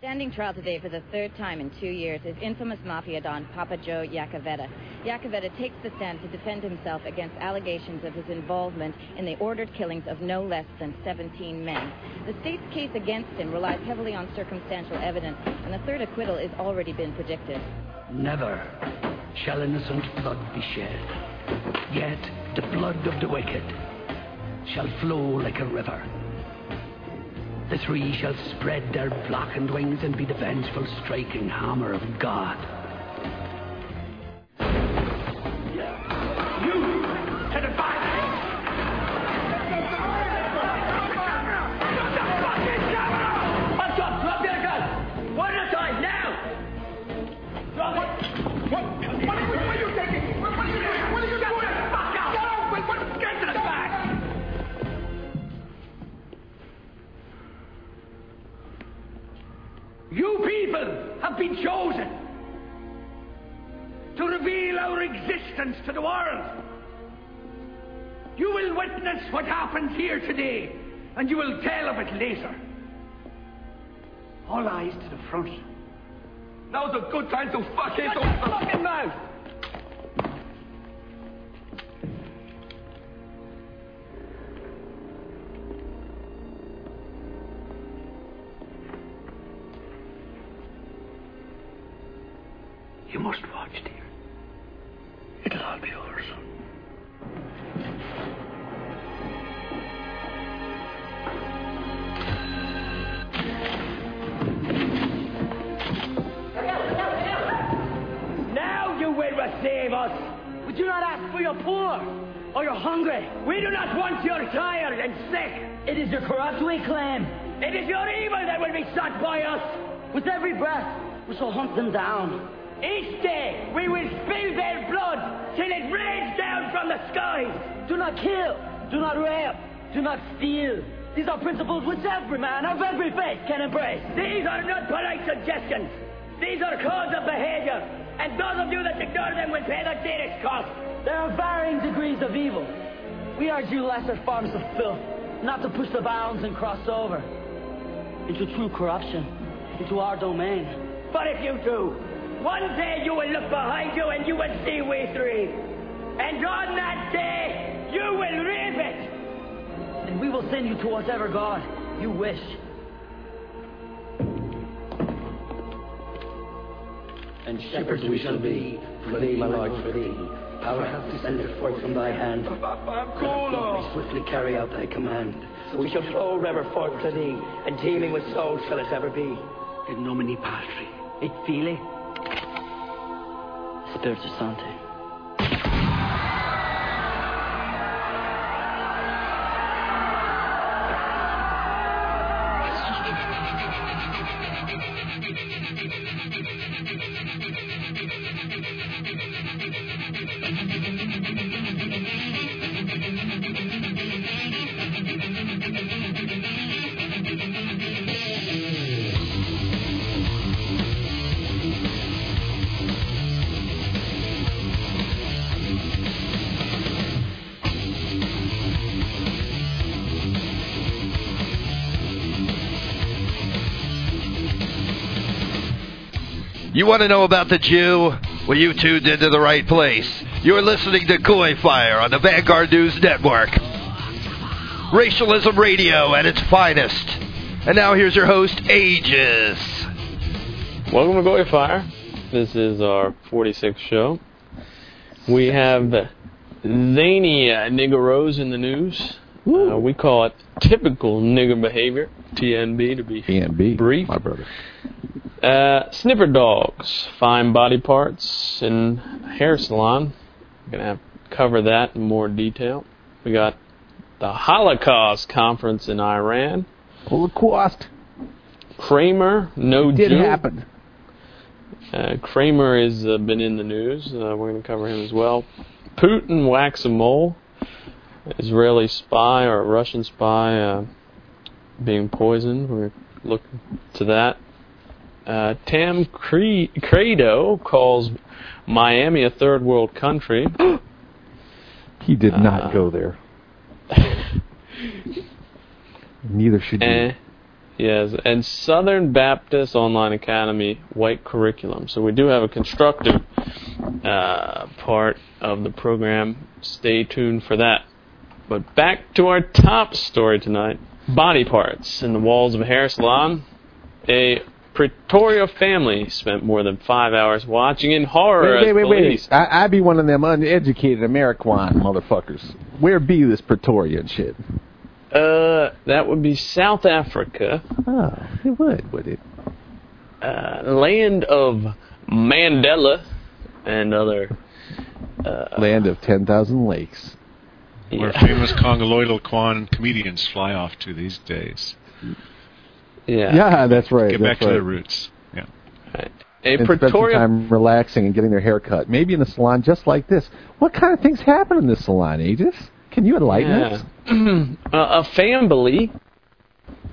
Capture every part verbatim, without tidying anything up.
Standing trial today for the third time in two years is infamous mafia don Papa Joe Yacaveta. Yacaveta takes the stand to defend himself against allegations of his involvement in the ordered killings of no less than seventeen men. The state's case against him relies heavily on circumstantial evidence, and the third acquittal has already been predicted. Never shall innocent blood be shed, yet the blood of the wicked shall flow like a river. The three shall spread their blackened wings and be the vengeful striking hammer of God. You to the fire! What's up? Drop your gun! One at a time, now! Drop it! What? What are you taking? What are you doing? What are you doing? Fuck out! Get to the back! You people have been chosen to reveal our existence to the world. You will witness what happens here today, and you will tell of it later. All eyes to the front. Now's a good time to fuck it. Shut your fucking mouth! You must watch, dear. It'll all be over soon. Now you will receive us. We do not ask for your poor or your hungry. We do not want your tired and sick. It is your corrupt we claim. It is your evil that will be sought by us. With every breath, we shall hunt them down. Each day, we will spill their blood till it rains down from the skies. Do not kill, do not rape, do not steal. These are principles which every man of every faith can embrace. These are not polite suggestions. These are codes of behavior, and those of you that ignore them will pay the dearest cost. There are varying degrees of evil. We urge you lesser forms of filth, not to push the bounds and cross over into true corruption, into our domain. But if you do, one day you will look behind you and you will see we three. And on that day, you will reap it. And we will send you to whatever God you wish. And shepherds we shall be, for thee, my Lord, for thee. Power hath descended forth from thy hand. We swiftly carry out thy command. So we shall flow ever forth to thee, and teeming with souls shall it ever be. In nomine Patri, et Filii, Spiritus Sancti. You want to know about the Jew? Well, you tuned into the right place. You're listening to Goy Fire on the Vanguard News Network. Racialism radio at its finest. And now here's your host, Aegis. Welcome to Goy Fire. This is our forty-sixth show. We have zany uh, niggeros in the news. Uh, we call it typical nigger behavior, T N B to be T N B, brief. My brother. Uh, sniffer dogs, fine body parts, and hair salon. We're going to have to cover that in more detail. We got the Holocaust conference in Iran. Holocaust. Kramer, no Jew. It did happen. Uh, Kramer has uh, been in the news. Uh, we're going to cover him as well. Putin, wax a mole. Israeli spy or a Russian spy uh, being poisoned. We're looking to that. Uh, Tom Tancredo calls Miami a third world country. He did not uh, go there. Neither should you. Uh, Yes, and Southern Baptist Online Academy white curriculum. So we do have a constructive uh, part of the program. Stay tuned for that. But back to our top story tonight. Body parts in the walls of a hair salon. A Pretoria family spent more than five hours watching in horror. Wait, wait, wait, wait. I, I be one of them uneducated Ameriquan motherfuckers. Where be this Pretoria and shit? Uh, that would be South Africa. Oh, it would, would it? Uh, land of Mandela and other... Uh, land of ten thousand lakes. Yeah. Where famous Congoloidal Kwan comedians fly off to these days. Yeah, yeah, that's right. Get that's back right. to their roots. Yeah. Right. A and Pretoria time relaxing and getting their hair cut. Maybe in a salon just like this. What kind of things happen in this salon, Aegis? Can you enlighten yeah. us? uh, a family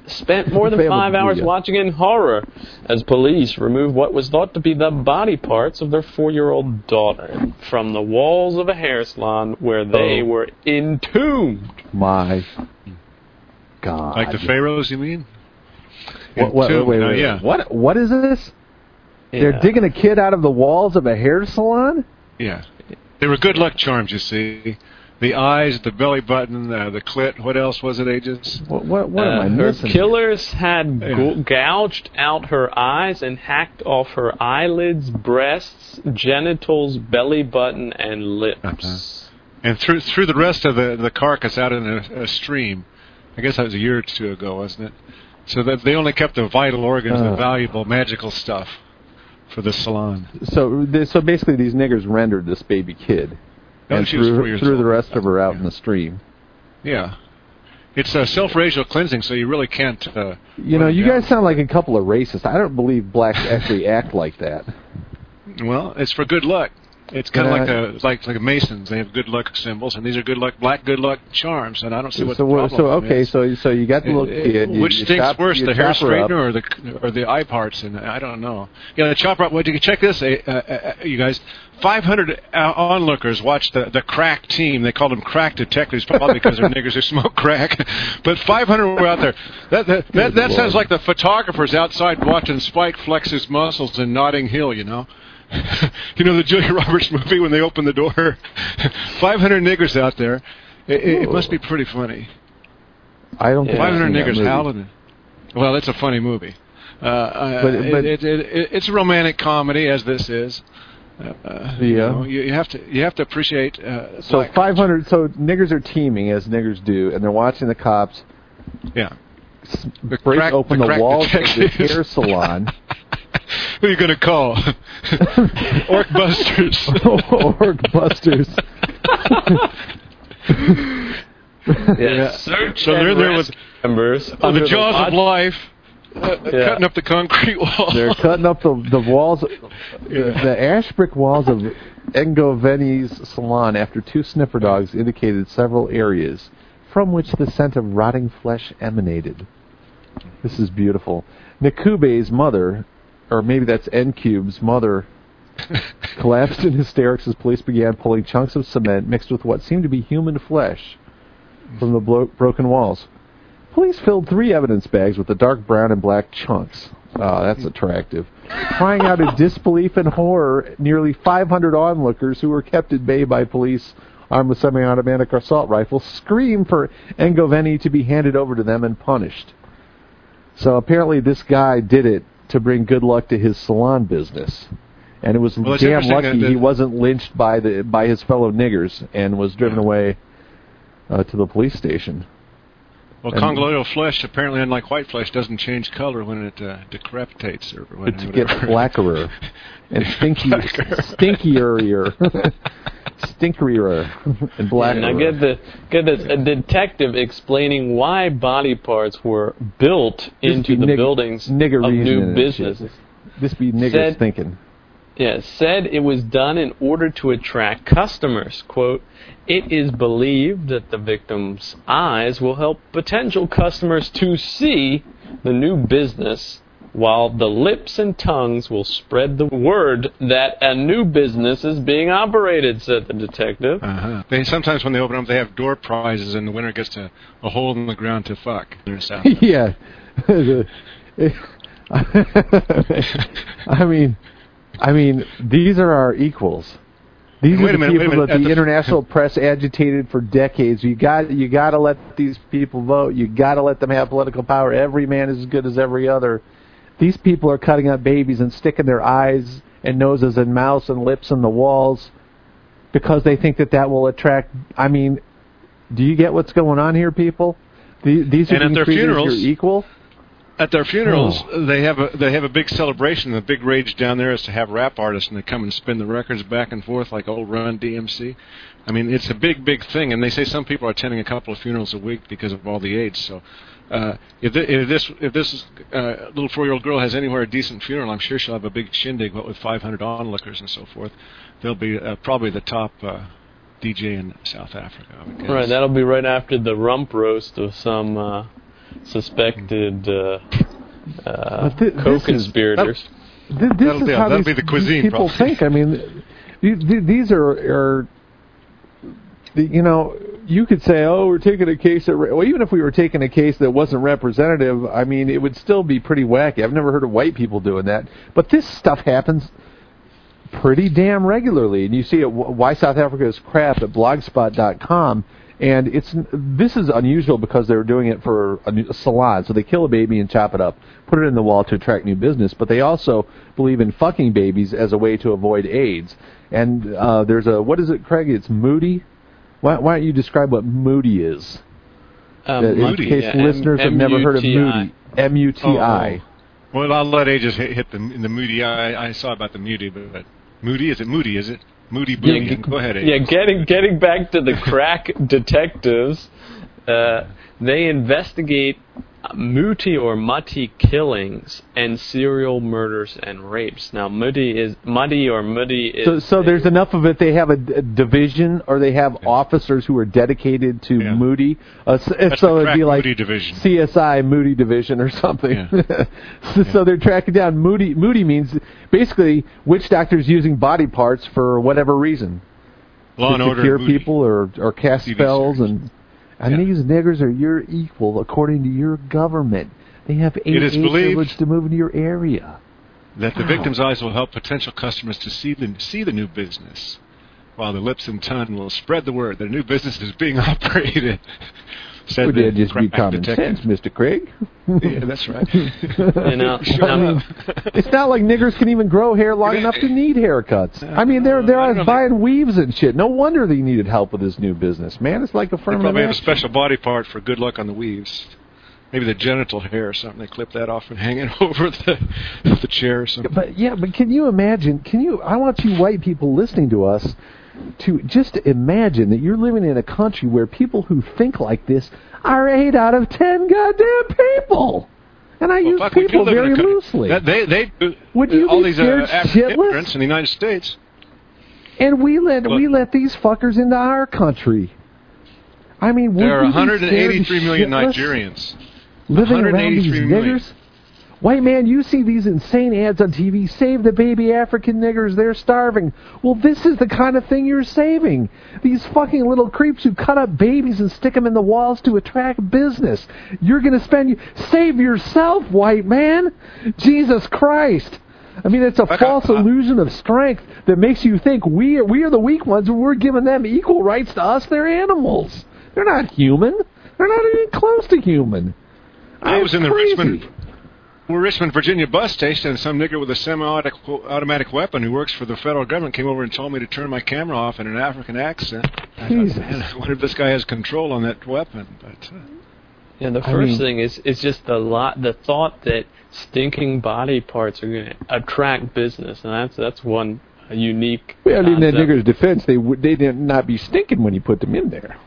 spent more than five hours yeah. watching in horror as police removed what was thought to be the body parts of their four-year-old daughter from the walls of a hair salon where they oh. were entombed. My God. Like the pharaohs, you mean? What, what, wait, wait, wait, wait. Uh, yeah. what, what is this? Yeah. They're digging a kid out of the walls of a hair salon? Yeah. They were good luck charms, you see. The eyes, the belly button, uh, the clit. What else was it, Agents? What, what, what uh, am I missing? Her killers had go- gouged out her eyes and hacked off her eyelids, breasts, genitals, belly button, and lips. Uh-huh. And threw, threw the rest of the, the carcass out in a, a stream. I guess that was a year or two ago, wasn't it? So that they only kept the vital organs, uh, the valuable, magical stuff for the salon. So so basically these niggers rendered this baby kid no, and threw, threw the rest of her out yeah. in the stream. Yeah. It's a self-racial cleansing, so you really can't... Uh, you know, you guys sound like a couple of racists. I don't believe blacks actually act like that. Well, it's for good luck. It's kind of like the like like Masons. They have good luck symbols, and these are good luck black good luck charms. And I don't see what so, the problem so, okay, is. So okay, so so you got the little kid. You, which you stinks chop, worse, the hair straightener or the or the eye parts? And I don't know. Yeah, the chopper. Well, you can check this, uh, uh, you guys. Five hundred onlookers watched the the crack team. They called them crack detectives, probably because they're niggers who smoke crack. But five hundred were out there. That that that, that sounds like the photographers outside watching Spike flex his muscles in Notting Hill. You know. You know the Julia Roberts movie when they open the door? five hundred niggers out there. It, it must be pretty funny. I don't think five hundred niggers howling. Well, it's a funny movie. Uh, but, but it, it, it, it's a romantic comedy, as this is. Uh, yeah. You know, you, you have to you have to appreciate. Uh, so five hundred. So niggers are teaming as niggers do, and they're watching the cops. Yeah. The break crack, open the, the walls detectives. Of the hair salon. Who are you going to call? Orc Busters. Orc Busters. Yeah, search so they're there with members. On the jaws like, of life, uh, yeah. cutting up the concrete wall. They're cutting up the, the walls, yeah. the ash brick walls of Ngoveni's salon after two sniffer dogs indicated several areas from which the scent of rotting flesh emanated. This is beautiful. Nkube's mother... or maybe that's N-Cube's mother, collapsed in hysterics as police began pulling chunks of cement mixed with what seemed to be human flesh from the blo- broken walls. Police filled three evidence bags with the dark brown and black chunks. Oh, that's attractive. Crying out in disbelief and horror, nearly five hundred onlookers who were kept at bay by police armed with semi-automatic assault rifles screamed for Ngoveni to be handed over to them and punished. So apparently this guy did it to bring good luck to his salon business. And it was well, damn lucky he wasn't lynched by the by his fellow niggers and was driven yeah. away uh, to the police station. Well, and congoloidal flesh, apparently unlike white flesh, doesn't change color when it uh, decrepitates. Or when it whatever. Gets blackerer and stinky, stinkier, stinkerier and blackerer. And I get, the, get this, a detective explaining why body parts were built into the nig- buildings of new businesses. This be niggers said, thinking. Yeah, said it was done in order to attract customers. Quote, it is believed that the victim's eyes will help potential customers to see the new business, while the lips and tongues will spread the word that a new business is being operated, said the detective. Uh-huh. They, sometimes when they open up, they have door prizes, and the winner gets a, a hole in the ground to fuck. Yeah. I mean, I mean, these are our equals. These wait are the minute, people that the, the international f- press agitated for decades. You got you got to let these people vote. You got to let them have political power. Every man is as good as every other. These people are cutting up babies and sticking their eyes and noses and mouths and lips in the walls because they think that that will attract. I mean, do you get what's going on here, people? These, these are being treated as your equal. At their funerals, oh. they have a they have a big celebration. The big rage down there is to have rap artists, and they come and spin the records back and forth like old Run D M C. I mean, it's a big, big thing. And they say some people are attending a couple of funerals a week because of all the AIDS. So, uh, if, th- if this if this uh, little four-year-old girl has anywhere a decent funeral, I'm sure she'll have a big shindig, what with five hundred onlookers and so forth. They'll be uh, probably the top uh, D J in South Africa, I would guess. Right, that'll be right after the rump roast of some. Uh Suspected uh, uh, th- co-conspirators. Is, that, th- this is how these, be the cuisine, these people probably. think. I mean, th- th- these are, are, you know, you could say, oh, we're taking a case that, re-. well, even if we were taking a case that wasn't representative, I mean, it would still be pretty wacky. I've never heard of white people doing that. But this stuff happens pretty damn regularly. And you see it, why South Africa is crap at blogspot dot com. And it's this is unusual because they're doing it for a salon. So they kill a baby and chop it up, put it in the wall to attract new business. But they also believe in fucking babies as a way to avoid AIDS. And uh, there's a, what is it, Craig? It's Moody? Why, why don't you describe what Moody is? Um, uh, Moody, in case yeah, listeners M- have M U T I. Never heard of Moody. M U T I. Oh. Well, I'll let ages hit, hit the, in the Moody. I, I saw about the Moody, but, but Moody, is it Moody, is it? Moody Booty. Yeah, go ahead, Abe. Yeah, getting getting back to the crack detectives, uh, they investigate Muti or Mati killings and serial murders and rapes. Now, Muti is Muddy or Moody is. So, so there's enough of it. They have a, a division, or they have yeah. officers who are dedicated to yeah. Moody. Uh, so That's so the crack it'd be like Moody division. C S I Moody division or something. Yeah. so, yeah. so they're tracking down Moody. Moody means basically witch doctors using body parts for whatever reason. Law and Order. To cure people or or cast T V spells series. and. And yeah. these niggers are your equal according to your government. They have eight privilege to move into your area. That wow. the victim's eyes will help potential customers to see the, see the new business, while the lips and tongue will spread the word that a new business is being operated. Said Would that just be common detective. sense, Mister Craig? Yeah, that's right. You know, I mean, it's not like niggers can even grow hair long enough to need haircuts. I mean, they're they're out buying weaves and shit. No wonder they needed help with this new business, man. It's like a firm. They probably have a special body part for good luck on the weaves. Maybe the genital hair or something. They clip that off and hang it over the the chair or something. But yeah, but can you imagine? Can you? I want you white people listening to us. To just imagine that you're living in a country where people who think like this are eight out of ten goddamn people, and I well, use fuck, people very loosely. That they, they do Would you all be these uh, African immigrants in the United States, and we let Look, we let these fuckers into our country. I mean, there are one hundred eighty-three million Nigerians living around these niggers. White man, you see these insane ads on T V. Save the baby African niggers. They're starving. Well, this is the kind of thing you're saving. These fucking little creeps who cut up babies and stick them in the walls to attract business. You're going to spend... Save yourself, white man. Jesus Christ. I mean, it's a okay. false illusion of strength that makes you think we are, we are the weak ones and we're giving them equal rights to us. They're animals. They're not human. They're not even close to human. I was in the Richmond... We're Richmond, Virginia bus station, and some nigger with a semi-automatic weapon who works for the federal government came over and told me to turn my camera off in an African accent. I Jesus. thought, man, I wonder if this guy has control on that weapon. But uh, yeah, the first I mean, thing is is just the lot, the thought that stinking body parts are going to attract business, and that's that's one unique. Well, concept. In that nigger's defense, they would they did not be stinking when you put them in there.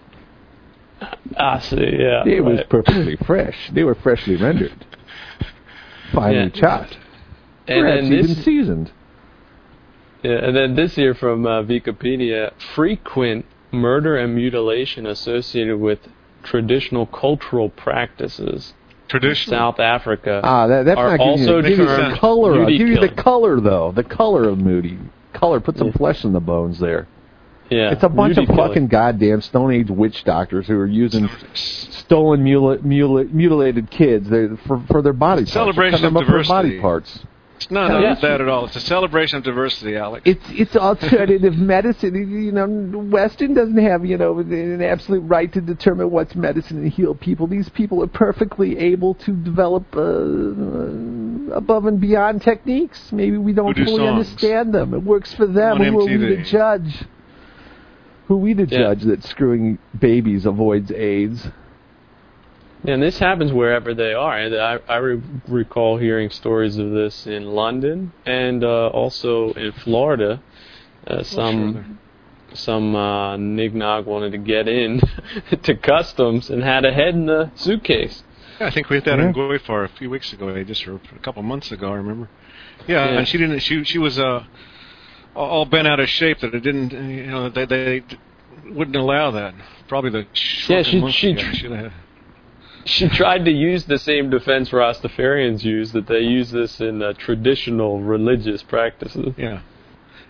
I see. Yeah, it right. was perfectly fresh. They were freshly rendered. Finely yeah. chopped, and perhaps then this, even seasoned. Yeah, and then this year from uh, Wikipedia, frequent murder and mutilation associated with traditional cultural practices traditional? in South Africa ah, that, that's are not also you, termed color. I'll give you the color, though. The color of Moody. Color, put some yeah. flesh in the bones there. Yeah, it's a bunch Rudy of fucking killing. goddamn Stone Age witch doctors who are using stolen mula- mula- mutilated kids for, for their body parts. Celebration of diversity. Body parts. No, no, not that at all. It's a celebration of diversity, Alex. It's it's alternative medicine. You know, Western doesn't have, you know, an absolute right to determine what's medicine and heal people. These people are perfectly able to develop uh, above and beyond techniques. Maybe we don't do fully songs. understand them. It works for them. Who are we to judge? Who are we to yeah. judge that screwing babies avoids AIDS? And this happens wherever they are. I, I re- recall hearing stories of this in London and uh, also in Florida. Uh, some oh, sure. some uh, nignog wanted to get in to customs and had a head in a suitcase. Yeah, I think we had that yeah. on Goy Fire a few weeks ago. Just a couple months ago, I remember. Yeah, yeah. and she didn't. She she was uh, all bent out of shape that it didn't. You know, they they wouldn't allow that. Probably the yeah. She she. Ago, she had, She tried to use the same defense Rastafarians use, that they use this in uh, traditional religious practices. Yeah.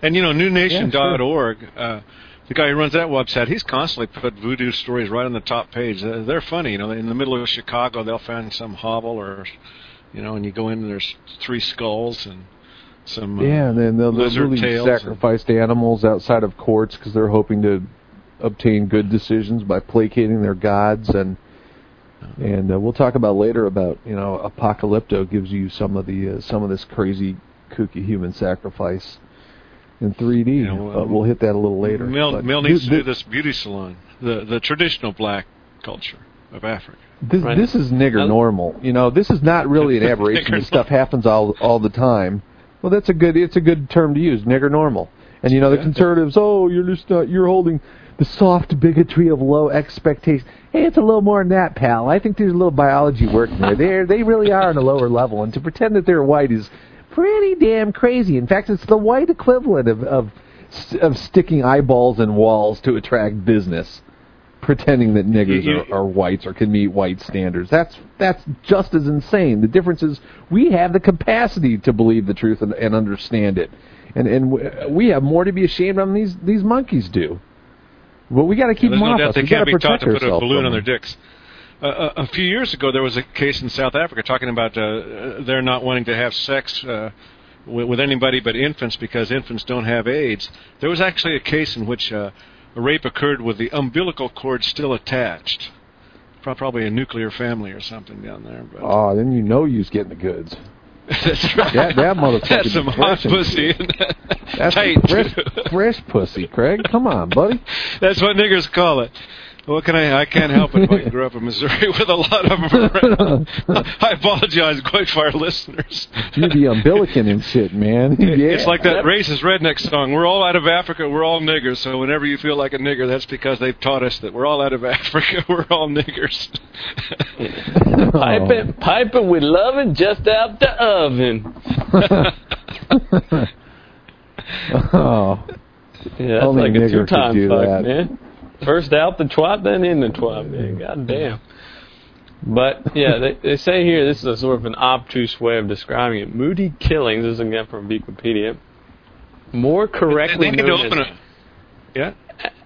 And, you know, new nation dot org, yeah, sure. uh, the guy who runs that website, he's constantly put voodoo stories right on the top page. Uh, they're funny. You know, in the middle of Chicago, they'll find some hovel or, you know, and you go in and there's three skulls and some uh, yeah, and then they'll lizard really tails. Sacrificed and, animals outside of courts because they're hoping to obtain good decisions by placating their gods and... And uh, we'll talk about later about, you know, Apocalypto gives you some of the uh, some of this crazy kooky human sacrifice in three D. Yeah, well, uh, we'll hit that a little later. Mel, Mel needs th- to do this beauty salon, the the traditional black culture of Africa. This, right? This is nigger normal. You know, this is not really an aberration. This stuff happens all all the time. Well, that's a good it's a good term to use, nigger normal. And you know, the conservatives, oh, you're just not, you're holding the soft bigotry of low expectations. Hey, it's a little more than that, pal. I think there's a little biology working there. They're, they really are on a lower level, and to pretend that they're white is pretty damn crazy. In fact, it's the white equivalent of of, of sticking eyeballs in walls to attract business, pretending that niggers you, you, are, are whites or can meet white standards. That's that's just as insane. The difference is we have the capacity to believe the truth and, and understand it, and and we have more to be ashamed of than these these monkeys do. Well, we got to keep yeah, them off no us. They we can't be taught to put a balloon on their dicks. Uh, a, a few years ago, there was a case in South Africa talking about uh, they're not wanting to have sex uh, with, with anybody but infants because infants don't have AIDS. There was actually a case in which uh, a rape occurred with the umbilical cord still attached. Probably a nuclear family or something down there. But. Oh, then you know you's getting the goods. That's right. That, that motherfucker. That's some hot pussy. That's fresh, fresh pussy, Craig. Come on, buddy. That's what niggers call it. What can I? I can't help it. I grew up in Missouri with a lot of them around. I apologize, Goy Fire listeners. You be umbilican and shit, man. Yeah. It's like that racist redneck song. We're all out of Africa. We're all niggers. So whenever you feel like a nigger, that's because they've taught us that we're all out of Africa. We're all niggers. Oh. Piping, piping with loving just out the oven. Oh, yeah, that's only like a two-time fuck, that. man. First out the twat, then in the twat, man. God damn. But, yeah, they, they say here, this is a sort of an obtuse way of describing it. Moody killings, this is again from Wikipedia, more correctly known as, yeah?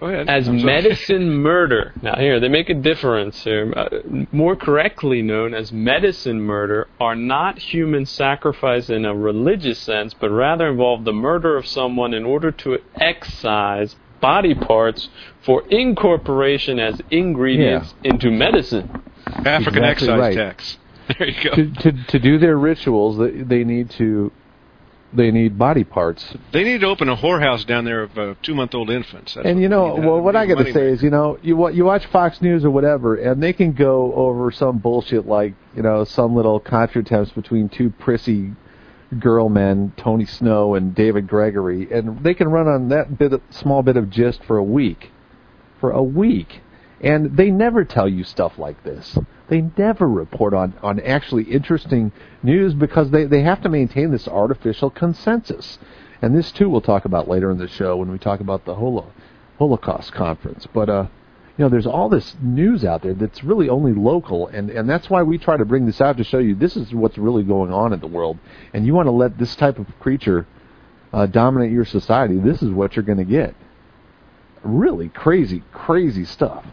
Go ahead. as medicine murder. Now, here, they make a difference here. Uh, more correctly known as medicine murder are not human sacrifice in a religious sense, but rather involve the murder of someone in order to excise body parts for incorporation as ingredients yeah. into medicine. African exactly excise right. tax. There you go. To, to, to do their rituals, they need to. They need body parts. They need to open a whorehouse down there of uh, two-month-old infants. That's and you know, well, what I got to say is, you know, you you watch Fox News or whatever, and they can go over some bullshit like, you know, some little contretemps between two prissy girl men, Tony Snow and David Gregory, and they can run on that bit, of, small bit of gist for a week, for a week, and they never tell you stuff like this. They never report on, on actually interesting news because they, they have to maintain this artificial consensus, and this too we'll talk about later in the show when we talk about the Holo, Holocaust conference. But uh, you know, there's all this news out there that's really only local, and, and that's why we try to bring this out to show you this is what's really going on in the world. And you want to let this type of creature uh, dominate your society, this is what you're going to get. really crazy, crazy stuff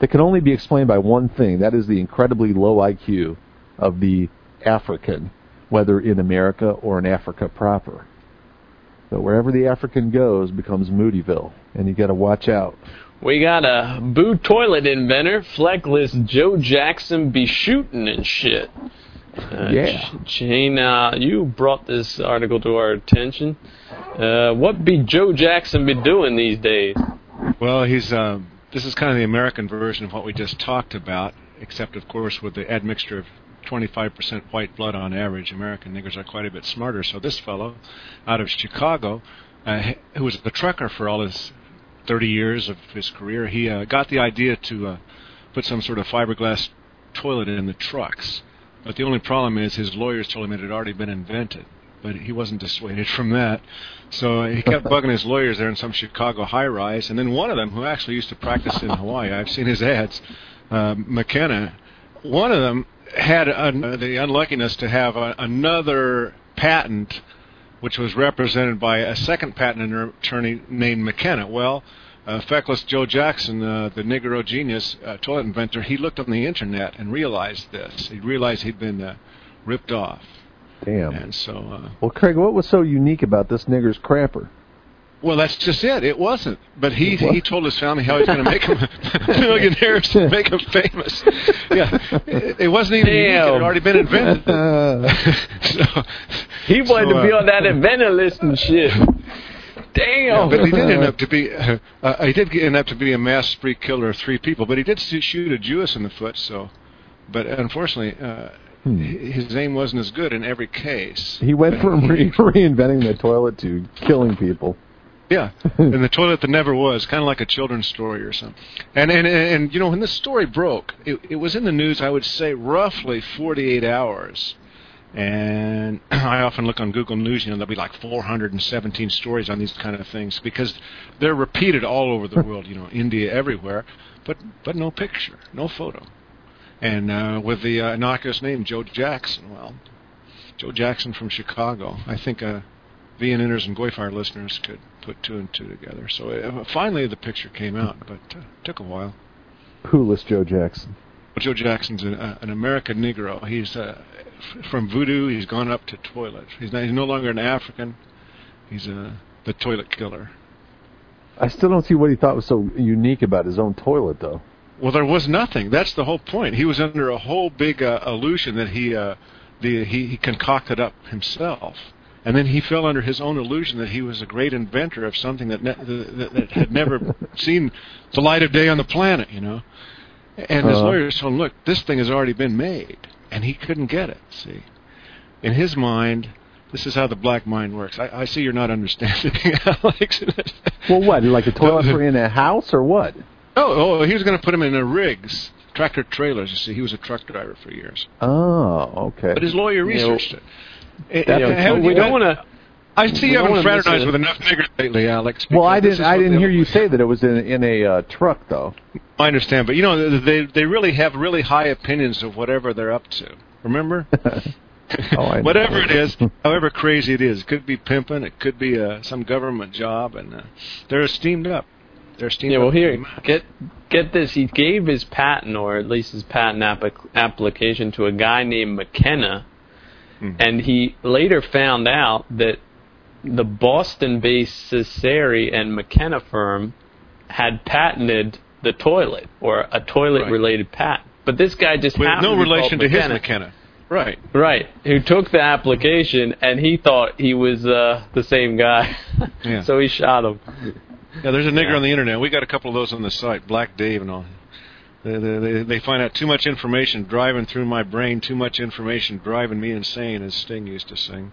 that can only be explained by one thing. That is the incredibly low I Q of the African, whether in America or in Africa proper. But wherever the African goes becomes Moodyville, and you got to watch out. We got a boo toilet inventor, fleckless Joe Jackson, be shooting and shit. Uh, yeah. Jane, uh, you brought this article to our attention. Uh, what be Joe Jackson be doing these days? Well, he's uh, this is kind of the American version of what we just talked about, except, of course, with the admixture of twenty-five percent white blood on average. American niggers are quite a bit smarter. So this fellow out of Chicago, uh, who was a trucker for all his thirty years of his career, he uh, got the idea to uh, put some sort of fiberglass toilet in the trucks. But the only problem is his lawyers told him it had already been invented. But he wasn't dissuaded from that. So he kept bugging his lawyers there in some Chicago high-rise. And then one of them, who actually used to practice in Hawaii, I've seen his ads, uh, McKenna, one of them had un- the unluckiness to have a- another patent, which was represented by a second patent attorney named McKenna. Well, uh, feckless Joe Jackson, uh, the Negro genius uh, toilet inventor, he looked on the Internet and realized this. He realized he'd been uh, ripped off. Damn. And so, uh, well, Craig, what was so unique about this nigger's crapper? Well, that's just it. It wasn't. But he he told his family how he's going to make them millionaires and make them famous. Yeah, it, it wasn't even unique. It had already been invented. so, he wanted so, uh, to be on that inventor list and shit. Damn. Yeah, but he did end up to be uh, uh, he did end up to be a mass spree killer of three people. But he did shoot a Jewess in the foot. So, but unfortunately, uh, hmm. his name wasn't as good in every case. He went from re- reinventing the toilet to killing people. Yeah, and the toilet that never was, kind of like a children's story or something. And, and, and you know, when this story broke, it, it was in the news, I would say, roughly forty-eight hours. And I often look on Google News, you know, there'll be like four hundred seventeen stories on these kind of things because they're repeated all over the world, you know, India, everywhere, but, but no picture, no photo. And uh, with the uh, innocuous name, Joe Jackson. Well, Joe Jackson from Chicago. I think uh, VNNers and Goy Fire listeners could put two and two together. So uh, finally the picture came out, but uh, it took a while. Coolest Joe Jackson. Well, Joe Jackson's an, uh, an American Negro. He's uh, f- from voodoo, he's gone up to toilet. He's, not, he's no longer an African. He's uh, the toilet killer. I still don't see what he thought was so unique about his own toilet, though. Well, there was nothing. That's the whole point. He was under a whole big uh, illusion that he, uh, the, he he concocted up himself. And then he fell under his own illusion that he was a great inventor of something that ne- that, that had never seen the light of day on the planet, you know. And his uh, lawyers told him, look, this thing has already been made. And he couldn't get it, see. In his mind, this is how the black mind works. I, I see you're not understanding, Alex. Well, what, like a toilet for in a house or what? Oh, oh, he was going to put him in a rigs, tractor trailers, you see. He was a truck driver for years. Oh, okay. But his lawyer researched yeah. it. It, you know, we don't want to. I see you haven't fraternized with enough niggers lately, Alex. Well, I didn't. I didn't hear you say that it was in in a uh, truck, though. I understand, but you know they they really have really high opinions of whatever they're up to. Remember, oh, whatever it is, however crazy it is, it could be pimping, it could be uh, some government job, and uh, they're steamed up. They're steamed yeah, up. Yeah, well, here, get get this. He gave his patent, or at least his patent app- application, to a guy named McKenna. And he later found out that the Boston-based Cesare and McKenna firm had patented the toilet, or a toilet-related right. patent. But this guy just With happened no to no relation to McKenna, his McKenna. Right. Right. Who took the application, and he thought he was uh, the same guy. Yeah. So he shot him. Yeah, there's a nigger yeah. on the Internet. We got a couple of those on the site, Black Dave and all. They, they, they find out too much information driving through my brain, too much information driving me insane, as Sting used to sing.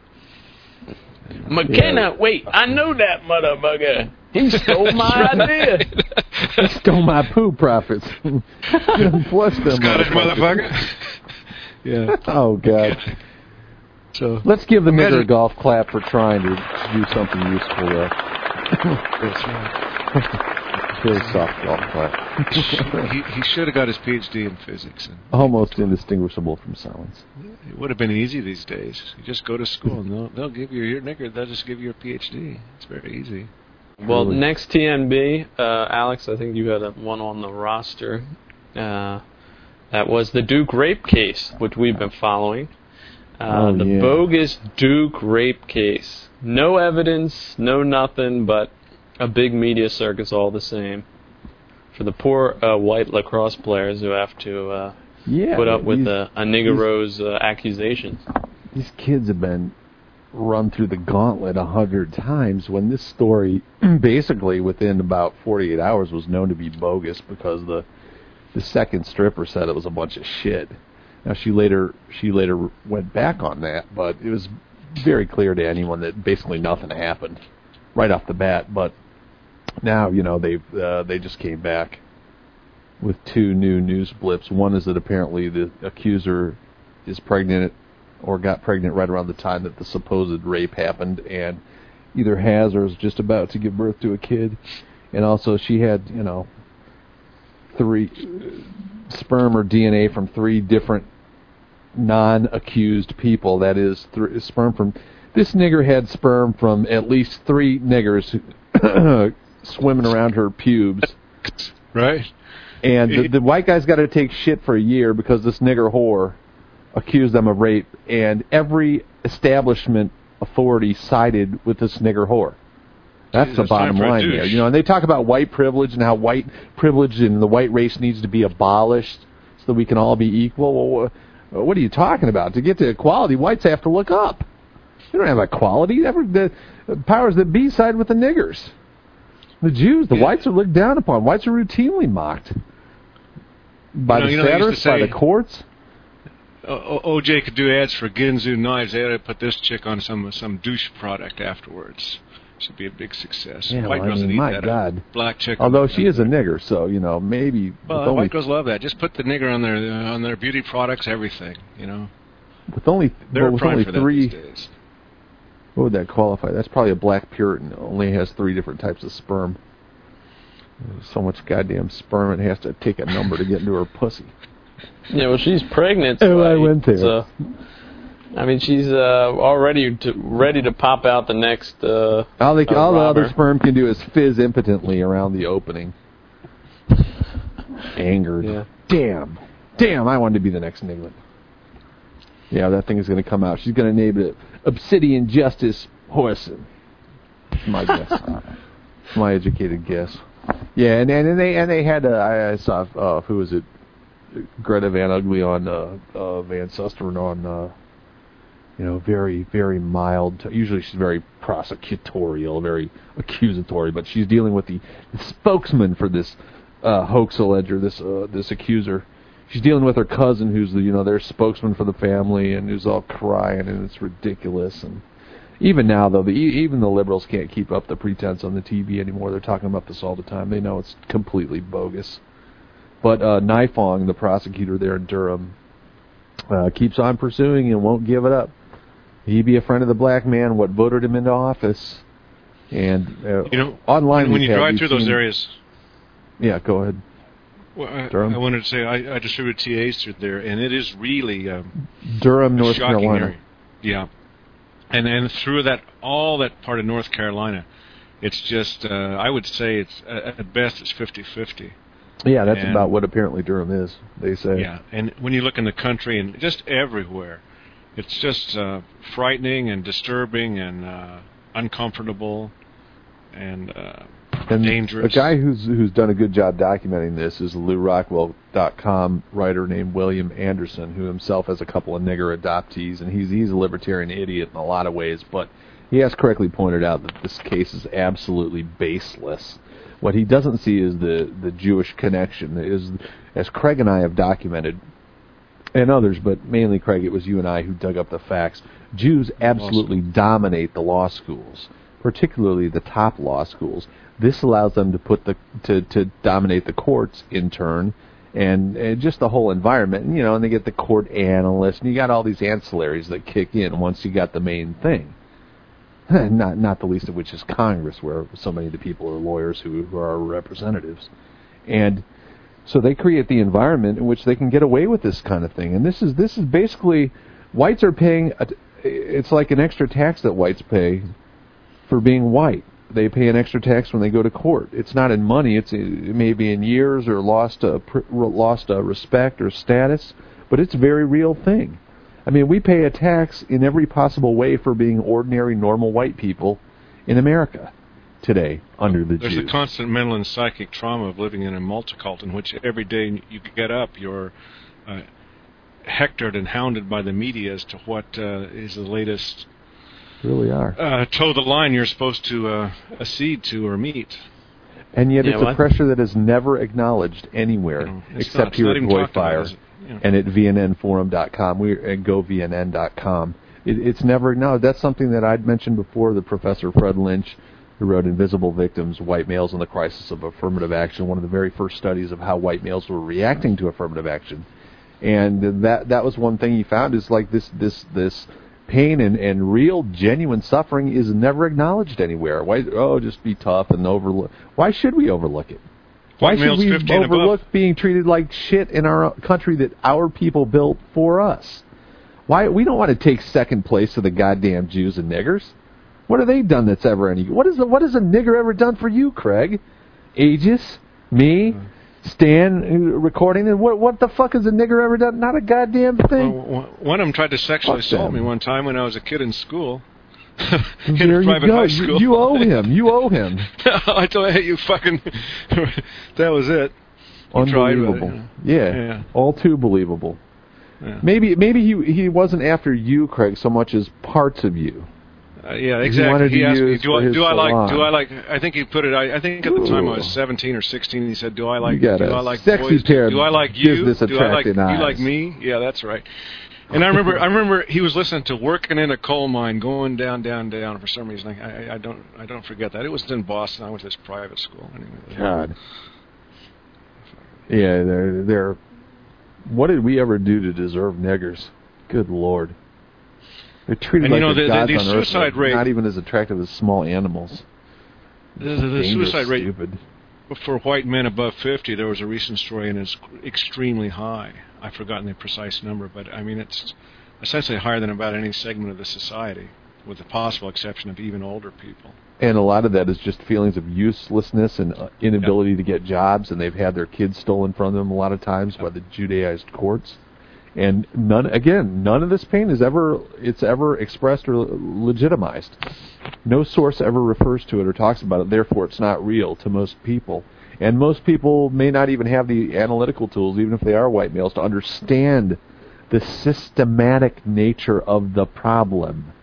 McKenna, yeah. wait, I know that motherfucker. He stole my idea. He stole my poo profits. Scottish motherfucker. Yeah. Oh, God. So let's give the nigger a golf clap for trying to do something useful there. That's right. Really soft golf clap. he, he should have got his P H D in physics. And almost indistinguishable from silence. It would have been easy these days. You just go to school and they'll, they'll give you your nigger. They'll just give you a P H D. It's very easy. Well, really. Next T N B, uh, Alex, I think you had a, one on the roster. Uh, that was the Duke rape case, which we've been following. Uh, oh, the yeah. bogus Duke rape case. No evidence, no nothing, but a big media circus all the same. For the poor uh, white lacrosse players who have to uh, yeah, put up with uh, a niggero's uh, accusations. These kids have been run through the gauntlet a hundred times when this story basically within about forty-eight hours was known to be bogus because the the second stripper said it was a bunch of shit. Now she later she later went back on that, but it was very clear to anyone that basically nothing happened right off the bat. But now, you know, they uh, they just came back with two new news blips. One is that apparently the accuser is pregnant or got pregnant right around the time that the supposed rape happened, and either has or is just about to give birth to a kid. And also she had, you know, three sperm or D N A from three different non-accused people. That is, th- sperm from... This nigger had sperm from at least three niggers swimming around her pubes. Right. And the, the white guy's got to take shit for a year because this nigger whore accused them of rape, and every establishment authority sided with this nigger whore. That's the bottom line here. You know, and they talk about white privilege and how white privilege and the white race needs to be abolished so that we can all be equal. Well, what are you talking about? To get to equality, whites have to look up. They don't have equality. The powers that be side with the niggers. The Jews, the yeah. whites are looked down upon. Whites are routinely mocked by you know, the satirist, by the courts. O J could do ads for Ginzu knives. They ought to put this chick on some some douche product afterwards. Should be a big success. Yeah, white well, girls I mean, need my that. God. Black chick. Although she is a nigger, so you know maybe. Well, only, white girls love that. Just put the nigger on their on their beauty products, everything. You know. With only they're well, with only for three. That these days. What would that qualify? That's probably a black Puritan. Only has three different types of sperm. There's so much goddamn sperm, it has to take a number to get into her pussy. Yeah, well, she's pregnant. So oh, I went there. So, I mean, she's uh, already to, ready to pop out the next. Uh, all the, uh, all the other sperm can do is fizz impotently around the opening. Angered. Yeah. Damn. Damn, I wanted to be the next Niglet. Yeah, that thing is going to come out. She's going to name it Obsidian Justice Horson. My guess. My educated guess. Yeah, and, and they and they had, uh, I saw, uh, who was it? Greta Van Ugly on uh, uh, Van Susteren on, uh, you know, very, very mild. T- usually she's very prosecutorial, very accusatory, but she's dealing with the, the spokesman for this uh, hoax alleger, this uh, this accuser. She's dealing with her cousin, who's the, you know, their spokesman for the family, and who's all crying, and it's ridiculous. And even now, though, the, even the liberals can't keep up the pretense on the T V anymore. They're talking about this all the time. They know it's completely bogus. But uh, Nifong, the prosecutor there in Durham, uh, keeps on pursuing and won't give it up. He be a friend of the black man, what voted him into office. And uh, you know, online when you drive through those areas. Yeah, go ahead. Well, I, Durham. I wanted to say I, I distribute T As through there, and it is really um, Durham, North Carolina. Area. Yeah, and and through that all that part of North Carolina, it's just uh, I would say it's uh, at best it's fifty-fifty. Yeah, that's and, about what apparently Durham is, they say. Yeah, and when you look in the country and just everywhere, it's just uh, frightening and disturbing and uh, uncomfortable and, uh, and dangerous. A guy who's who's done a good job documenting this is Lou Rockwell dot com writer named William Anderson, who himself has a couple of nigger adoptees, and he's he's a libertarian idiot in a lot of ways, but he has correctly pointed out that this case is absolutely baseless. What he doesn't see is the, the Jewish connection. Is, as Craig and I have documented, and others, but mainly Craig, it was you and I who dug up the facts. Jews absolutely dominate the law schools, particularly the top law schools. This allows them to put the to, to dominate the courts in turn, and, and just the whole environment. And, you know, and they get the court analysts, and you got all these ancillaries that kick in once you got the main thing. Not not the least of which is Congress, where so many of the people are lawyers who, who are representatives. And so they create the environment in which they can get away with this kind of thing. And this is this is basically, whites are paying, a, it's like an extra tax that whites pay for being white. they pay an extra tax when they go to court. It's not in money. It's it may be in years or lost a, lost a respect or status, but it's a very real thing. I mean, we pay a tax in every possible way for being ordinary, normal white people in America today under the There's Jews. There's a constant mental and psychic trauma of living in a multicult in which every day you get up, you're uh, hectored and hounded by the media as to what uh, is the latest... really are. Uh, toe the line you're supposed to uh, accede to or meet. And yet yeah, it's well, a pressure that is never acknowledged anywhere no, except not, here at Goy Fire it, yeah. and at V N N forum dot com. We're at Go V N N dot com. It, it's never acknowledged. That's something that I'd mentioned before, the Professor Fred Lynch, who wrote Invisible Victims, White Males and the Crisis of Affirmative Action, one of the very first studies of how white males were reacting to affirmative action. And that that was one thing he found is like this this this... pain and, and real, genuine suffering is never acknowledged anywhere. Why? Oh, just be tough and overlook. Why should we overlook it? Why should we overlook being treated like shit in our country that our people built for us? Why? We don't want to take second place to the goddamn Jews and niggers. What have they done that's ever any? What is the, what has a nigger ever done for you, Craig? Aegis, me, Stan, recording, and what what the fuck has a nigger ever done? Not a goddamn thing. Well, one of them tried to sexually assault me one time when I was a kid in school. in there a private you go. High school. You owe him. You owe him. I told you, you fucking... that was it. Unbelievable. Tried, but, yeah. Yeah. yeah. All too believable. Yeah. Maybe maybe he he wasn't after you, Craig, so much as parts of you. Uh, yeah, exactly. He, he asked me, do I, do I like, do I like, I think he put it, I, I think at the Ooh. time I was seventeen or sixteen, and he said, do I like, do I like boys, do I like you, do I like, do you like me? Yeah, that's right. And I remember, I remember he was listening to Working in a Coal Mine, going down, down, down, for some reason, like, I, I don't, I don't forget that. It was in Boston, I went to this private school. Anyway. God. Yeah, they're, they're, what did we ever do to deserve niggers? Good Lord. They're treated and, like you know, the, the, the suicide rate, not even as attractive as small animals. The, the, the suicide rate stupid. for white men above fifty, there was a recent story, and it's extremely high. I've forgotten the precise number, but I mean, it's essentially higher than about any segment of the society, with the possible exception of even older people. And a lot of that is just feelings of uselessness and inability yep. to get jobs, and they've had their kids stolen from them a lot of times yep. by the Judaized courts. And none again, none of this pain is ever it's ever expressed or legitimized. No source ever refers to it or talks about it. Therefore, it's not real to most people. And most people may not even have the analytical tools, even if they are white males, to understand the systematic nature of the problem.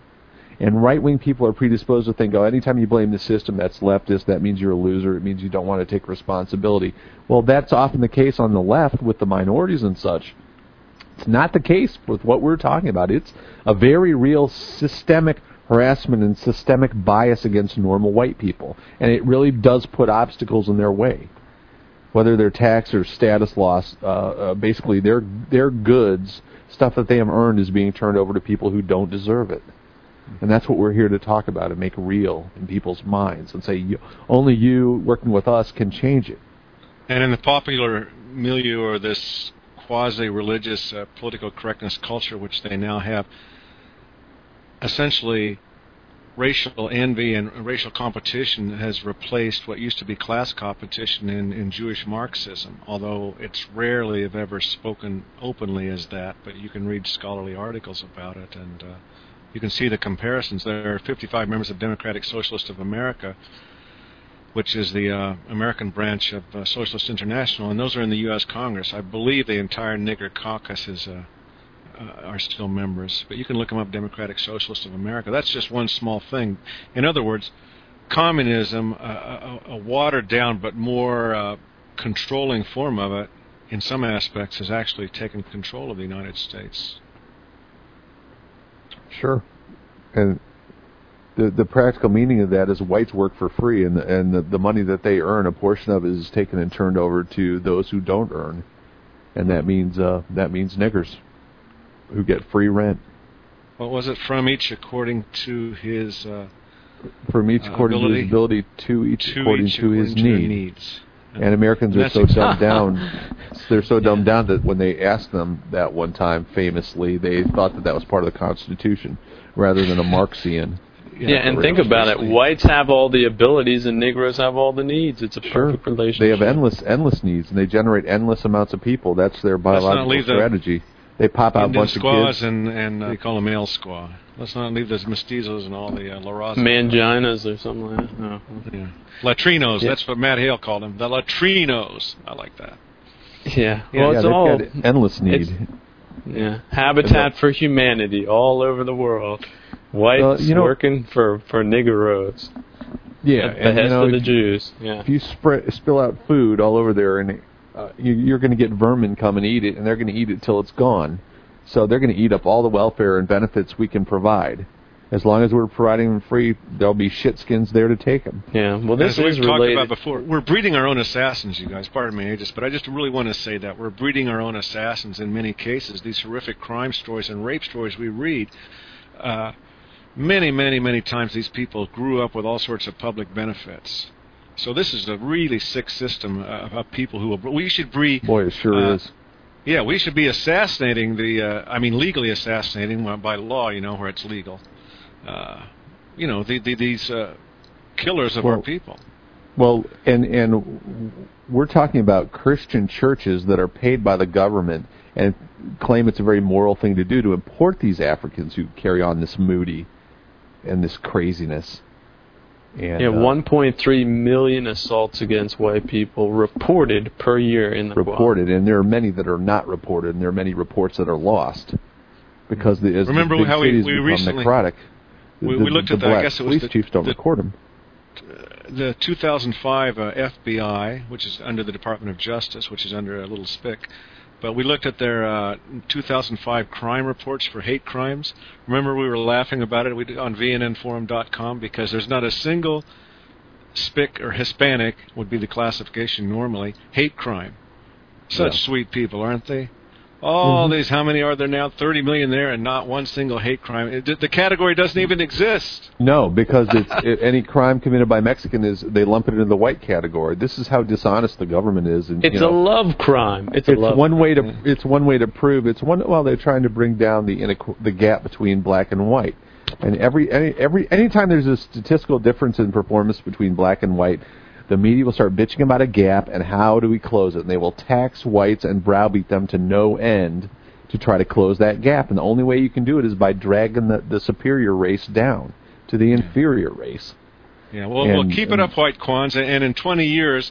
And right-wing people are predisposed to think, oh, anytime you blame the system, that's leftist, that means you're a loser, it means you don't want to take responsibility. Well, that's often the case on the left with the minorities and such. It's not the case with what we're talking about. It's a very real systemic harassment and systemic bias against normal white people. And it really does put obstacles in their way, whether they're tax or status loss. Uh, uh, basically, their their goods, stuff that they have earned, is being turned over to people who don't deserve it. And that's what we're here to talk about and make real in people's minds and say, you, only you working with us can change it. And in the popular milieu or this... quasi-religious uh, political correctness culture, which they now have, essentially racial envy and racial competition has replaced what used to be class competition in, in Jewish Marxism, although it's rarely if ever spoken openly as that, but you can read scholarly articles about it, and uh, you can see the comparisons. There are fifty-five members of Democratic Socialists of America, which is the uh, American branch of uh, Socialist International, and those are in the U S Congress. I believe the entire nigger caucus is, uh, uh, are still members. But you can look them up, Democratic Socialists of America. That's just one small thing. In other words, communism, uh, a, a watered-down but more uh, controlling form of it, in some aspects, has actually taken control of the United States. Sure. And... The, the practical meaning of that is whites work for free, and the, and the, the money that they earn, a portion of it is taken and turned over to those who don't earn, and that means uh, that means niggers, who get free rent. What was it? From each according to his uh, from each according ability, to his ability, to each to according each to according his to need. needs. And, and Americans are so dumbed down. They're so dumbed yeah. down that when they asked them that one time, famously, they thought that that was part of the Constitution rather than a Marxian. You know, yeah, and think about it. Whites have all the abilities and Negroes have all the needs. It's a perfect sure. relationship. They have endless, endless needs, and they generate endless amounts of people. That's their biological strategy. They pop out a bunch of kids. And, and uh, they call them male squaw. Let's not leave those mestizos and all the uh, La Raza. Manginas or something like that. No. Yeah. Latrinos. Yeah. That's what Matt Hale called them. The Latrinos. I like that. Yeah. yeah. Well, yeah, it's all endless need. Yeah. Habitat for humanity all over the world. Whites uh, you know, working for, for niggeros. Yeah. At the behest you know, of the Jews. Yeah. If you spread, spill out food all over there, and uh, you, you're going to get vermin come and eat it, and they're going to eat it till it's gone. So they're going to eat up all the welfare and benefits we can provide. As long as we're providing them free, there'll be shitskins there to take them. Yeah, well, this is related. As we've talked about before, we're breeding our own assassins, you guys. Pardon me, Aegis, but I just really want to say that. We're breeding our own assassins in many cases. These horrific crime stories and rape stories we read, uh, many, many, many times these people grew up with all sorts of public benefits. So this is a really sick system of, of people who will, we should breed. Boy, it sure uh, is. Yeah, we should be assassinating the, uh, I mean, legally assassinating by law, you know, where it's legal. Uh, you know, the, the, these uh, killers of well, our people. Well, and and we're talking about Christian churches that are paid by the government and claim it's a very moral thing to do to import these Africans who carry on this moody and this craziness. And, yeah, uh, one point three million assaults against white people reported per year in the reported, world. And there are many that are not reported, and there are many reports that are lost because the as remember the how we, we recently necrotic, we, the, we looked the, at the, the I guess it was police the, chiefs don't the, record them. The two thousand five uh, F B I, which is under the Department of Justice, which is under a little spic. But we looked at their uh, two thousand five crime reports for hate crimes. Remember, we were laughing about it we did on V N N forum dot com because there's not a single spic or Hispanic, would be the classification normally, hate crime. Such yeah. sweet people, aren't they? All mm-hmm. these, how many are there now? thirty million there and not one single hate crime. It, the category doesn't even exist. No, because it's, it, any crime committed by Mexican is they lump it into the white category. This is how dishonest the government is. And, it's you know, a love crime. It's, it's a love one crime. way to. It's one way to prove. It's one. Well, they're trying to bring down the inequ- the gap between black and white. And every any every anytime there's a statistical difference in performance between black and white, the media will start bitching about a gap, and how do we close it? And they will tax whites and browbeat them to no end to try to close that gap. And the only way you can do it is by dragging the, the superior race down to the inferior race. Yeah, well, and, we'll keep it up, white Kwanzaa, and in twenty years,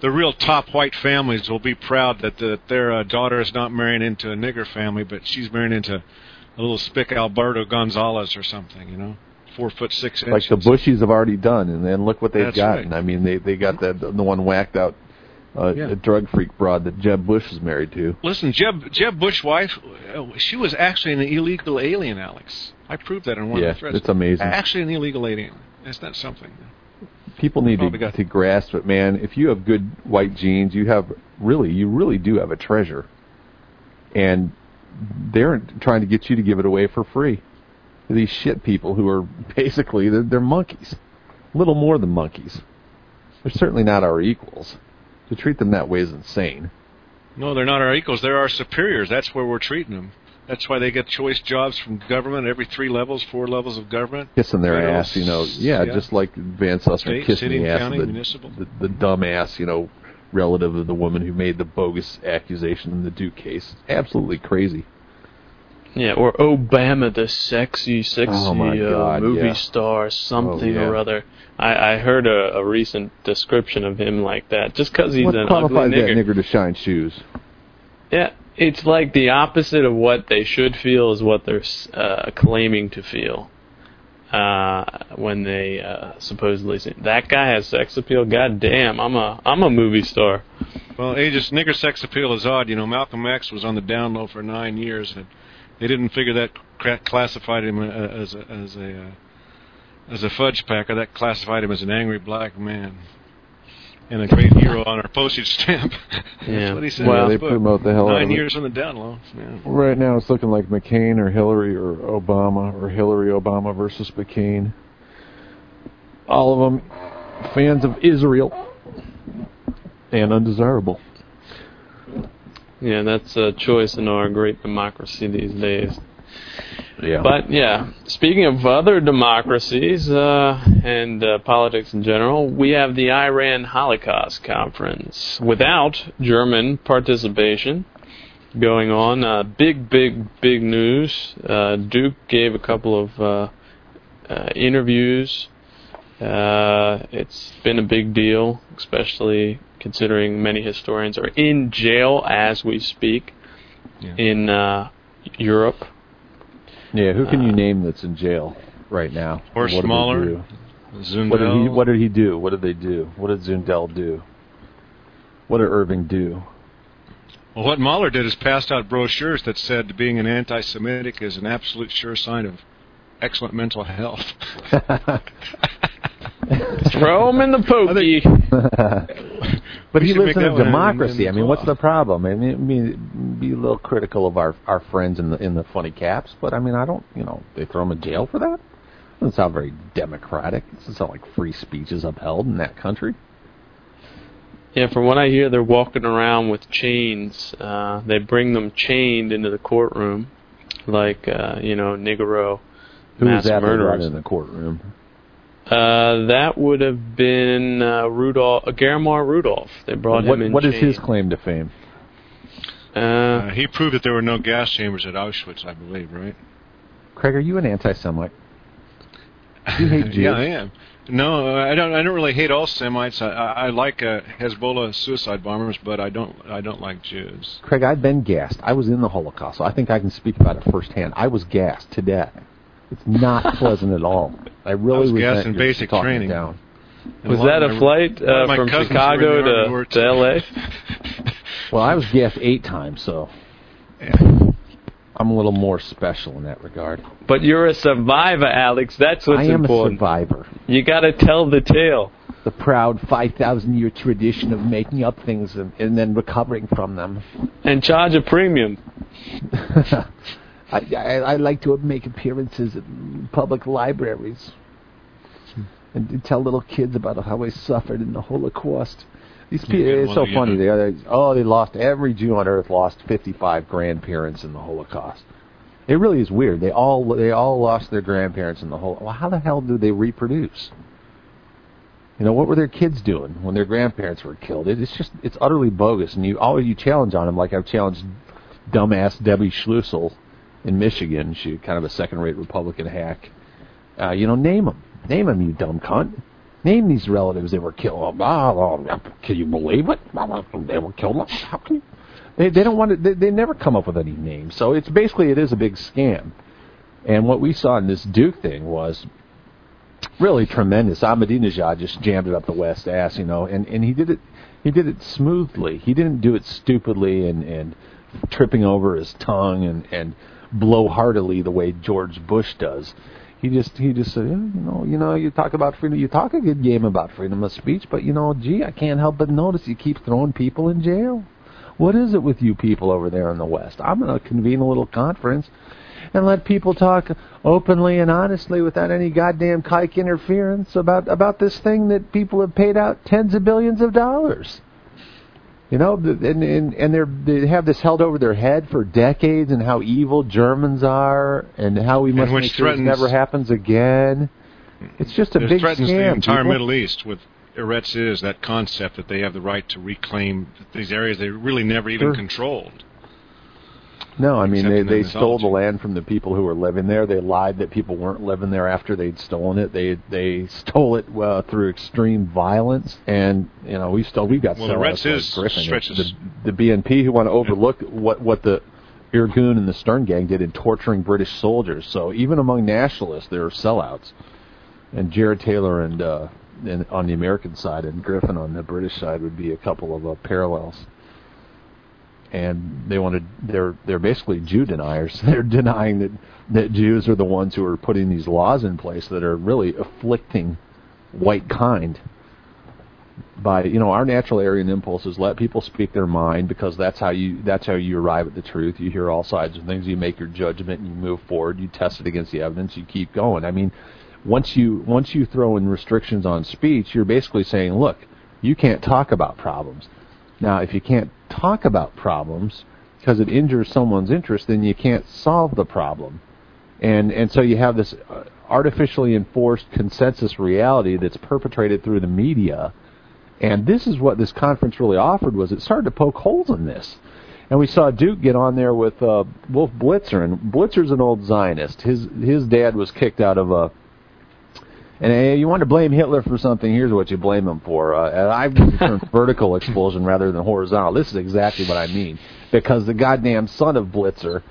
the real top white families will be proud that, the, that their uh, daughter is not marrying into a nigger family, but she's marrying into a little spick Alberto Gonzalez or something, you know? Four foot six inches. Like the Bushies have already done, and then look what they've That's gotten. Right. I mean, they they got that the one whacked out uh, yeah. a drug freak broad that Jeb Bush is married to. Listen, Jeb Jeb Bush's wife, she was actually an illegal alien, Alex. I proved that in one yeah, of the threads. Yeah, it's amazing. Actually, an illegal alien. Isn't that something? People need to, got to grasp it, man. If you have good white genes, you have really you really do have a treasure, and they're trying to get you to give it away for free. These shit people who are basically, they're, they're monkeys. Little more than monkeys. They're certainly not our equals. To treat them that way is insane. No, they're not our equals. They're our superiors. That's where we're treating them. That's why they get choice jobs from government, every three levels, four levels of government. Kissing their Federal, ass, you know. Yeah, yeah, just like Van Sussman kissing city, the ass county, of the, municipal. The, the dumb ass, you know, relative of the woman who made the bogus accusation in the Duke case. Absolutely crazy. Yeah, or Obama, the sexy, sexy oh God, uh, movie yeah. star, something oh, yeah. or other. I, I heard a, a recent description of him like that, just because he's what an ugly nigger. What qualifies that nigger to shine shoes? Yeah, it's like the opposite of what they should feel is what they're uh, claiming to feel uh, when they uh, supposedly say, that guy has sex appeal? God damn, I'm a, I'm a movie star. Well, Aegis, nigger sex appeal is odd. You know, Malcolm X was on the down low for nine years, and they didn't figure that classified him as a, as a uh, as a fudge packer. That classified him as an angry black man and a great hero on our postage stamp. Yeah. That's what he said. Well, in his they book. Promote the hell Nine out of years it. On the down low. Yeah. Right now, it's looking like McCain or Hillary or Obama or Hillary Obama versus McCain. All of them fans of Israel and undesirable. Yeah, that's a choice in our great democracy these days. Yeah. But, yeah, speaking of other democracies uh, and uh, politics in general, we have the Iran Holocaust Conference without German participation going on. Uh, big, big, big news. Uh, Duke gave a couple of uh, uh, interviews. Uh, it's been a big deal, especially considering many historians are in jail as we speak yeah. in uh, Europe. Yeah, who can you name that's in jail right now? Horst Mahler, Zundel. What did, he, what did he do? What did they do? What did Zundel do? What did Irving do? Well, what Mahler did is passed out brochures that said being an anti-Semitic is an absolute sure sign of excellent mental health. Throw him in the pokey. But he lives in a democracy. I mean, what's the problem? I mean, be a little critical of our, our friends in the in the funny caps, but I mean, I don't, you know, they throw him in jail for that? Doesn't sound very democratic. Doesn't sound like free speech is upheld in that country. Yeah, from what I hear, they're walking around with chains. Uh, they bring them chained into the courtroom, like, uh, you know, Nigero mass murderers in the courtroom. Uh, that would have been uh, Rudolph, uh, Germar Rudolph. They brought what, him in. What chain. Is his claim to fame? Uh, uh, he proved that there were no gas chambers at Auschwitz, I believe, right? Craig, are you an anti-Semite? You hate Jews? Yeah, I am. No, I don't. I don't really hate all Semites. I, I, I like uh, Hezbollah suicide bombers, but I don't. I don't like Jews. Craig, I've been gassed. I was in the Holocaust, so I think I can speak about it firsthand. I was gassed to death. It's not pleasant at all. I really I was gassed in basic training. Down. Was that a flight uh, from Chicago to, to L A? Well, I was gassed eight times, so yeah. I'm a little more special in that regard. But you're a survivor, Alex. That's what's important. I am important. a survivor. You got to tell the tale. The proud five thousand year tradition of making up things and, and then recovering from them. And charge a premium. I, I, I like to make appearances at public libraries and tell little kids about how I suffered in the Holocaust. These people—it's so funny. They are, oh, they lost every Jew on earth lost fifty-five grandparents in the Holocaust. It really is weird. They all—they all lost their grandparents in the Holocaust. Well, how the hell do they reproduce? You know, what were their kids doing when their grandparents were killed? It, it's just—it's utterly bogus. And you always you challenge on them, like I've challenged dumbass Debbie Schlussel. In Michigan, she kind of a second-rate Republican hack. Uh, you know, name them. Name them, you dumb cunt. Name these relatives that were killed. Can you believe it? They were killed. How can you? They, they don't want to. They, they never come up with any names. So it's basically it is a big scam. And what we saw in this Duke thing was really tremendous. Ahmadinejad just jammed it up the West ass, you know, and, and he did it. He did it smoothly. He didn't do it stupidly and and tripping over his tongue and and. blowheartedly the way George Bush does. He just he just said, yeah, you know, you know, you talk about freedom, you talk a good game about freedom of speech, but you know, gee, I can't help but notice you keep throwing people in jail. What is it with you people over there in the West? I'm going to convene a little conference and let people talk openly and honestly without any goddamn kike interference about about this thing that people have paid out tens of billions of dollars. You know, and and, and they're, they have this held over their head for decades, and how evil Germans are, and how we must make sure this never happens again. It's just a big scam. It threatens the entire people. Middle East with Eretz Is, that concept that they have the right to reclaim these areas they really never even sure. controlled. No, I mean, they, they stole the land from the people who were living there. They lied that people weren't living there after they'd stolen it. They they stole it uh, through extreme violence. And, you know, we've still, we've got well, Soros and Griffin. The, the B N P who want to overlook yeah. what, what the Irgun and the Stern Gang did in torturing British soldiers. So even among nationalists, there are sellouts. And Jared Taylor and, uh, and on the American side and Griffin on the British side would be a couple of uh, parallels. And they wanted they're they're basically Jew deniers. They're denying that, that Jews are the ones who are putting these laws in place that are really afflicting white kind. By you know, our natural Aryan impulse is let people speak their mind because that's how you that's how you arrive at the truth. You hear all sides of things, you make your judgment, and you move forward, you test it against the evidence, you keep going. I mean, once you once you throw in restrictions on speech, you're basically saying, look, you can't talk about problems. Now, if you can't talk about problems because it injures someone's interest, then you can't solve the problem. And and so you have this artificially enforced consensus reality that's perpetrated through the media. And this is what this conference really offered, was it started to poke holes in this. And we saw Duke get on there with uh, Wolf Blitzer, and Blitzer's an old Zionist. His his dad was kicked out of a... And hey, you want to blame Hitler for something, here's what you blame him for. Uh, and I've used the term vertical expulsion rather than horizontal. This is exactly what I mean. Because the goddamn son of Blitzer,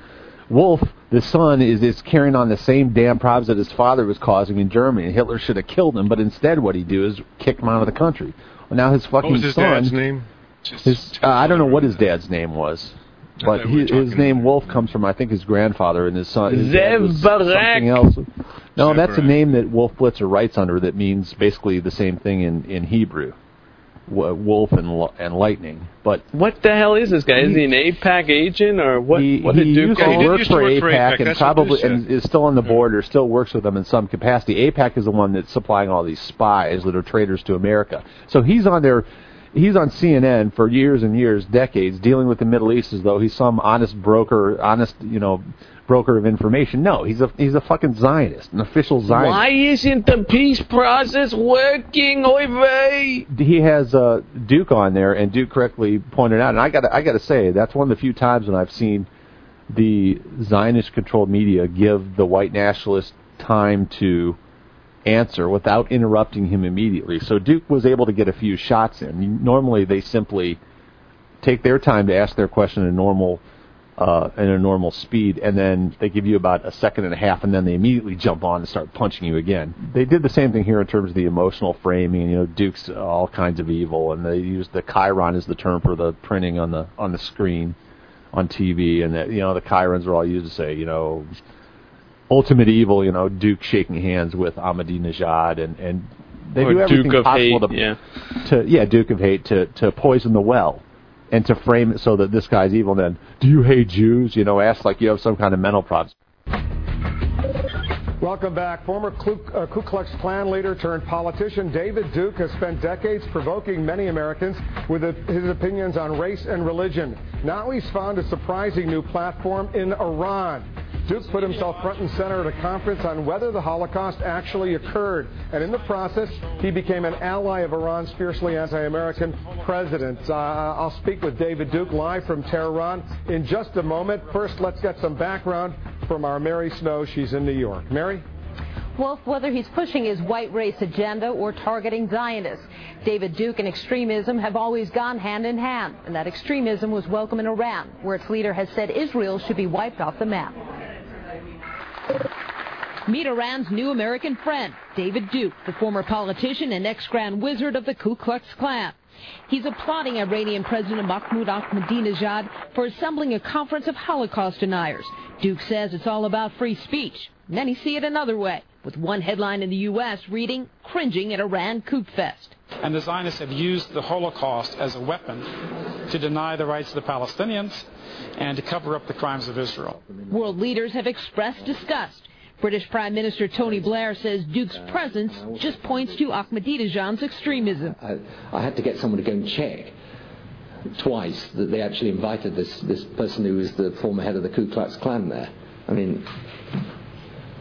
Wolf, the son, is, is carrying on the same damn problems that his father was causing in Germany. Hitler should have killed him, but instead what he'd do is kick him out of the country. Well, now his fucking son... What was his son, dad's name? His, uh, I don't know what his dad's name was, but his, his name Wolf comes from, I think, his grandfather and his son. His dad was something else. No, that's a name that Wolf Blitzer writes under that means basically the same thing in, in Hebrew, wolf and and lightning. But what the hell is this guy? Is he an AIPAC agent or what? He, what did he Duke used to work for AIPAC, and that's probably and is still on the board or still works with them in some capacity. AIPAC is the one that's supplying all these spies that are traitors to America. So he's on their... He's on C N N for years and years, decades, dealing with the Middle East as though he's some honest broker, honest, you know, broker of information. No, he's a he's a fucking Zionist, an official Zionist. Why isn't the peace process working, oy vey? He has uh, Duke on there, and Duke correctly pointed out, and I got I got to say, that's one of the few times when I've seen the Zionist-controlled media give the white nationalist time to answer without interrupting him immediately. So Duke was able to get a few shots in. Normally they simply take their time to ask their question in a normal uh, in a normal speed, and then they give you about a second and a half, and then they immediately jump on and start punching you again. They did the same thing here in terms of the emotional framing. You know, Duke's all kinds of evil, and they used the chyron as the term for the printing on the on the screen on T V, and that, you know, the chyrons were all used to say, you know, ultimate evil, you know, Duke shaking hands with Ahmadinejad, and, and they or do everything Duke of possible hate, to, yeah. to, yeah, Duke of Hate, to, to poison the well and to frame it so that this guy's evil. And then, do you hate Jews? You know, ask like you have some kind of mental problems. Welcome back. Former Ku, uh, Ku Klux Klan leader turned politician David Duke has spent decades provoking many Americans with a, his opinions on race and religion. Now he's found a surprising new platform in Iran. Duke put himself front and center at a conference on whether the Holocaust actually occurred, and in the process, he became an ally of Iran's fiercely anti-American president. Uh, I'll speak with David Duke live from Tehran in just a moment. First, let's get some background from our Mary Snow. She's in New York. Mary? Wolf, whether he's pushing his white race agenda or targeting Zionists, David Duke and extremism have always gone hand in hand, and that extremism was welcome in Iran, where its leader has said Israel should be wiped off the map. Meet Iran's new American friend, David Duke, the former politician and ex-Grand Wizard of the Ku Klux Klan. He's applauding Iranian President Mahmoud Ahmadinejad for assembling a conference of Holocaust deniers. Duke says it's all about free speech. Many see it another way, with one headline in the U S reading, "Cringing at Iran Kook Fest." And the Zionists have used the Holocaust as a weapon to deny the rights of the Palestinians and to cover up the crimes of Israel. World leaders have expressed disgust. British Prime Minister Tony Blair says Duke's presence just points to Ahmadinejad's extremism. I, I had to get someone to go and check twice that they actually invited this, this person who was the former head of the Ku Klux Klan there. I mean...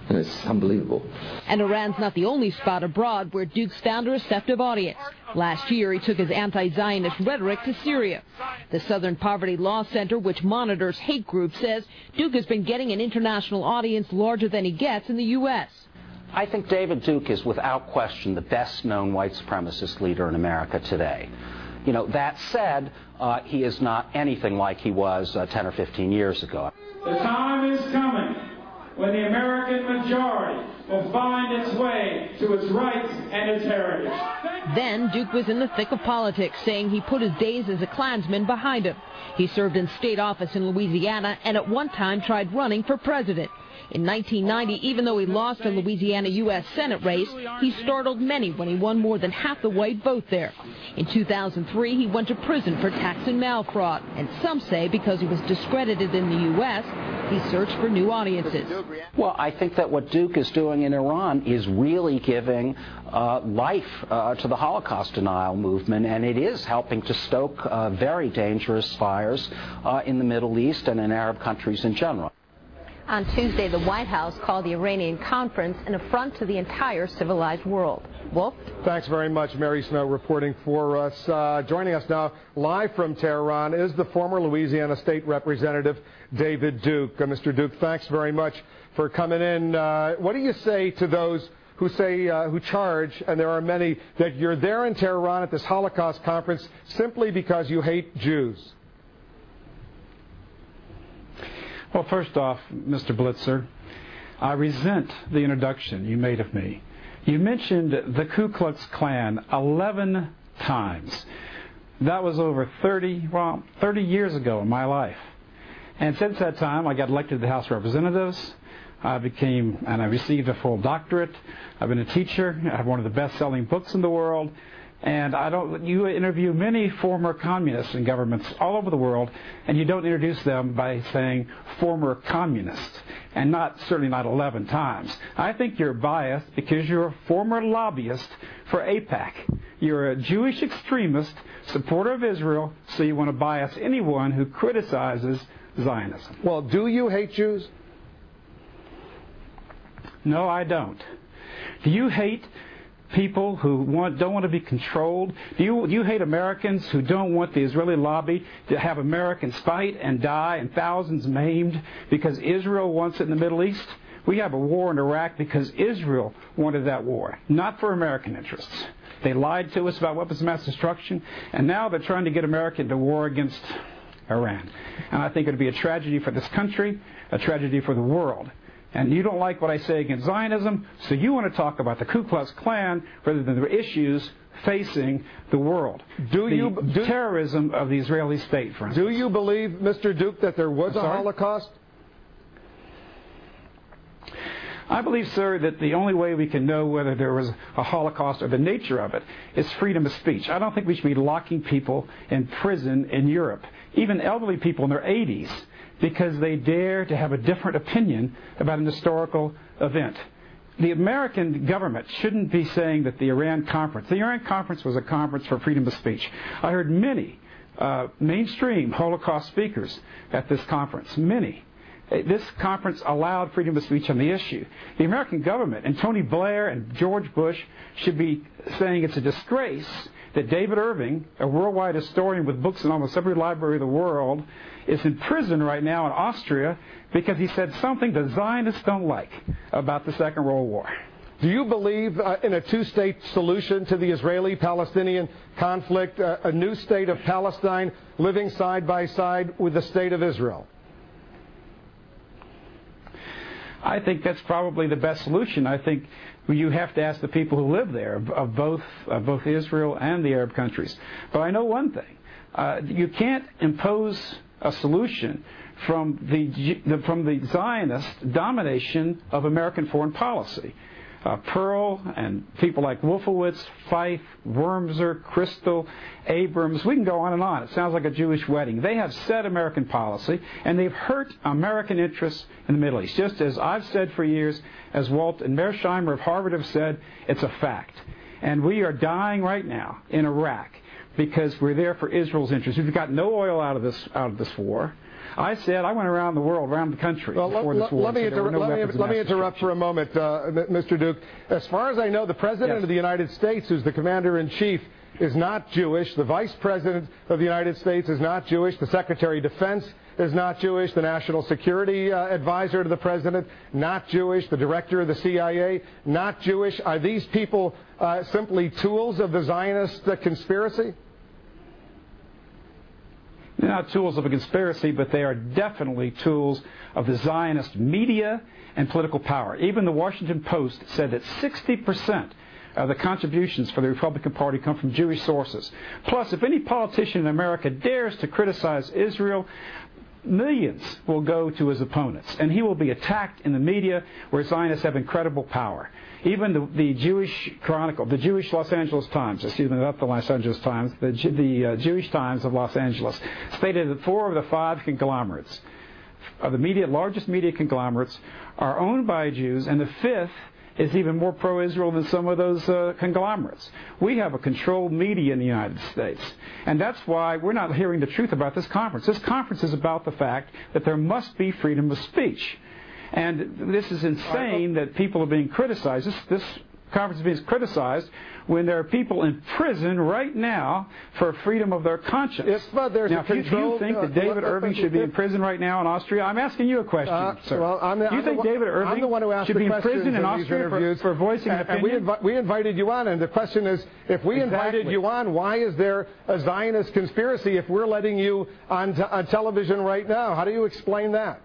And it's unbelievable. And Iran's not the only spot abroad where Duke's found a receptive audience. Last year, he took his anti-Zionist rhetoric to Syria. The Southern Poverty Law Center, which monitors hate groups, says Duke has been getting an international audience larger than he gets in the U S. I think David Duke is, without question, the best-known white supremacist leader in America today. You know, that said, uh, he is not anything like he was uh, ten or fifteen years ago. The time is coming when the American majority will find its way to its rights and its heritage. Then Duke was in the thick of politics, saying he put his days as a Klansman behind him. He served in state office in Louisiana and at one time tried running for president. In nineteen ninety, even though he lost a Louisiana U S Senate race, he startled many when he won more than half the white vote there. In two thousand three, he went to prison for tax and mail fraud, and some say because he was discredited in the U S, he searched for new audiences. Well, I think that what Duke is doing in Iran is really giving uh, life uh, to the Holocaust denial movement, and it is helping to stoke uh, very dangerous fires uh, in the Middle East and in Arab countries in general. On Tuesday, the White House called the Iranian conference an affront to the entire civilized world. Wolf? Thanks very much, Mary Snow, reporting for us. Uh, joining us now live from Tehran is the former Louisiana State Representative David Duke. Uh, Mister Duke, thanks very much for coming in. Uh, what do you say to those who say, uh, who charge, and there are many, that you're there in Tehran at this Holocaust conference simply because you hate Jews? Well, first off, Mister Blitzer, I resent the introduction you made of me. You mentioned the Ku Klux Klan eleven times. That was over thirty, well, thirty years ago in my life. And since that time, I got elected to the House of Representatives. I became, and I received a full doctorate. I've been a teacher. I have one of the best-selling books in the world. And I don't, you interview many former communists in governments all over the world, and you don't introduce them by saying former communists, and not certainly not eleven times. I think you're biased because you're a former lobbyist for AIPAC. You're a Jewish extremist, supporter of Israel, so you want to bias anyone who criticizes Zionism. Well, do you hate Jews? No, I don't. Do you hate people who want, don't want to be controlled? Do you, do you hate Americans who don't want the Israeli lobby to have Americans fight and die and thousands maimed because Israel wants it in the Middle East? We have a war in Iraq because Israel wanted that war, not for American interests. They lied to us about weapons of mass destruction, and now they're trying to get America into war against Iran. And I think it would be a tragedy for this country, a tragedy for the world. And you don't like what I say against Zionism, so you want to talk about the Ku Klux Klan rather than the issues facing the world. Do the you do, terrorism of the Israeli state, for instance. Do you believe, Mister Duke, that there was a Holocaust? I believe, sir, that the only way we can know whether there was a Holocaust or the nature of it is freedom of speech. I don't think we should be locking people in prison in Europe, even elderly people in their eighties, because they dare to have a different opinion about an historical event. The American government shouldn't be saying that the Iran conference, the Iran conference was a conference for freedom of speech. I heard many uh, mainstream Holocaust speakers at this conference, many. This conference allowed freedom of speech on the issue. The American government and Tony Blair and George Bush should be saying it's a disgrace that David Irving, a worldwide historian with books in almost every library of the world, is in prison right now in Austria because he said something the Zionists don't like about the Second World War. Do you believe uh, in a two-state solution to the Israeli-Palestinian conflict, uh, a new state of Palestine living side by side with the state of Israel? I think that's probably the best solution. I think you have to ask the people who live there, of both of both Israel and the Arab countries. But I know one thing. Uh, you can't impose a solution from the, from the Zionist domination of American foreign policy. Uh, Pearl and people like Wolfowitz, Fife, Wormser, Crystal, Abrams. We can go on and on. It sounds like a Jewish wedding. They have set American policy, and they've hurt American interests in the Middle East. Just as I've said for years, as Walt and Mearsheimer of Harvard have said, it's a fact. And we are dying right now in Iraq because we're there for Israel's interests. We've got no oil out of this, out of this war. I said I went around the world, around the country well, before this war. Let me, so no let me, let me interrupt for a moment, uh, Mister Duke. As far as I know, the President yes. of the United States, who's the Commander-in-Chief, is not Jewish. The Vice President of the United States is not Jewish. The Secretary of Defense is not Jewish. The National Security uh, Advisor to the President, not Jewish. The Director of the C I A, not Jewish. Are these people uh, simply tools of the Zionist uh, conspiracy? They're not tools of a conspiracy, but they are definitely tools of the Zionist media and political power. Even the Washington Post said that sixty percent of the contributions for the Republican Party come from Jewish sources. Plus, if any politician in America dares to criticize Israel, millions will go to his opponents, and he will be attacked in the media where Zionists have incredible power. Even the, the Jewish Chronicle, the Jewish Los Angeles Times, excuse me, not the Los Angeles Times, the, the uh, Jewish Times of Los Angeles, stated that four of the five conglomerates, of the media, largest media conglomerates, are owned by Jews, and the fifth is even more pro-Israel than some of those uh, conglomerates. We have a controlled media in the United States, and that's why we're not hearing the truth about this conference. This conference is about the fact that there must be freedom of speech. And this is insane that people are being criticized. This, this conference is being criticized when there are people in prison right now for freedom of their conscience. Yes, but there's now, a do you think that David uh, Irving should be in prison right now in Austria? I'm asking you a question, uh, sir. Well, I'm the, do you I'm think one, David Irving should be in prison in, in Austria for, for voicing an opinion? And we, invi we invited you on, and the question is, if we exactly. invited you on, why is there a Zionist conspiracy if we're letting you on, t on television right now? How do you explain that?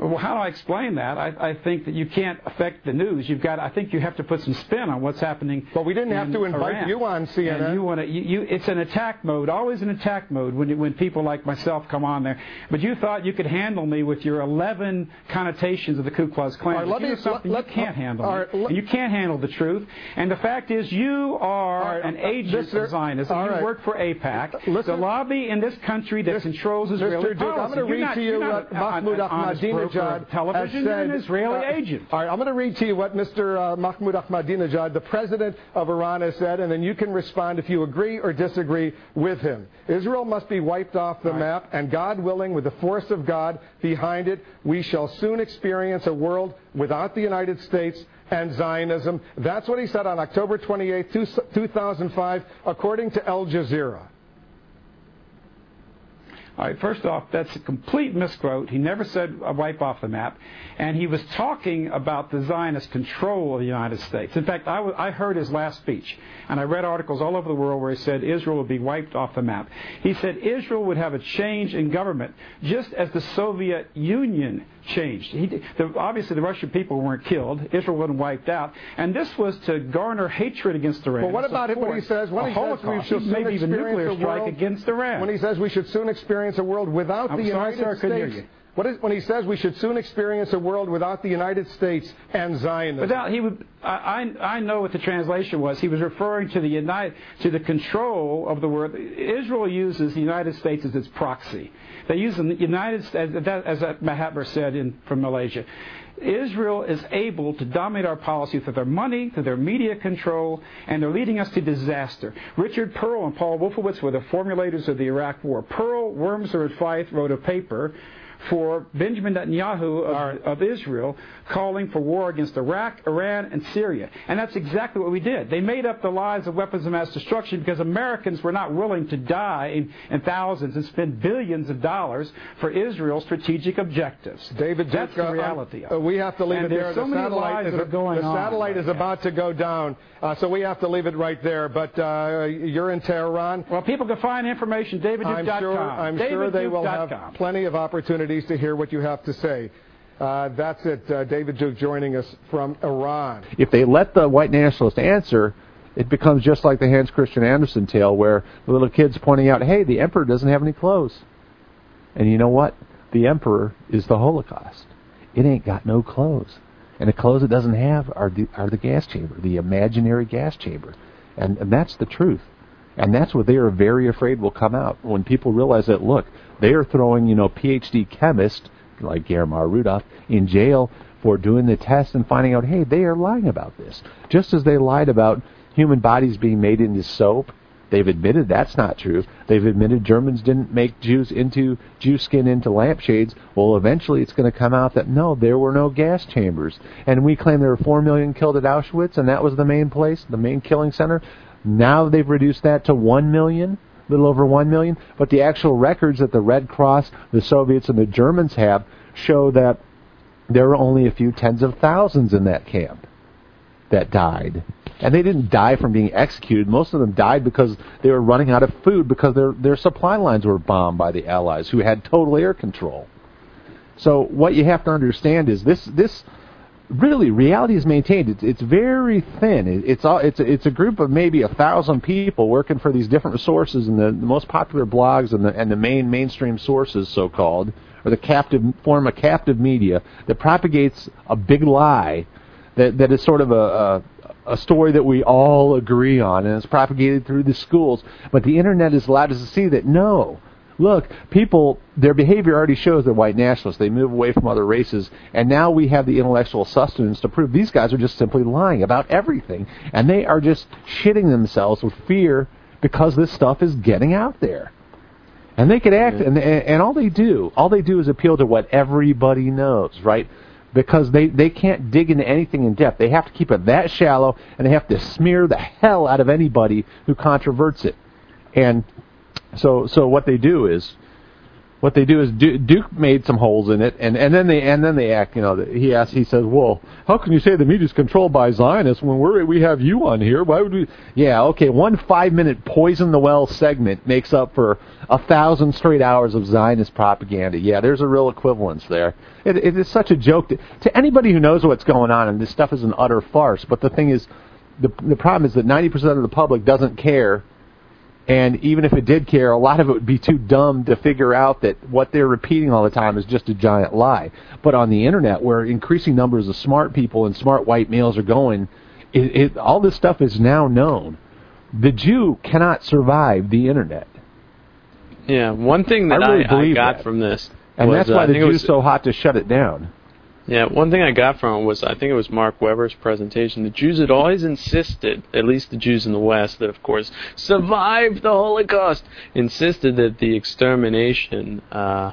Well, how do I explain that? I, I think that you can't affect the news. You've got. I think you have to put some spin on what's happening. But we didn't have to invite Iran. You on C N N. And you want to? You, you, it's an attack mode. Always an attack mode when when people like myself come on there. But you thought you could handle me with your eleven connotations of the Ku Klux Klan. Right, let me, something let, you can't let, handle. Right, me, let, and you can't handle the truth. And the fact is, you are right, an agent of Zionists. And right. You work for AIPAC, Mister the lobby in this country that Mister controls Israeli Mister Duke, policy. I'm going to read not, to you what Mahmoud Ahmadinejad. Television said, and an Israeli uh, agent. All right, I'm going to read to you what Mister Uh, Mahmoud Ahmadinejad, the president of Iran, has said, and then you can respond if you agree or disagree with him. Israel must be wiped off the all map, right. and God willing, with the force of God behind it, we shall soon experience a world without the United States and Zionism. That's what he said on October twenty-eighth, two thousand five, according to Al Jazeera. All right, first off, that's a complete misquote. He never said uh, wipe off the map. And he was talking about the Zionist control of the United States. In fact, I, w I heard his last speech, and I read articles all over the world where he said Israel would be wiped off the map. He said Israel would have a change in government, just as the Soviet Union changed. He, the, obviously, the Russian people weren't killed. Israel wasn't wiped out. And this was to garner hatred against Iran. Well, what about it when he says, when he says we should soon maybe even nuclear strike against Iran? When he says we should soon experience a world without the United States. What is, when he says we should soon experience a world without the United States and Zionism. Without, he would, I, I know what the translation was. He was referring to the United, to the control of the world. Israel uses the United States as its proxy. They use the United States, as, as Mahathir said in, from Malaysia. Israel is able to dominate our policy through their money, through their media control, and they're leading us to disaster. Richard Perle and Paul Wolfowitz were the formulators of the Iraq War. Perle, Wormser, and Feith wrote a paper for Benjamin Netanyahu of, right. of Israel, calling for war against Iraq, Iran, and Syria. And that's exactly what we did. They made up the lies of weapons of mass destruction because Americans were not willing to die in, in thousands and spend billions of dollars for Israel's strategic objectives. David Duke, that's the reality uh, of it. We have to leave and it there. So the satellite, is, going the satellite right is about now. to go down, uh, so we have to leave it right there. But uh, you're in Tehran. Well, people can find information at David Duke dot com. I'm sure, I'm sure they will have plenty of opportunities to hear what you have to say. Uh, that's it. Uh, David Duke joining us from Iran. If they let the white nationalists answer, it becomes just like the Hans Christian Andersen tale where the little kid's pointing out, hey, the emperor doesn't have any clothes. And you know what? The emperor is the Holocaust. It ain't got no clothes. And the clothes it doesn't have are the, are the gas chamber, the imaginary gas chamber. And, and that's the truth. And that's what they are very afraid will come out when people realize that, look, they are throwing, you know, P H D chemists like Germar Rudolph in jail for doing the test and finding out, hey, they are lying about this. Just as they lied about human bodies being made into soap, they've admitted that's not true. They've admitted Germans didn't make Jews into Jew skin into lampshades. Well, eventually it's going to come out that, no, there were no gas chambers. And we claim there were four million killed at Auschwitz, and that was the main place, the main killing center. Now they've reduced that to one million, a little over one million. But the actual records that the Red Cross, the Soviets, and the Germans have show that there were only a few tens of thousands in that camp that died. And they didn't die from being executed. Most of them died because they were running out of food because their, their supply lines were bombed by the Allies who had total air control. So what you have to understand is this... this really, reality is maintained. It's, it's very thin. It, it's all. It's it's a group of maybe a thousand people working for these different sources, and the, the most popular blogs and the and the main mainstream sources, so called, or the captive form of captive media that propagates a big lie, that that is sort of a, a a story that we all agree on, and it's propagated through the schools. But the internet has allowed us to see that no. Look, people, their behavior already shows they're white nationalists. They move away from other races, and now we have the intellectual sustenance to prove these guys are just simply lying about everything, and they are just shitting themselves with fear because this stuff is getting out there. And they could act, mm-hmm. and and all they do, all they do is appeal to what everybody knows, right? Because they, they can't dig into anything in depth. They have to keep it that shallow, and they have to smear the hell out of anybody who controverts it. And so so what they do is, what they do is Duke made some holes in it, and, and then they and then they act. You know, he asks, he says, "Well, how can you say the media's controlled by Zionists when we we have you on here? Why would we?" Yeah, okay, one five minute poison the well segment makes up for a thousand straight hours of Zionist propaganda. Yeah, there's a real equivalence there. It, it is such a joke to, to anybody who knows what's going on, and this stuff is an utter farce. But the thing is, the the problem is that ninety percent of the public doesn't care. And even if it did care, a lot of it would be too dumb to figure out that what they're repeating all the time is just a giant lie. But on the Internet, where increasing numbers of smart people and smart white males are going, it, it, all this stuff is now known. The Jew cannot survive the Internet. Yeah, one thing that I, really I, I got that. from this... And was, that's why uh, the Jew is so hot to shut it down. Yeah, one thing I got from it was, I think it was Mark Weber's presentation, the Jews had always insisted, at least the Jews in the West, that of course survived the Holocaust, insisted that the extermination, uh,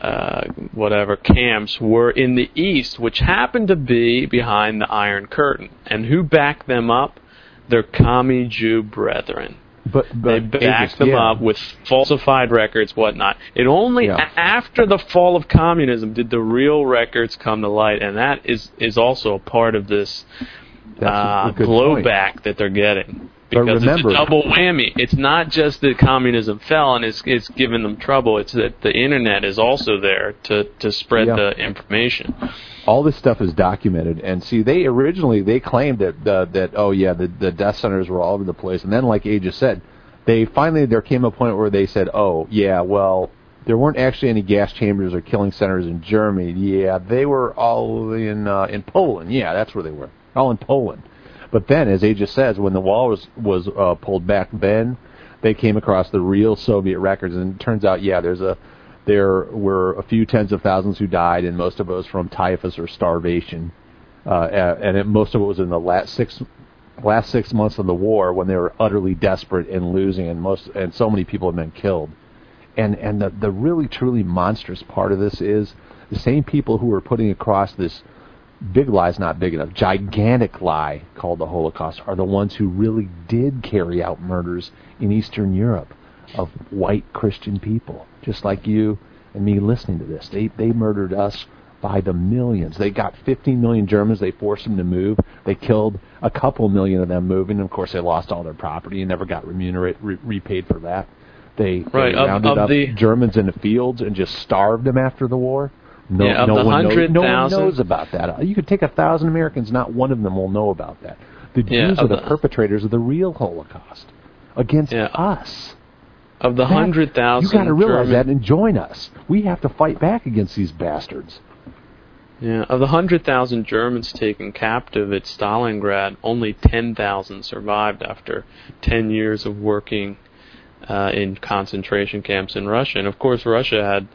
uh, whatever, camps were in the East, which happened to be behind the Iron Curtain. And who backed them up? Their commie Jew brethren. But, but they backed ages, them yeah. up with falsified records, whatnot. It only yeah. a- after the fall of communism did the real records come to light, and that is, is also a part of this uh, blowback point. that they're getting. Because remember, it's a double whammy. It's not just that communism fell and it's it's giving them trouble. It's that the Internet is also there to, to spread yeah. the information. All this stuff is documented. And see, they originally, they claimed that, uh, that oh, yeah, the, the death centers were all over the place. And then, like Aja said, they finally, there came a point where they said, oh, yeah, well, there weren't actually any gas chambers or killing centers in Germany. Yeah, they were all in uh, in Poland. Yeah, that's where they were, all in Poland. But then, as Aja says, when the wall was, was uh, pulled back, then they came across the real Soviet records, and it turns out, yeah, there's a there were a few tens of thousands who died, and most of it was from typhus or starvation, uh, and it, most of it was in the last six last six months of the war when they were utterly desperate and losing, and most and so many people had been killed, and and the the really truly monstrous part of this is the same people who were putting across this. Big lie's not big enough. Gigantic lie called the Holocaust are the ones who really did carry out murders in Eastern Europe of white Christian people, just like you and me listening to this. They they murdered us by the millions. They got fifteen million Germans. They forced them to move. They killed a couple million of them moving. Of course, they lost all their property and never got remunerated re- repaid for that. They, right, they rounded of, of up the... Germans in the fields and just starved them after the war. No, yeah, of no, the one knows, no one knows about that. You could take a thousand Americans, not one of them will know about that. The yeah, Jews are the, the perpetrators of the real Holocaust against yeah. us. Of the hundred thousand, you got to realize German, that and join us. We have to fight back against these bastards. Yeah, of the hundred thousand Germans taken captive at Stalingrad, only ten thousand survived after ten years of working uh, in concentration camps in Russia. And of course, Russia had.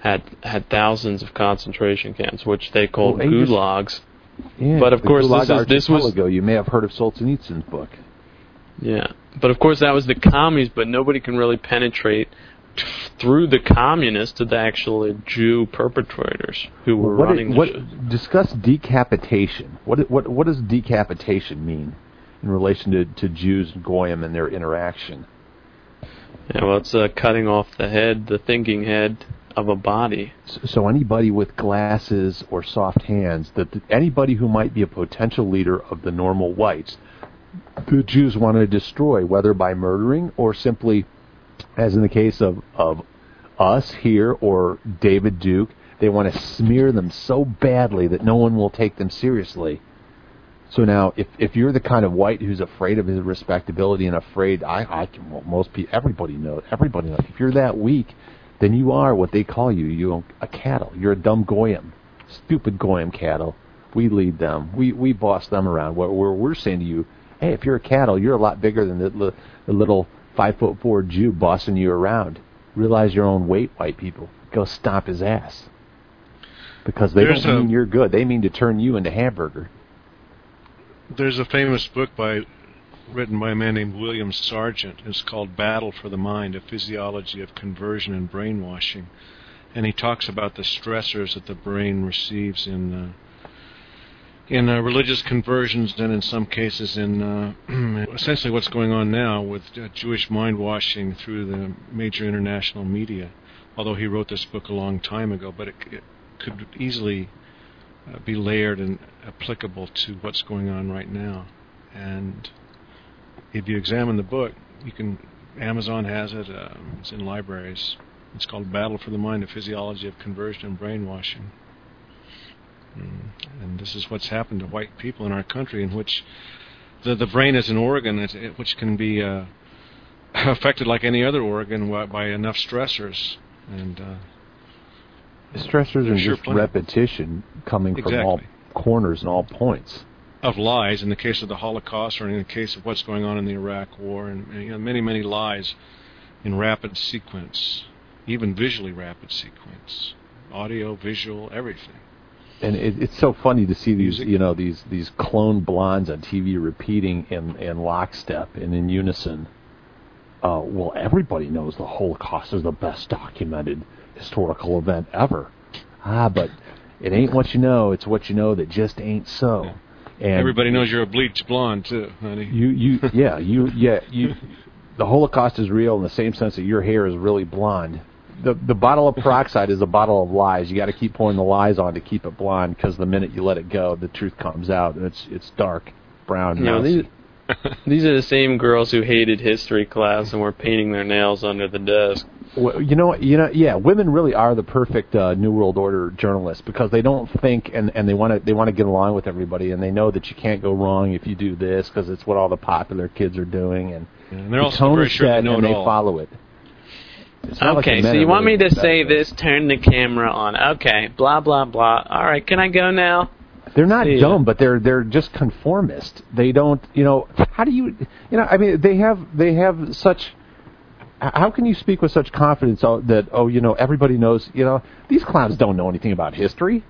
Had had thousands of concentration camps, which they called well, gulags. Yeah, but of course, this, is, this was you may have heard of Solzhenitsyn's book. Yeah, but of course that was the commies. But nobody can really penetrate t- through the communists to the actual Jew perpetrators who were well, what running. It, the what discuss decapitation? What what what does decapitation mean in relation to, to Jews and Goyim and their interaction? Yeah, well, it's uh, cutting off the head, the thinking head. Of a body. So anybody with glasses or soft hands, that anybody who might be a potential leader of the normal whites, the Jews want to destroy, whether by murdering or simply, as in the case of, of us here or David Duke, they want to smear them so badly that no one will take them seriously. So now, if, if you're the kind of white who's afraid of his respectability and afraid, I, I can, well, most people, everybody knows, everybody knows, if you're that weak, then you are what they call you. You're a cattle. You're a dumb goyim. Stupid goyim cattle. We lead them. We we boss them around. Where we're, we're saying to you, hey, if you're a cattle, you're a lot bigger than the, the little five-foot-four Jew bossing you around. Realize your own weight, white people. Go stomp his ass. Because they there's don't a, mean you're good. They mean to turn you into hamburger. There's a famous book by written by a man named William Sargent. It's called Battle for the Mind, A Physiology of Conversion and Brainwashing. And he talks about the stressors that the brain receives in uh, in uh, religious conversions and in some cases in uh, essentially what's going on now with uh, Jewish mind-washing through the major international media. Although he wrote this book a long time ago, but it, it could easily uh, be layered and applicable to what's going on right now. And if you examine the book, you can. Amazon has it. Uh, it's in libraries. It's called Battle for the Mind, A Physiology of Conversion and Brainwashing. And this is what's happened to white people in our country, in which the, the brain is an organ it, which can be uh, affected like any other organ by enough stressors. And uh, the stressors are sure just plenty. Repetition coming exactly. from all corners and all points. Of lies, in the case of the Holocaust or in the case of what's going on in the Iraq War, and you know, many, many lies in rapid sequence. Even visually rapid sequence, audio, visual, everything. And it, it's so funny to see these, you know, these these clone blondes on T V repeating in, in lockstep and in unison. Uh, well, everybody knows the Holocaust is the best documented historical event ever. Ah, but it ain't what you know; it's what you know that just ain't so. Yeah. And everybody knows you're a bleached blonde too, honey. You, you, yeah, you, yeah, you. The Holocaust is real in the same sense that your hair is really blonde. The the bottle of peroxide is a bottle of lies. You got to keep pouring the lies on to keep it blonde, because the minute you let it go, the truth comes out, and it's it's dark, brown. No, these, these are the same girls who hated history class and were painting their nails under the desk. Well, you know, you know, yeah, women really are the perfect uh, New World Order journalists, because they don't think, and, and they want to they want to get along with everybody, and they know that you can't go wrong if you do this because it's what all the popular kids are doing, and, yeah, and they're the also very sure they know and it they all. Follow it. Okay, like so you want me to say this, turn the camera on. Okay, blah, blah, blah. All right, can I go now? They're not See dumb, ya. But they're they're just conformist. They don't, you know, how do you, you know, I mean, they have they have such, how can you speak with such confidence that, oh, you know, everybody knows, you know, these clowns don't know anything about history.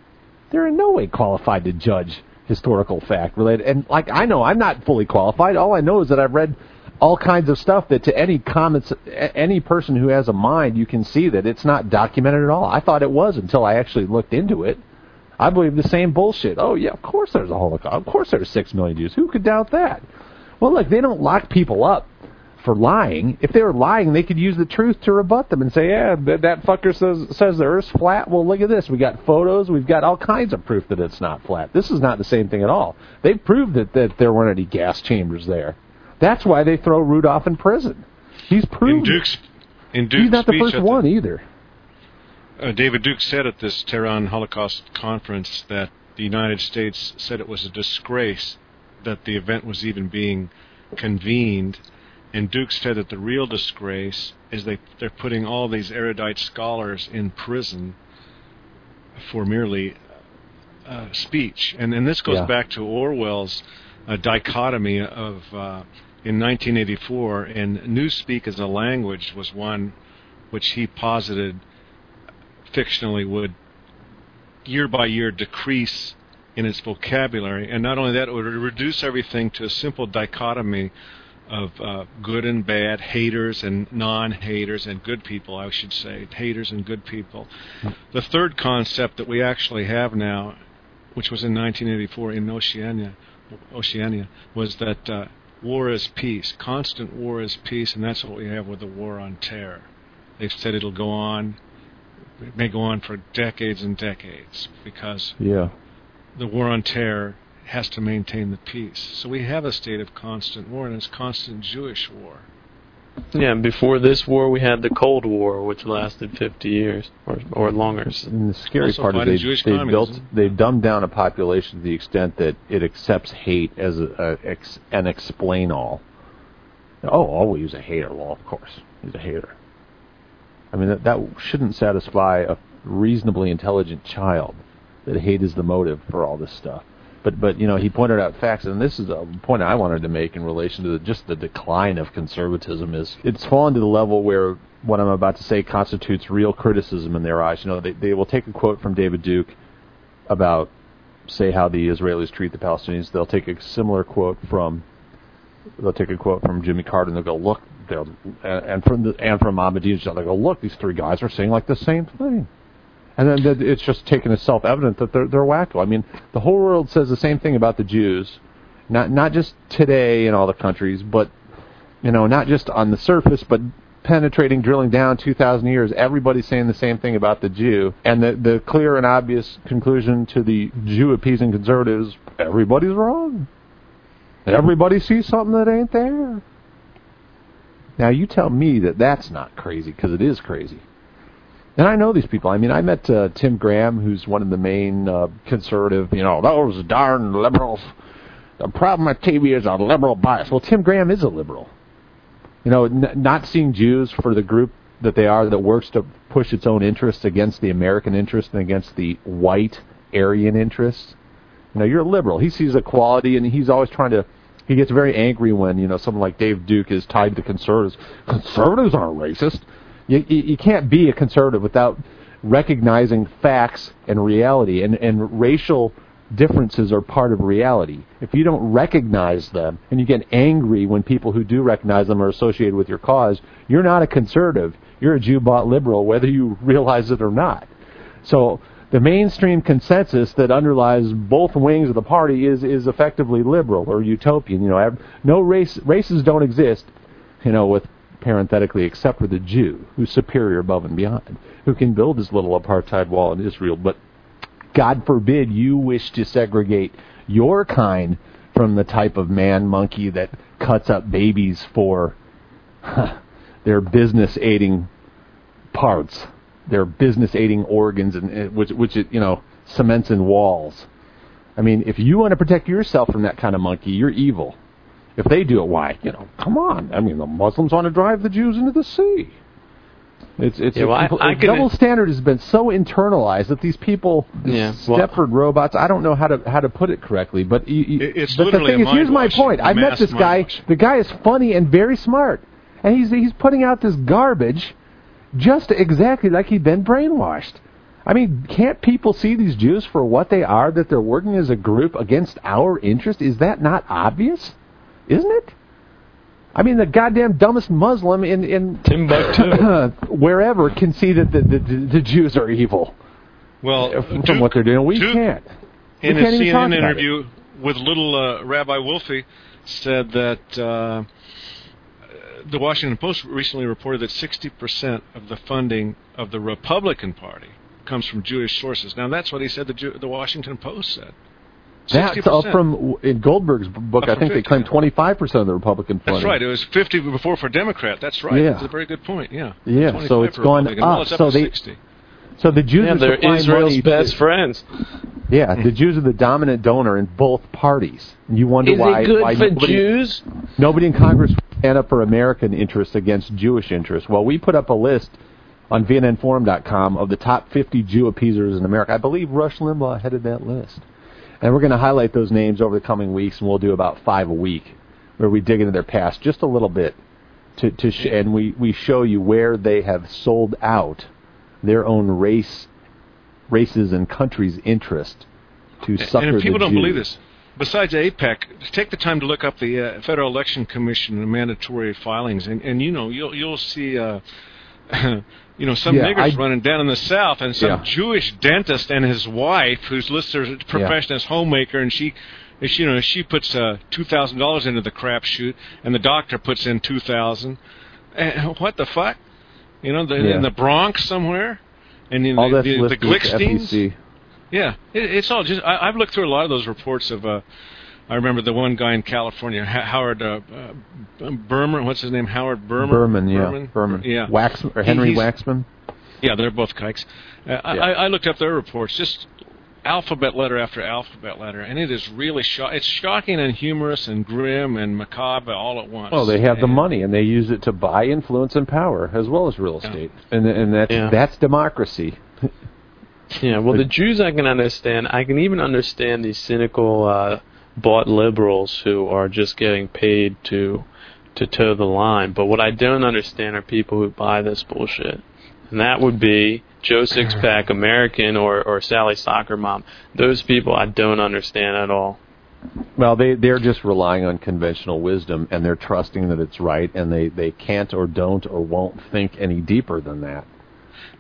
They're in no way qualified to judge historical fact related. And, like, I know I'm not fully qualified. All I know is that I've read all kinds of stuff that to any comments, any person who has a mind, you can see that it's not documented at all. I thought it was until I actually looked into it. I believe the same bullshit. Oh, yeah, of course there's a Holocaust. Of course there's six million Jews. Who could doubt that? Well, look, they don't lock people up for lying. If they were lying, they could use the truth to rebut them and say, yeah, that, that fucker says, says the Earth's flat. Well, look at this. We got photos. We've got all kinds of proof that it's not flat. This is not the same thing at all. They've proved that, that there weren't any gas chambers there. That's why they throw Rudolph in prison. He's proven. In Duke's, in Duke's He's not the first the, one either. Uh, David Duke said at this Tehran Holocaust conference that the United States said it was a disgrace that the event was even being convened. And Duke said that the real disgrace is they, they're putting all these erudite scholars in prison for merely uh, speech. And, and this goes yeah. back to Orwell's a dichotomy of uh, in nineteen eighty-four, and Newspeak as a language was one which he posited fictionally would year by year decrease in its vocabulary, and not only that, it would reduce everything to a simple dichotomy of uh, good and bad, haters and non-haters, and good people, I should say, haters and good people. The third concept that we actually have now, which was in nineteen eighty-four in Oceania, Oceania, was that uh, war is peace. Constant war is peace, and that's what we have with the war on terror. They've said it'll go on. It may go on for decades and decades because yeah. the war on terror has to maintain the peace. So we have a state of constant war, and it's constant Jewish war. Yeah, and before this war, we had the Cold War, which lasted fifty years or, or longer. And the scary also part is they, they've, built, they've dumbed down a population to the extent that it accepts hate as a, a, ex, an explain-all. Oh, always a hater. Well, of course, he's a hater. I mean, that, that shouldn't satisfy a reasonably intelligent child, that hate is the motive for all this stuff. But, but you know, he pointed out facts, and this is a point I wanted to make in relation to the, just the decline of conservatism is it's fallen to the level where what I'm about to say constitutes real criticism in their eyes. You know, they, they will take a quote from David Duke about, say, how the Israelis treat the Palestinians. They'll take a similar quote from they'll take a quote from Jimmy Carter and they'll go, look, they'll, and from the, and from Ahmadinejad, they go, look, these three guys are saying like the same thing. And then it's just taken as self-evident that they're, they're wacko. I mean, the whole world says the same thing about the Jews, not not just today in all the countries, but, you know, not just on the surface, but penetrating, drilling down two thousand years, everybody's saying the same thing about the Jew. And the, the clear and obvious conclusion to the Jew-appeasing conservatives, everybody's wrong. Everybody sees something that ain't there. Now, you tell me that that's not crazy, because it is crazy. And I know these people. I mean, I met uh, Tim Graham, who's one of the main uh, conservative, you know, those darn liberals. The problem with T V is a liberal bias. Well, Tim Graham is a liberal. You know, n- not seeing Jews for the group that they are that works to push its own interests against the American interest and against the white Aryan interests. You know, you're a liberal. He sees equality, and he's always trying to... He gets very angry when, you know, someone like Dave Duke is tied to conservatives. Conservatives aren't racist. You, you can't be a conservative without recognizing facts and reality, and, and racial differences are part of reality. If you don't recognize them, and you get angry when people who do recognize them are associated with your cause, you're not a conservative. You're a Jew-bought liberal, whether you realize it or not. So the mainstream consensus that underlies both wings of the party is, is effectively liberal or utopian. You know, no race, races don't exist, you know, with parenthetically, except for the Jew, who's superior above and beyond, who can build his little apartheid wall in Israel. But God forbid you wish to segregate your kind from the type of man monkey that cuts up babies for huh, their business-aiding parts, their business-aiding organs, and, and which, which it, you know, cements in walls. I mean, if you want to protect yourself from that kind of monkey, you're evil. If they do it, why? You know, come on. I mean, the Muslims want to drive the Jews into the sea. It's it's yeah, well, a, I, I the double standard has been so internalized that these people, yeah, Stepford well, robots. I don't know how to how to put it correctly, but you, you, it's but literally the thing is, here's my point. I met this guy. Wash. The guy is funny and very smart, and he's he's putting out this garbage, just exactly like he'd been brainwashed. I mean, can't people see these Jews for what they are? That they're working as a group against our interest. Is that not obvious? Isn't it? I mean, the goddamn dumbest Muslim in, in Timbuktu, wherever, can see that the, the, the Jews are evil. Well, from Duke, what they're doing, we Duke, can't. We in can't a C N N interview with little uh, Rabbi Wolfie, said that uh, the Washington Post recently reported that sixty percent of the funding of the Republican Party comes from Jewish sources. Now, that's what he said. The, Jew, the Washington Post said. That's up from, in Goldberg's book, I think fifty, they claimed twenty-five percent of the Republican funding. That's right. It was fifty before for Democrat. That's right. Yeah. That's a very good point, yeah. Yeah, so it's gone Republican. up. Well, it's up so, they, so the Jews yeah, are they're Israel's best to, friends. Yeah, the Jews are the dominant donor in both parties. And you wonder Is why... Is it good why for nobody, Jews? Nobody in Congress would stand up for American interests against Jewish interests. Well, we put up a list on V N N forum dot com of the top fifty Jew appeasers in America. I believe Rush Limbaugh headed that list. And we're going to highlight those names over the coming weeks, and we'll do about five a week, where we dig into their past just a little bit, to, to sh- and we, we show you where they have sold out their own race, races and countries' interest to sucker the Jews. And if people don't believe this, besides AIPAC, take the time to look up the uh, Federal Election Commission and mandatory filings, and, and you know you'll you'll see. Uh, You know, some yeah, niggers I, running down in the South, and some yeah. Jewish dentist and his wife, who's listed as a profession yeah. as homemaker, and she, she, you know, she puts uh, two thousand dollars into the crapshoot, and the doctor puts in two thousand. And what the fuck? You know, the, yeah. in the Bronx somewhere, and in all the, the, the Glicksteins. Yeah, it, it's all just. I, I've looked through a lot of those reports of. Uh, I remember the one guy in California, Howard uh, uh, Berman. What's his name? Howard Berman. Berman, yeah. Berman, Berman. yeah. Waxman, or Henry He's, Waxman. Yeah, they're both kikes. Uh, yeah. I, I looked up their reports, just alphabet letter after alphabet letter, and it is really sho- it's shocking and humorous and grim and macabre all at once. Well, they have and, the money, and they use it to buy influence and power, as well as real estate, yeah. and and that's yeah. that's democracy. yeah. Well, the Jews I can understand. I can even understand these cynical. Uh, bought liberals who are just getting paid to to toe the line. But what I don't understand are people who buy this bullshit. And that would be Joe Sixpack American or, or Sally Soccer Mom. Those people I don't understand at all. Well, they, they're just relying on conventional wisdom, and they're trusting that it's right, and they, they can't or don't or won't think any deeper than that.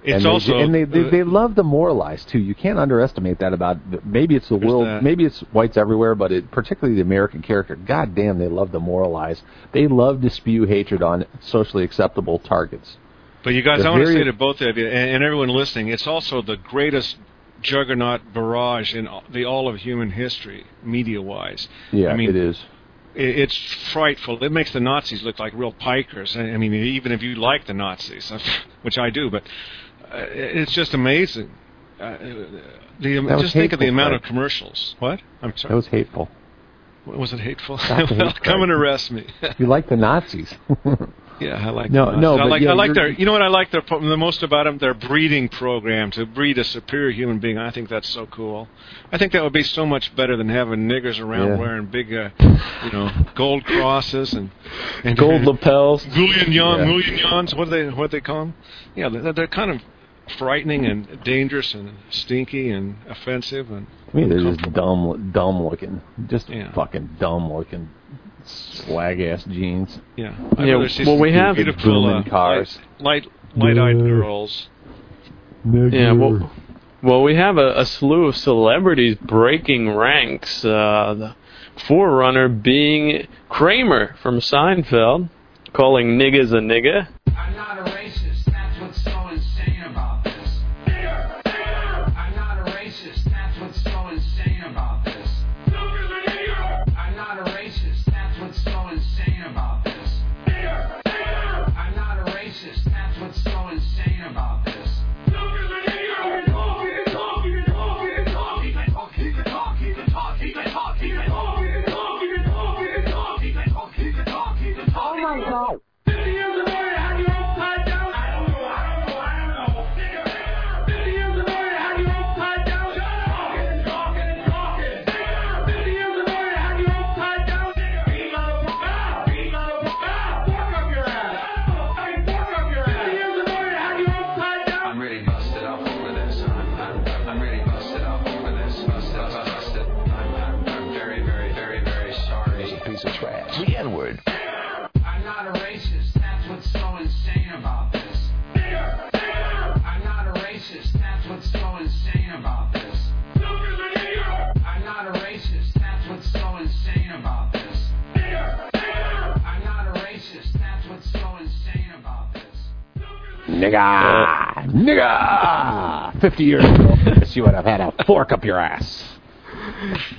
It's and also they, and they, they they love the moralized too. You can't underestimate that about maybe it's the world, that. maybe it's whites everywhere, but it, particularly the American character. God damn, they love the moralized. They love to spew hatred on socially acceptable targets. But you guys, They're I want very, to say to both of you and, and everyone listening, it's also the greatest juggernaut barrage in the all of human history, media-wise. Yeah, I mean, it is. It's frightful. It makes the Nazis look like real pikers. I mean, even if you like the Nazis, which I do, but it's just amazing. Uh, the, just think hateful, of the amount Craig. of commercials. What? I'm sorry. That was hateful. Was it hateful? Well, come and arrest me. You like the Nazis. Yeah, I like no, them. No, I like, yeah, I like their. You know what I like their, the most about them? Their breeding program to breed a superior human being. I think that's so cool. I think that would be so much better than having niggers around yeah. wearing big, uh, you know, gold crosses and, and gold lapels. Goulignons, yeah. Goulignons. What do they? What do they call them? Yeah, they're, they're kind of frightening and dangerous and stinky and offensive and. I mean, they're just dumb, dumb looking. Just yeah. fucking dumb looking. Slag ass jeans. Yeah. I yeah well, we have beautiful uh, cars. Light, light, light-eyed uh, girls. Yeah. Well, well, we have a, a slew of celebrities breaking ranks. Uh, the forerunner being Kramer from Seinfeld, calling niggas a nigga. I'm not a racist. That's what's so insane about this. Nigger, nigger. I'm not a racist. That's what's so insane about this. Nigger, nigger. I'm not a racist. What's so insane about this? Nigger, nigger. I'm not a racist. That's what's so insane about this. Oh my God. Nigga! Uh, nigga! Fifty years ago, you would have had a fork up your ass.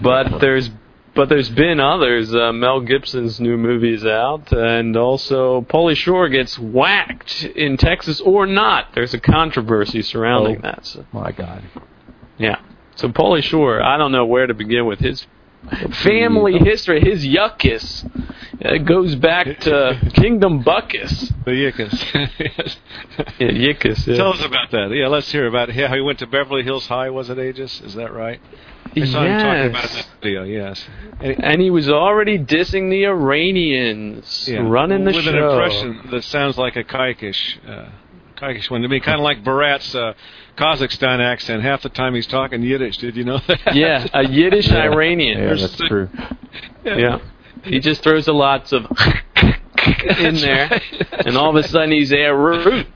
But there's, but there's been others. Uh, Mel Gibson's new movie's out, and also Pauly Shore gets whacked in Texas or not. There's a controversy surrounding oh, that. So. My God. Yeah. So Pauly Shore, I don't know where to begin with his family history. His yuckus it goes back to Kingdom Buckus. The yuckus. Yes. Yeah, yuckus. Yeah. Tell us about that. Yeah, let's hear about how he went to Beverly Hills High. Was it Aegis? Is that right? I saw yes. him talking about that video. Yes. And, it, and he was already dissing the Iranians, yeah. running the With show. With an impression that sounds like a Kaikish. Uh, Turkish one to me, kind of like Barat's uh, Kazakhstan accent. Half the time he's talking Yiddish. Did you know that? Yeah, a Yiddish yeah. Iranian. Yeah, that's true. Yeah. yeah, he just throws a lots of in there, right. and all of a sudden he's a root.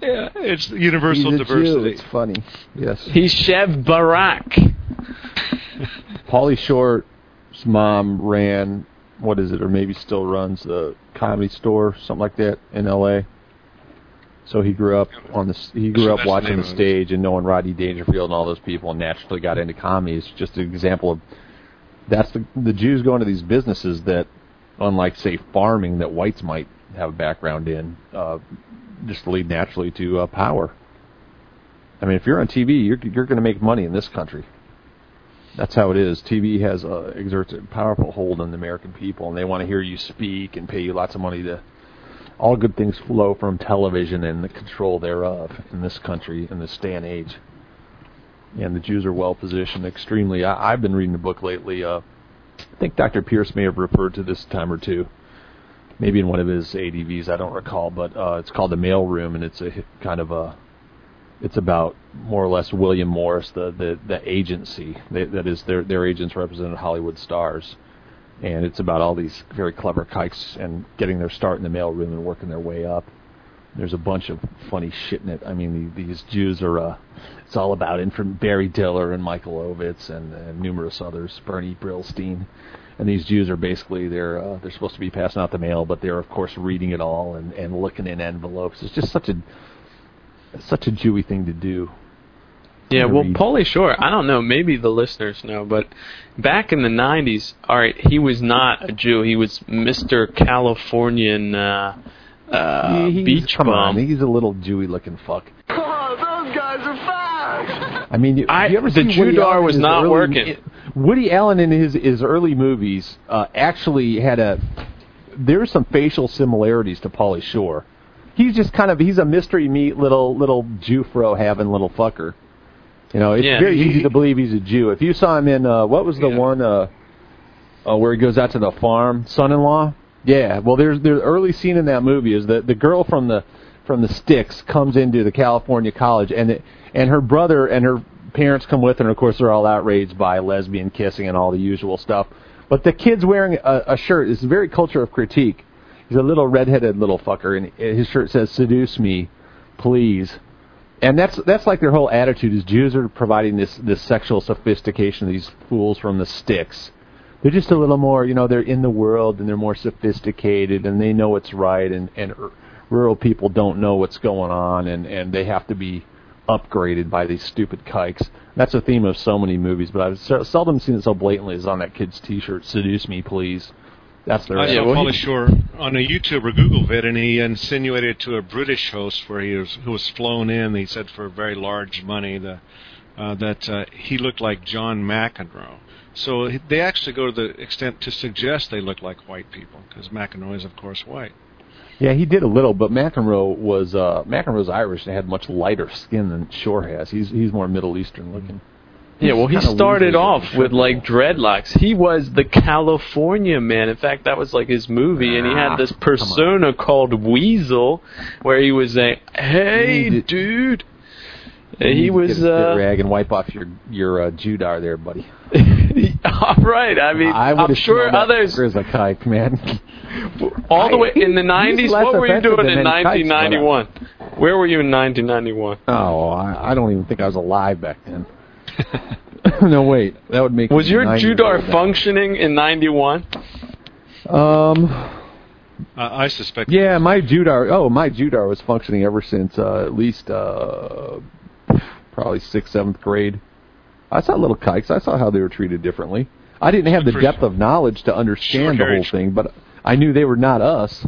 Yeah, it's universal he's a diversity. Jew. It's funny. Yes, he's Shev Barak. Pauly Shore's mom ran, what is it, or maybe still runs the Comedy Store, something like that in L A. So he grew up on the he grew up watching the stage and knowing Rodney Dangerfield and all those people, and naturally got into comedy. It's just an example of that's the the Jews going to these businesses that, unlike say farming that whites might have a background in, uh, just lead naturally to uh, power. I mean, if you're on T V, you're you're going to make money in this country. That's how it is. T V has uh, exerts a powerful hold on the American people, and they want to hear you speak and pay you lots of money to. All good things flow from television and the control thereof in this country, in this day and age. And the Jews are well-positioned extremely. I, I've been reading a book lately. Uh, I think Doctor Pierce may have referred to this time or two, maybe in one of his A D Vs, I don't recall, but uh, it's called The Mail Room, and it's a kind of a It's about more or less William Morris, the the, the agency they, that is their their agents represented Hollywood stars, and it's about all these very clever kikes and getting their start in the mailroom and working their way up. There's a bunch of funny shit in it. I mean, the, these Jews are. Uh, it's all about infant Barry Diller and Michael Ovitz and, and numerous others, Bernie Brillstein, and these Jews are basically they're uh, they're supposed to be passing out the mail, but they're of course reading it all and, and looking in envelopes. It's just such a It's such a Jewy thing to do. Yeah, well, Pauly Shore, I don't know, maybe the listeners know, but back in the nineties, all right, he was not a Jew. He was Mister Californian uh, uh, he's, beach come bum. On, he's a little Jewy-looking fuck. Come on, those guys are facts! I mean, you, I, you ever the Judar was not early, working. It, Woody Allen in his, his early movies uh, actually had a... There are some facial similarities to Pauly Shore. He's just kind of, he's a mystery meat little little Jufro having little fucker. You know, it's yeah, very he, easy to believe he's a Jew. If you saw him in, uh, what was the yeah. one uh, uh, where he goes out to the farm, Son-in-Law? Yeah, well, there's the early scene in that movie is that the girl from the from the sticks comes into the California college, and it, and her brother and her parents come with her, and of course they're all outraged by lesbian kissing and all the usual stuff. But the kid's wearing a, a shirt. It's a very culture of critique. He's a little redheaded little fucker, and his shirt says, "Seduce me, please." And that's that's like their whole attitude is Jews are providing this, this sexual sophistication to these fools from the sticks. They're just a little more, you know, they're in the world, and they're more sophisticated, and they know what's right, and, and r- rural people don't know what's going on, and, and they have to be upgraded by these stupid kikes. That's a theme of so many movies, but I've se- seldom seen it so blatantly as on that kid's T-shirt, "Seduce me, please." That's the right. I saw Pauly Shore on a YouTube or Google vid, and he insinuated to a British host where he was, who was flown in, he said for very large money, the, uh, that uh, he looked like John McEnroe. So they actually go to the extent to suggest they look like white people, because McEnroe is, of course, white. Yeah, he did a little, but McEnroe was uh, McEnroe's Irish and had much lighter skin than Shore has. He's he's more Middle Eastern looking. Yeah, well, he started off with, like, dreadlocks. He was the California man. In fact, that was, like, his movie, and he had this persona called Weasel, where he was a, hey, dude. And he was... Get a spit rag and wipe off your, your uh, Judar there, buddy. All right, I mean, I I'm sure others... I would have kike, man. All the way in the nineties, what were you doing in nineteen ninety-one? Where were you in nineteen ninety-one? Oh, I, I don't even think I was alive back then. No, wait. That would make. Was your Judar functioning in ninety-one? Um, uh, I suspect. Yeah, my Judar. Oh, my Judar was functioning ever since uh, at least uh, probably sixth, seventh grade. I saw little kikes. I saw how they were treated differently. I didn't have the depth of knowledge to understand the whole thing, but I knew they were not us.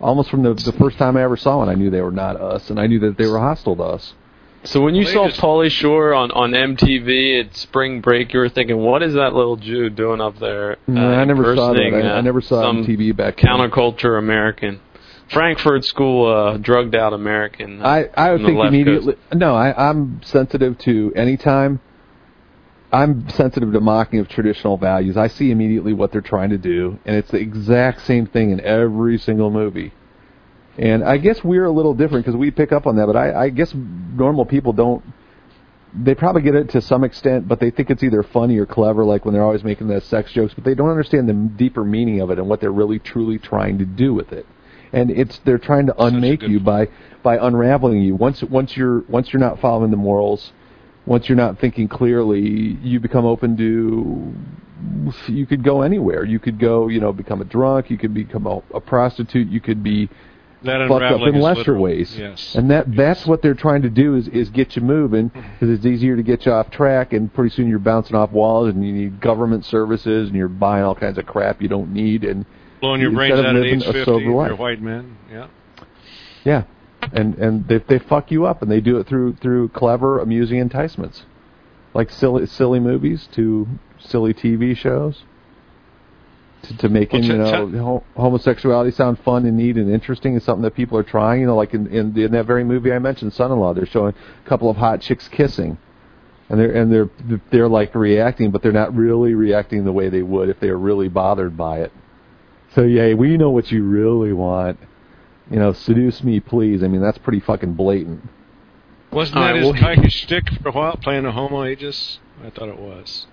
Almost from the, the first time I ever saw one, I knew they were not us, and I knew that they were hostile to us. So when you well, saw Pauly Shore on, on M T V at spring break, you were thinking, what is that little Jew doing up there? Uh, no, I never saw that. I, I never saw some M T V back then. Counterculture American. Frankfurt School uh, drugged out American. Uh, I, I would think immediately. Coast. No, I, I'm sensitive to any time. I'm sensitive to mocking of traditional values. I see immediately what they're trying to do, and it's the exact same thing in every single movie. And I guess we're a little different because we pick up on that, but I, I guess normal people don't, they probably get it to some extent, but they think it's either funny or clever, like when they're always making the sex jokes, but they don't understand the deeper meaning of it and what they're really truly trying to do with it. And it's they're trying to unmake you by, by unraveling you. Once once you're once you're not following the morals, once you're not thinking clearly, you become open to... You could go anywhere. You could go, you know, become a drunk, you could become a, a prostitute, you could be... That fucked up in lesser literal. Ways. Yes. And that yes. that's what they're trying to do is, is get you moving because it's easier to get you off track, and pretty soon you're bouncing off walls, and you need government services, and you're buying all kinds of crap you don't need. And blowing your brains out at age fifty, you're white men. Yeah. Yeah. And and they they fuck you up, and they do it through through clever, amusing enticements. Like silly silly movies to silly T V shows. To, to making well, t- you know t- homosexuality sound fun and neat and interesting and something that people are trying, you know, like in, in in that very movie I mentioned, Son-in-Law, they're showing a couple of hot chicks kissing, and they're and they're they're like reacting, but they're not really reacting the way they would if they were really bothered by it. So yeah, we know what you really want, you know, seduce me, please. I mean, that's pretty fucking blatant. Wasn't that his kind of shtick for a while, playing a homo aegis? I thought it was.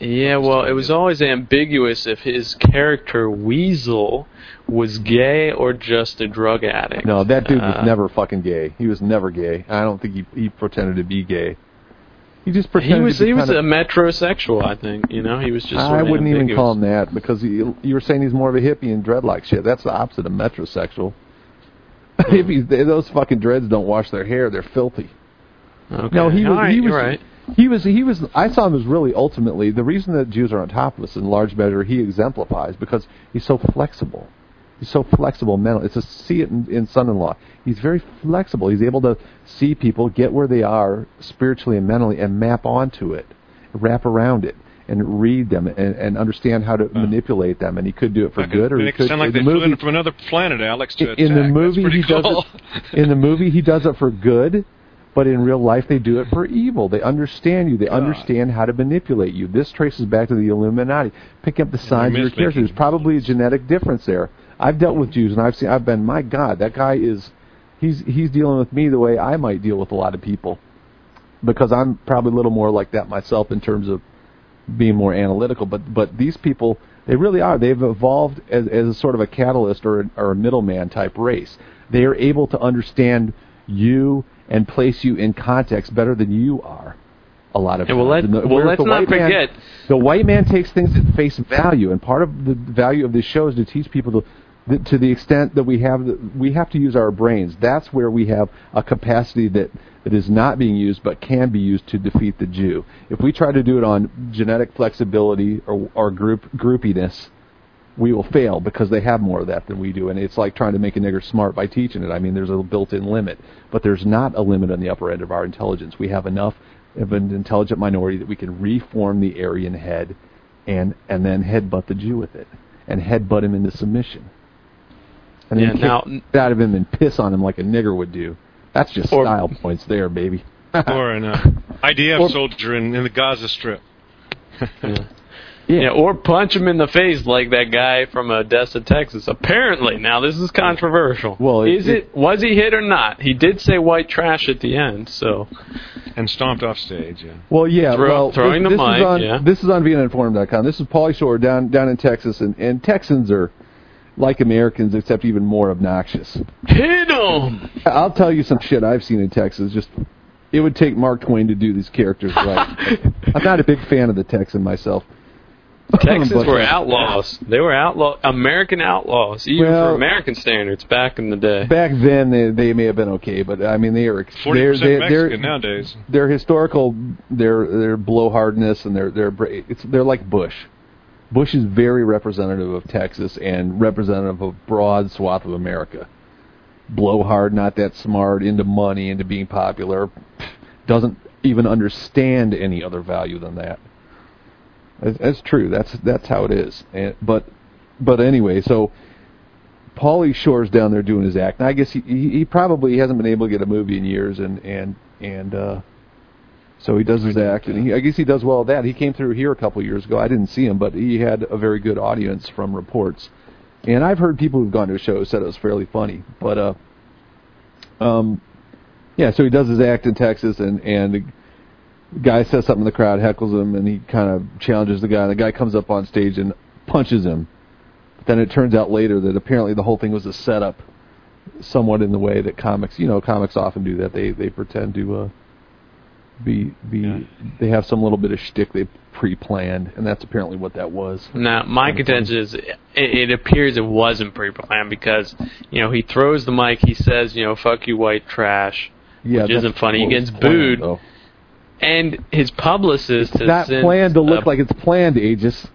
Yeah, well, it was always ambiguous if his character Weasel was gay or just a drug addict. No, that dude was uh, never fucking gay. He was never gay. I don't think he he pretended to be gay. He just pretended. He was to be he was a metrosexual, I think. You know, he was just. I wouldn't ambiguous. even call him that because he, you were saying he's more of a hippie and dreadlock shit. That's the opposite of metrosexual. Hippies, they, those fucking dreads don't wash their hair. They're filthy. Okay. No, he was. Right, he was right. He was, he was, I saw him as really ultimately, the reason that Jews are on top of us in large measure, he exemplifies because he's so flexible. He's so flexible mentally. It's a see it in, in son-in-law. He's very flexible. He's able to see people, get where they are spiritually and mentally, and map onto it, wrap around it, and read them, and, and understand how to oh. manipulate them. And he could do it for can, good, or he could. Sound like they flew in from another planet, Alex. To in, in the movie, he cool. does it. In the movie, he does it for good. But in real life, they do it for evil. They understand you. They God. understand how to manipulate you. This traces back to the Illuminati. Pick up the signs of your character. There's probably a genetic difference there. I've dealt with Jews, and I've seen. I've been, my God, that guy is, he's he's dealing with me the way I might deal with a lot of people, because I'm probably a little more like that myself in terms of being more analytical. But but these people, they really are. They've evolved as as a sort of a catalyst or or a middleman type race. They are able to understand you and place you in context better than you are a lot of yeah, well, times. Let, well, let's not forget. Man, the white man takes things at face value, and part of the value of this show is to teach people to, to the extent that we have, the, we have to use our brains. That's where we have a capacity that, that is not being used but can be used to defeat the Jew. If we try to do it on genetic flexibility or, or group groupiness, we will fail because they have more of that than we do. And it's like trying to make a nigger smart by teaching it. I mean, there's a built-in limit. But there's not a limit on the upper end of our intelligence. We have enough of an intelligent minority that we can reform the Aryan head and and then headbutt the Jew with it and headbutt him into submission. And then yeah, kick now, out of him and piss on him like a nigger would do. That's just or, style points there, baby. Or an uh, I D F or, soldier in, in the Gaza Strip. Yeah. Yeah. yeah, or punch him in the face like that guy from Odessa, Texas. Apparently, now this is controversial. Well, it, is it, it was he hit or not? He did say white trash at the end, so and stomped off stage. Yeah. Well, yeah, Throw, well, throwing this, the this mic. Is on, yeah. This is on V N N Forum dot com. This is Pauly Shore down down in Texas, and, and Texans are like Americans, except even more obnoxious. Hit 'em! I'll tell you some shit I've seen in Texas. Just. It would take Mark Twain to do these characters right. I'm not a big fan of the Texan myself. Texans were outlaws. They were outlaw, American outlaws, even well, for American standards back in the day. Back then, they, they may have been okay, but I mean, they are forty percent Mexican they're, nowadays. Their historical, their their blowhardness, and their their it's they're like Bush. Bush is very representative of Texas and representative of a broad swath of America. Blowhard, not that smart, into money, into being popular, doesn't even understand any other value than that. That's true. That's that's how it is. And, but but anyway, so Pauly Shore's down there doing his act. And I guess he, he he probably hasn't been able to get a movie in years, and and and uh, so he does his act. And he, I guess he does well at that. He came through here a couple of years ago. I didn't see him, but he had a very good audience from reports. And I've heard people who've gone to a show said it was fairly funny. But uh, um, yeah. So he does his act in Texas, and and. Guy says something in the crowd, heckles him, and he kind of challenges the guy. And the guy comes up on stage and punches him. But then it turns out later that apparently the whole thing was a setup, somewhat in the way that comics, you know, comics often do that. They they pretend to uh, be be yeah. they have some little bit of shtick they pre-planned, and that's apparently what that was. Now, my contention is, it, it appears it wasn't pre-planned because you know he throws the mic, he says, you know, "Fuck you, white trash," yeah, which isn't funny. He gets booed. Though. And his publicist it's has not since, planned to look uh, like it's planned, Aegis.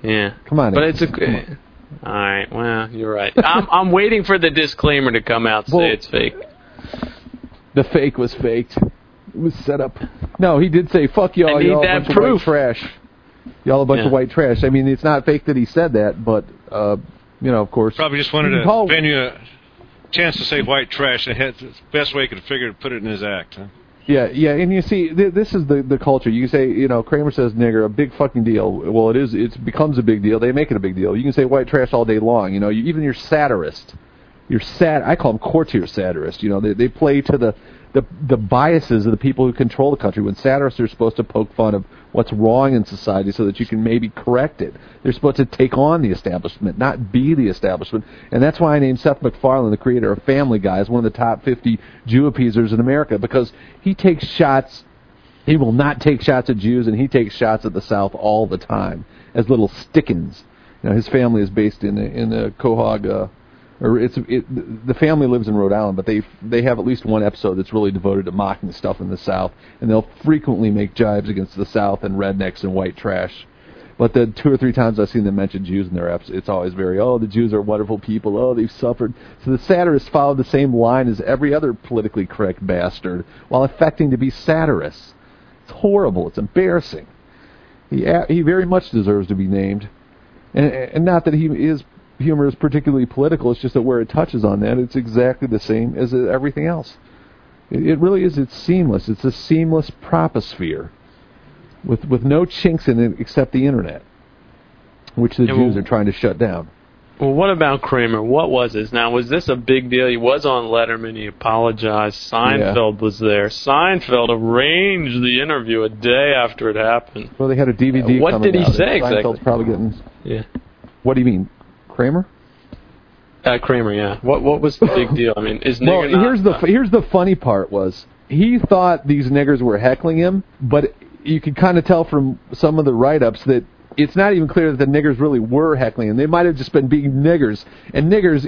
Yeah, come on. But Aegis. it's a. All right. Well, you're right. I'm I'm waiting for the disclaimer to come out to well, say it's fake. The fake was faked. It was set up. No, he did say "fuck y'all." I need y'all that a bunch proof. Of white trash. Y'all a bunch yeah. of white trash. I mean, it's not fake that he said that, but uh, you know, of course. Probably just wanted a venue a chance to say white trash. And had the best way he could figure to put it in his act. Huh? Yeah, yeah, and you see, th- this is the the culture. You can say, you know, Kramer says nigger, a big fucking deal. Well, it is. It becomes a big deal. They make it a big deal. You can say white trash all day long. You know, you, even your satirist, your sat. I call them courtier satirists. You know, they they play to the the the biases of the people who control the country. When satirists are supposed to poke fun of what's wrong in society so that you can maybe correct it, they're supposed to take on the establishment, not be the establishment. And that's why I named Seth MacFarlane, the creator of Family Guy, as one of the top fifty Jew appeasers in America, because he takes shots. He will not take shots at Jews, and he takes shots at the South all the time as little stickins. You know, his family is based in in the Quahog, uh, or it's it, the family lives in Rhode Island, but they they have at least one episode that's really devoted to mocking stuff in the South, and they'll frequently make jibes against the South and rednecks and white trash. But the two or three times I've seen them mention Jews in their eps, it's always very, oh, the Jews are wonderful people, oh, they've suffered. So the satirists followed the same line as every other politically correct bastard while affecting to be satirists. It's horrible. It's embarrassing. He he very much deserves to be named, and, and not that he his humor is particularly political. It's just that where it touches on that, it's exactly the same as everything else. It, it really is. It's seamless. It's a seamless proposphere, with with no chinks in it except the internet, which the yeah, Jews well, are trying to shut down. Well, what about Kramer? What was this? Now, was this a big deal? He was on Letterman. He apologized. Seinfeld yeah. was there. Seinfeld arranged the interview a day after it happened. Well, they had a D V D. Yeah, what coming did he out. say Seinfeld's exactly? Seinfeld's probably getting. Yeah. What do you mean, Kramer? Uh, Kramer, yeah. What What was the big deal? I mean, is nigger? Well, here's not, the here's the funny part was he thought these niggers were heckling him, but you could kind of tell from some of the write-ups that it's not even clear that the niggers really were heckling, and they might have just been being niggers. And niggers,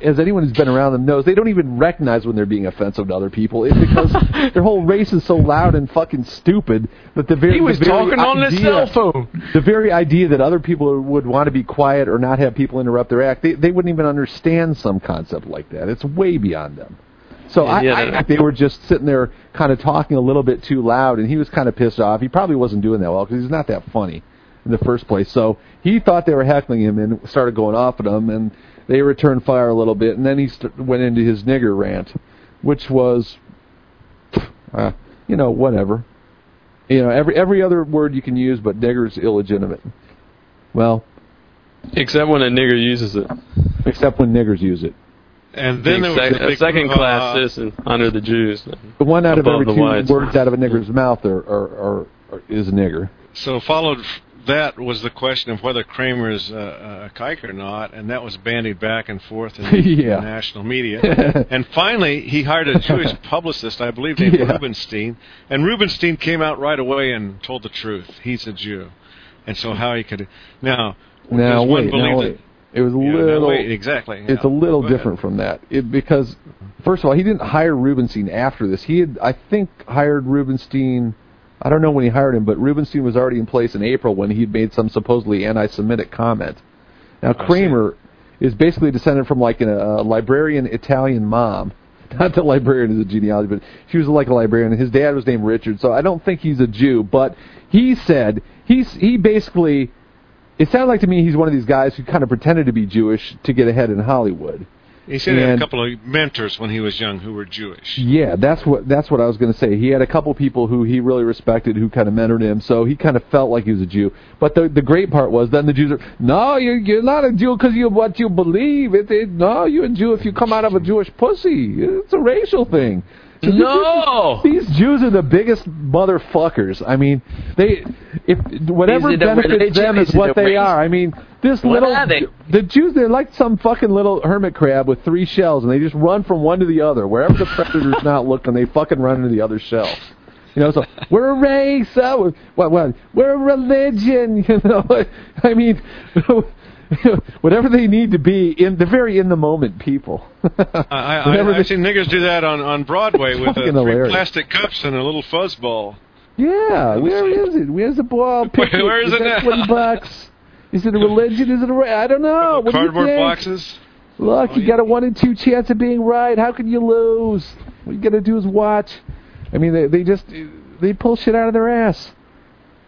as anyone who's been around them knows, they don't even recognize when they're being offensive to other people. It's because their whole race is so loud and fucking stupid that the very he was the very talking idea, on his cell phone. The very idea that other people would want to be quiet or not have people interrupt their act, they, they wouldn't even understand some concept like that. It's way beyond them. So yeah, I, yeah, I think they were just sitting there kind of talking a little bit too loud, and he was kind of pissed off. He probably wasn't doing that well because he's not that funny in the first place. So he thought they were heckling him and started going off at him, and they returned fire a little bit, and then he st- went into his nigger rant, which was, uh, you know, whatever. You know, every every other word you can use, but nigger's illegitimate. Well. Except when a nigger uses it. Except when niggers use it. And then the there was sec- a big, second class uh, citizen under the Jews. The one out of every two whites. words out of a nigger's mouth are, are, are, are, is nigger. So followed that was the question of whether Kramer's uh, a kike or not, and that was bandied back and forth in the yeah. national media. And finally, he hired a Jewish publicist, I believe, named yeah. Rubenstein, and Rubenstein came out right away and told the truth. He's a Jew. And so how he could... Now, now does wait, one believe now that... Wait. It was a yeah, little wait, exactly. Yeah. It's a little different from that it, because, first of all, he didn't hire Rubenstein after this. He had, I think, hired Rubenstein. I don't know when he hired him, but Rubenstein was already in place in April when he had made some supposedly anti-Semitic comment. Now oh, Kramer is basically descended from like a, a librarian Italian mom. Not that librarian is a genealogy, but she was like a librarian, and his dad was named Richard. So I don't think he's a Jew, but he said he's he basically. It sounded like to me he's one of these guys who kind of pretended to be Jewish to get ahead in Hollywood. He said and, he had a couple of mentors when he was young who were Jewish. Yeah, that's what that's what I was going to say. He had a couple people who he really respected who kind of mentored him, so he kind of felt like he was a Jew. But the the great part was then the Jews are, no, you're, you're not a Jew because you what you believe. It, it, no, you're a Jew if you come out of a Jewish pussy. It's a racial thing. So no, these, these Jews are the biggest motherfuckers. I mean, they if whatever benefits religion? them is, is what they race? are. I mean, this what little the Jews they're like some fucking little hermit crab with three shells, and they just run from one to the other. Wherever the predator's not looking, they fucking run into the other shell. You know, so we're a race. Oh, what, what? We're a religion. You know, I mean, whatever they need to be, in they're very in the moment people. I, I, I've seen niggers do that on, on Broadway with a, three plastic cups and a little fuzz ball. Yeah, where is it? Where's the ball? Pick where, where is, is it now? twenty bucks? Is it a religion? Is it a I don't know. What cardboard do you think? Boxes. Look, oh, you got a one in two chance of being right. How can you lose? What you got to do is watch. I mean, they they just they pull shit out of their ass.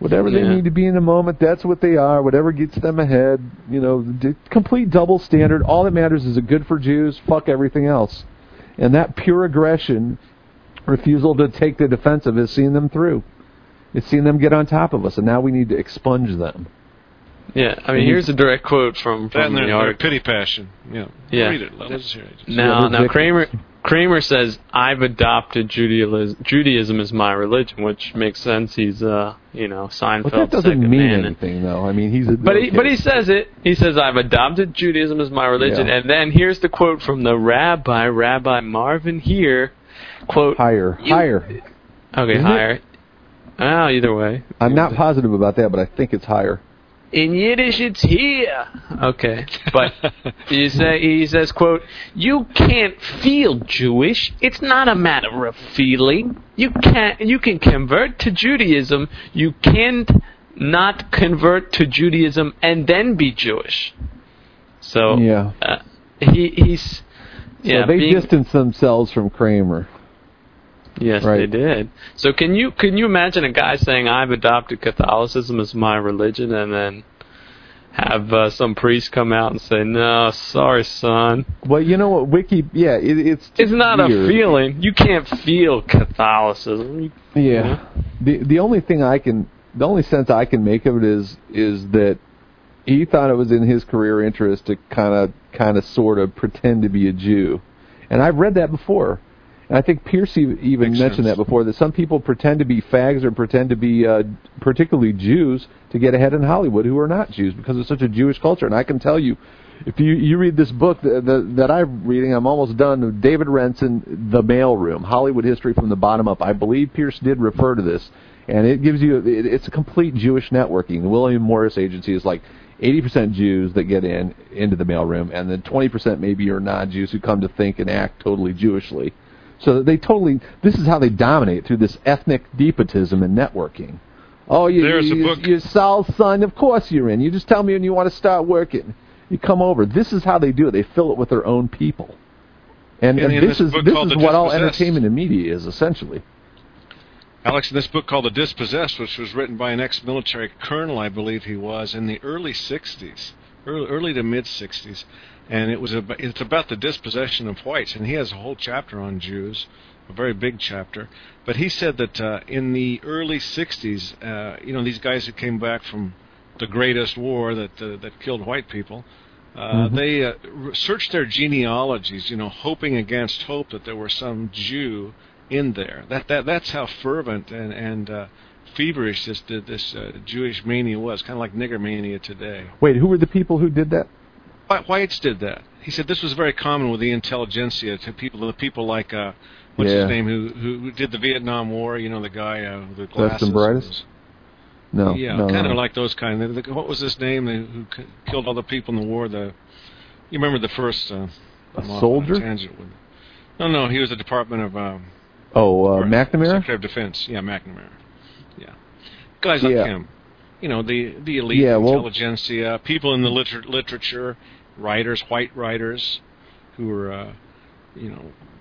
Whatever yeah. they need to be in the moment, that's what they are. Whatever gets them ahead, you know, d- complete double standard. All that matters is a good for Jews, fuck everything else. And that pure aggression, refusal to take the defensive, has seen them through. It's seen them get on top of us, and now we need to expunge them. Yeah, I mean, and here's a direct quote from, from that and the article. Pity passion. Yeah, yeah. Read it. Let's hear it. Now, now Kramer... Kramer says, I've adopted Judaism as my religion, which makes sense. He's, uh, you know, Seinfeld's second man. But that doesn't mean anything, though. I mean, he's a but he, but he says it. He says, I've adopted Judaism as my religion. Yeah. And then here's the quote from the rabbi, Rabbi Marvin here. Quote, higher. You, higher. Okay, Isn't higher. It? Oh, either way. I'm not positive about that, but I think it's higher. In Yiddish, it's here. Okay. But you say, he says, quote, you can't feel Jewish. It's not a matter of feeling. You can you can convert to Judaism. You can't not convert to Judaism and then be Jewish. So yeah. uh, he, he's... Yeah, so they being, distanced themselves from Kramer. Yes, right. They did. So can you can you imagine a guy saying, I've adopted Catholicism as my religion, and then have uh, some priest come out and say, no, sorry, son. Well, you know what, Wiki, yeah, it, it's It's not weird. A feeling. You can't feel Catholicism. Yeah. You know? The the only thing I can, the only sense I can make of it is is that he thought it was in his career interest to kind of, kind of, sort of pretend to be a Jew. And I've read that before. And I think Pierce even Makes mentioned sense. That before, that some people pretend to be fags or pretend to be uh, particularly Jews to get ahead in Hollywood who are not Jews because it's such a Jewish culture. And I can tell you, if you, you read this book that, that, that I'm reading, I'm almost done, David Renson, The Mailroom, Hollywood History from the Bottom Up. I believe Pierce did refer to this. And it gives you, it, it's a complete Jewish networking. The William Morris Agency is like eighty percent Jews that get in into the mailroom, and then twenty percent maybe are non-Jews who come to think and act totally Jewishly. So they totally, this is how they dominate, through this ethnic depotism and networking. Oh, you, There's you, a book. You're Saul's son, of course you're in. You just tell me when you want to start working. You come over. This is how they do it. They fill it with their own people. And, and, and this, this is this is what all entertainment and media is, essentially. Alex, in this book called The Dispossessed, which was written by an ex-military colonel, I believe he was, in the early sixties, early, early to mid-sixties, and it was about, it's about the dispossession of whites, and he has a whole chapter on Jews, a very big chapter. But he said that uh, in the early sixties, uh, you know, these guys who came back from the greatest war that uh, that killed white people, uh, mm-hmm. they uh, searched their genealogies, you know, hoping against hope that there were some Jew in there. That that that's how fervent and and uh, feverish this this uh, Jewish mania was, kind of like nigger mania today. Wait, who were the people who did that? Whites did that. He said this was very common with the intelligentsia, to people the people like uh, what's yeah. his name who who did the Vietnam War. You know, the guy uh, with the glasses. Was, no, yeah, no, kind no. of like those kind. Of, what was his name who killed all the people in the war? The you remember the first uh, a soldier? No, no, he was the Department of. Um, Oh, uh, McNamara? Secretary of Defense. Yeah, McNamara. Yeah. Guys like yeah. him. You know, the, the elite yeah, well, intelligentsia, people in the liter- literature, writers, white writers, who were, uh, you know,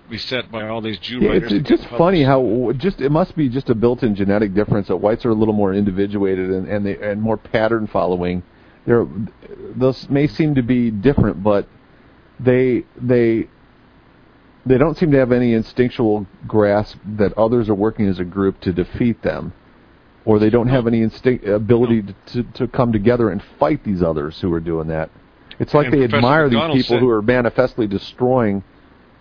beset by all these Jew yeah, writers. It's, it's just funny how just it must be just a built-in genetic difference that whites are a little more individuated and, and, they, and more pattern following. They're, those may seem to be different, but they they... They don't seem to have any instinctual grasp that others are working as a group to defeat them, or they don't have any instinct ability to, to, to come together and fight these others who are doing that. It's like and they Professor admire McDonald these people said, who are manifestly destroying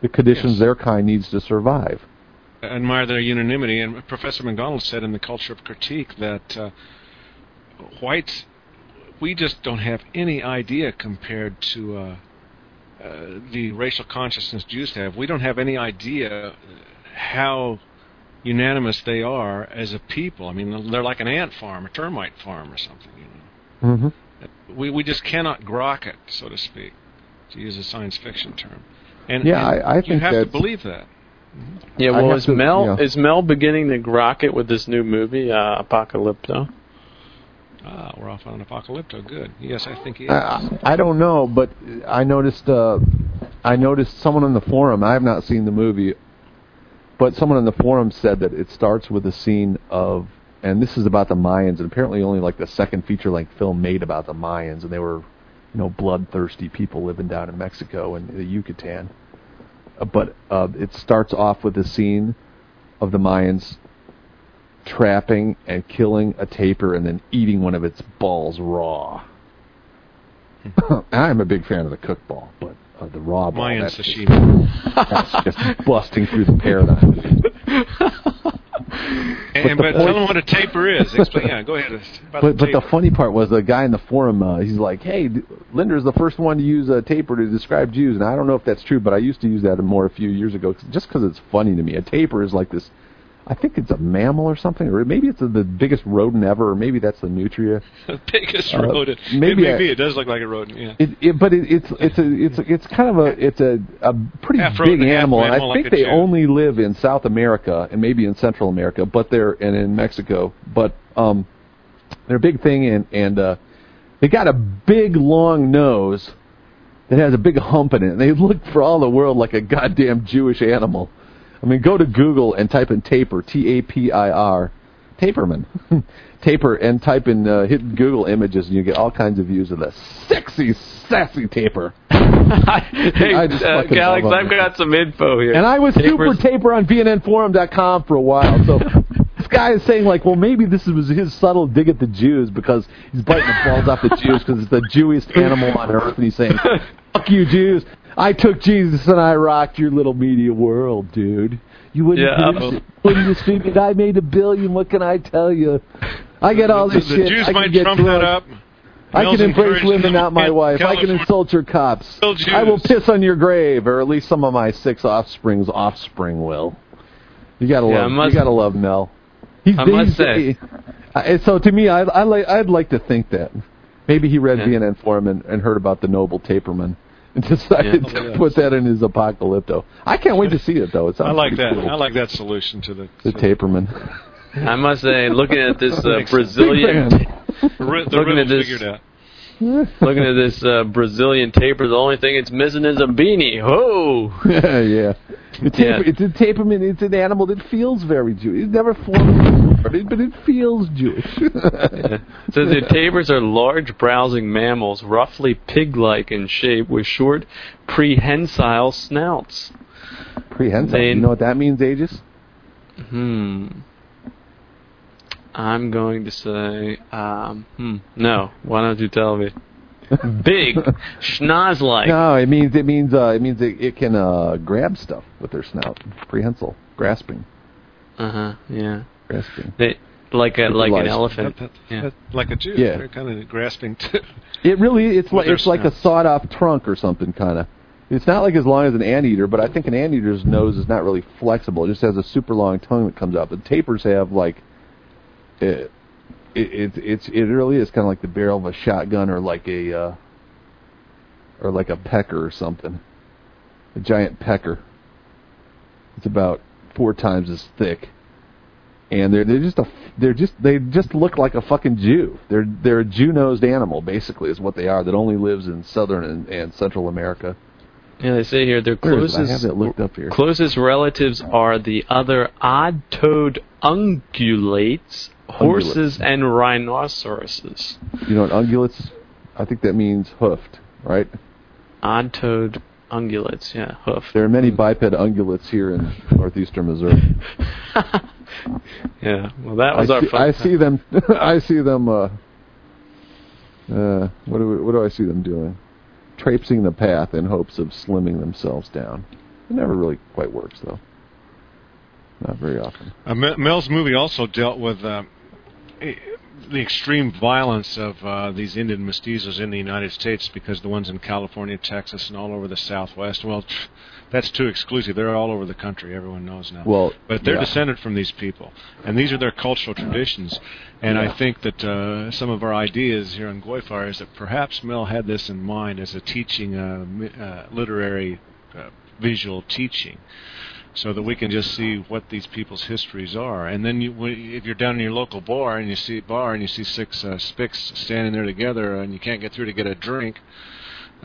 the conditions yes. their kind needs to survive. I admire their unanimity. And Professor McDonald said in The Culture of Critique that uh, whites, we just don't have any idea compared to... Uh, Uh, the racial consciousness Jews have. We don't have any idea how unanimous they are as a people. I mean, they're like an ant farm, a termite farm or something. You know, mm-hmm. we we just cannot grok it, so to speak, to use a science fiction term. And yeah, and I, I you think you have to believe that. Yeah, well, is to, Mel yeah. is Mel beginning to grok it with this new movie, uh, Apocalypto? Ah, we're off on Apocalypto. Good. Yes, I think he is. I, I don't know, but I noticed uh, I noticed someone on the forum, I have not seen the movie, but someone on the forum said that it starts with a scene of, and this is about the Mayans, and apparently only like the second feature-length film made about the Mayans, and they were, you know, bloodthirsty people living down in Mexico and the Yucatan. But uh, it starts off with a scene of the Mayans trapping and killing a tapir and then eating one of its balls raw. I'm a big fan of the cookball, but uh, the raw ball. Mayan that's sashimi. Just, that's just busting through the paradigm. But, and, but point, tell them what a taper is. Explain, yeah, go ahead. About but the, but the funny part was the guy in the forum, uh, he's like, hey, Linder's the first one to use a taper to describe Jews. And I don't know if that's true, but I used to use that more a few years ago just because it's funny to me. A taper is like this, I think it's a mammal or something, or maybe it's a, the biggest rodent ever, or maybe that's the nutria. The biggest uh, rodent. Maybe it, may I, be. It does look like a rodent, yeah. It, it, but it, it's it's a it's it's kind of a it's a, a pretty half big rodent, animal, and animal I think like they only live in South America and maybe in Central America, but they're and in Mexico. But um, they're a big thing, and and uh, they got a big long nose that has a big hump in it. And they look for all the world like a goddamn Jewish animal. I mean, go to Google and type in taper, T A P I R, taperman, taper, and type in uh, hit Google images, and you get all kinds of views of this sexy, sassy taper. Hey, I just uh, Alex, I've got it. Some info here. And I was Tapers. Super taper on V N N forum dot com for a while, so this guy is saying, like, well, maybe this was his subtle dig at the Jews because he's biting the balls off the Jews because it's the Jewiest animal on earth, and he's saying, fuck you, Jews. I took Jesus and I rocked your little media world, dude. You wouldn't yeah, wouldn't you speak? I made a billion. What can I tell you? I get all this the, the shit. The Jews I might get trump drugs. That up. I Mills can embrace women, not my wife. I can insult your cops. I will piss on your grave, or at least some of my six offspring's offspring will. You gotta yeah, love. Must, you gotta love Mel. He's, I must he's, say. He, I, so to me, I, I like, I'd like to think that maybe he read yeah. V N N Forum and, and heard about the noble taperman. And decided yeah. to put that in his apocalypto. I can't wait to see it, though. It sounds I like that. Cool. I like that solution to the... The taperman. I must say, looking at this uh, Brazilian... the looking at this, figured out. Looking at this uh, Brazilian taper, the only thing it's missing is a beanie. Oh! yeah, yeah. The taper, yeah. It's a taperman. It's an animal that feels very Jewish. It never formed, but it feels Jewish. yeah. So the tapers are large, browsing mammals, roughly pig-like in shape, with short, prehensile snouts. Prehensile? They, you know what that means, Aegis? Hmm. I'm going to say, um, hmm, no. Why don't you tell me? Big, schnoz-like. No, it means it means uh, it means it, it can uh, grab stuff with their snout. Prehensile, grasping. Uh huh. Yeah. Grasping. They, like a like an elephant. That, that, that, yeah. Like a Jew. Yeah. They're kind of grasping too. It really it's like it's snout. Like a sawed-off trunk or something, kind of. It's not like as long as an anteater, but I think an anteater's nose is not really flexible. It just has a super long tongue that comes out. The tapers have like. It, it it it's it really is kind of like the barrel of a shotgun or like a uh, or like a pecker or something, a giant pecker. It's about four times as thick, and they're they're just a they're just they just look like a fucking Jew. They're they're a Jew-nosed animal basically is what they are that only lives in Southern and, and Central America. Yeah, they say here their closest I have that looked up here. Closest relatives are the other odd-toed ungulates. Horses ungulates. And rhinoceroses. You know what ungulates? I think that means hoofed, right? Odd-toed ungulates, yeah, hoofed. There are many biped ungulates here in northeastern Missouri. yeah, well, that was I our. See, fun I time. see them. I see them. Uh, uh, what do we, what do I see them doing? Traipsing the path in hopes of slimming themselves down. It never really quite works, though. Not very often. Uh, Mel's movie also dealt with uh, the extreme violence of uh, these Indian mestizos in the United States because the ones in California, Texas, and all over the Southwest, well, tch, that's too exclusive. They're all over the country. Everyone knows now. Well, but they're yeah. descended from these people, and these are their cultural traditions. And yeah. I think that uh, some of our ideas here on Goy Fire is that perhaps Mel had this in mind as a teaching, uh, uh, literary, uh, visual teaching. So that we can just see what these people's histories are, and then you, if you're down in your local bar and you see bar and you see six uh, spics standing there together, and you can't get through to get a drink,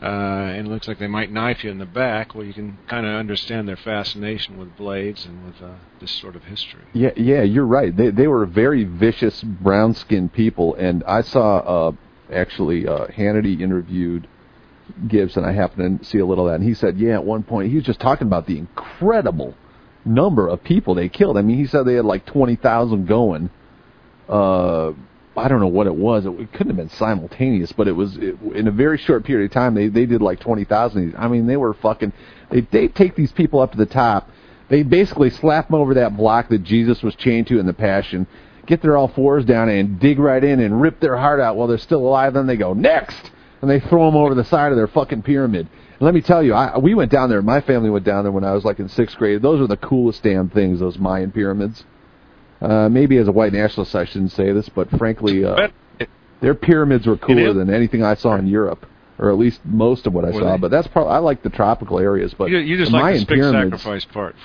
uh, and it looks like they might knife you in the back. Well, you can kind of understand their fascination with blades and with uh, this sort of history. Yeah, yeah, you're right. They they were very vicious brown-skinned people, and I saw uh, actually uh, Hannity interviewed Gibson. I happened to see a little of that, and he said, yeah, at one point he was just talking about the incredible number of people they killed. I mean, he said they had like twenty thousand going, uh, I don't know what it was. It, it couldn't have been simultaneous, but it was it, in a very short period of time. They they did like twenty thousand. I mean, they were fucking. They they take these people up to the top. They basically slap them over that block that Jesus was chained to in the Passion. Get their all fours down and dig right in and rip their heart out while they're still alive. Then they go next, and they throw them over the side of their fucking pyramid. And let me tell you, I, we went down there. My family went down there when I was like in sixth grade. Those are the coolest damn things. Those Mayan pyramids. Uh, maybe as a white nationalist, I shouldn't say this, but frankly, uh, their pyramids were cooler than anything I saw in Europe, or at least most of what I were saw. They? But that's probably I like the tropical areas, but you, you just the like Mayan the big pyramids, sacrifice part.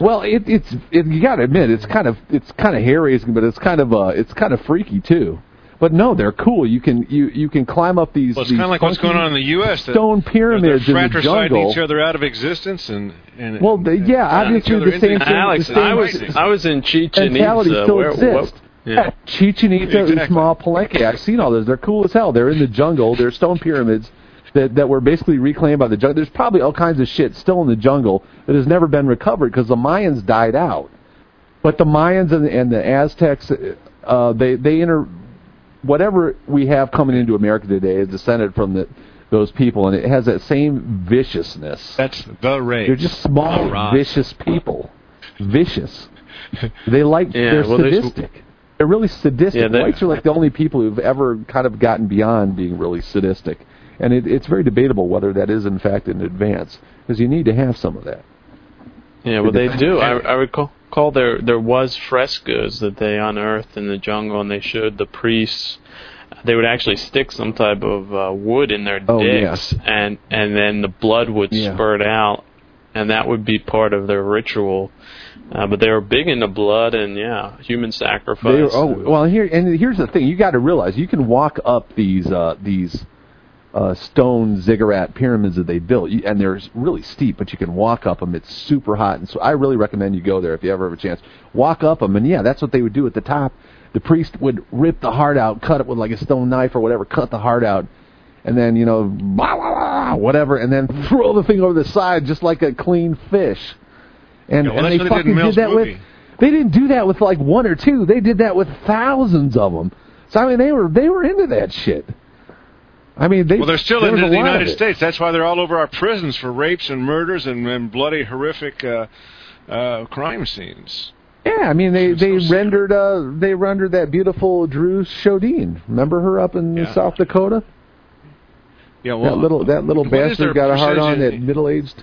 Well, it, it's it, you got to admit it's kind of it's kind of hair raising, but it's kind of uh, it's kind of freaky too. But no, they're cool. You can you, you can climb up these. Well, it's kind of like what's going on in the U S Stone pyramids in the jungle. They're fratriciding each other out of existence, and, and well, they, yeah, obviously the same thing. Alex, the same I was I was in Chichen Itza. Still where, exists. What, yeah. Yeah, Chichen Itza, exactly. Uxmal, Palenque. I've seen all those. They're cool as hell. They're in the jungle. They're stone pyramids that that were basically reclaimed by the jungle. There's probably all kinds of shit still in the jungle that has never been recovered because the Mayans died out. But the Mayans and the, and the Aztecs, uh, they they inter. Whatever we have coming into America today is descended from the, those people, and it has that same viciousness. That's the race. They're just small, oh, vicious people. Vicious. They like, yeah, they're well, sadistic. They're, they're really sadistic. Yeah, they, Whites are like the only people who've ever kind of gotten beyond being really sadistic. And it, it's very debatable whether that is, in fact, an advance, because you need to have some of that. Yeah, well, they do. I, I recall. Call there there was frescoes that they unearthed in the jungle, and they showed the priests. They would actually stick some type of uh, wood in their oh, dicks, yeah. and and then the blood would yeah. spurt out, and that would be part of their ritual. Uh, but they were big into blood and yeah, human sacrifice. They were, oh well, here and here's the thing: you got to realize you can walk up these uh, these uh, stone ziggurat pyramids that they built, you, and they're really steep, but you can walk up them. It's super hot, and so I really recommend you go there if you ever have a chance. Walk up them, and yeah, that's what they would do at the top. The priest would rip the heart out, cut it with like a stone knife or whatever, cut the heart out, and then, you know, blah, blah, blah, whatever, and then throw the thing over the side just like a clean fish. And, yeah, well, and they fucking did, did that movie. with... They didn't do that with like one or two. They did that with thousands of them. So, I mean, they were they were into that shit. I mean, they, well, they're still in the United States. That's why they're all over our prisons for rapes and murders and, and bloody, horrific uh, uh, crime scenes. Yeah, I mean, they, they so rendered uh, they rendered that beautiful Drew Shodin. Remember her up in yeah. South Dakota? Yeah, well, that little that little bastard got a hard on that middle aged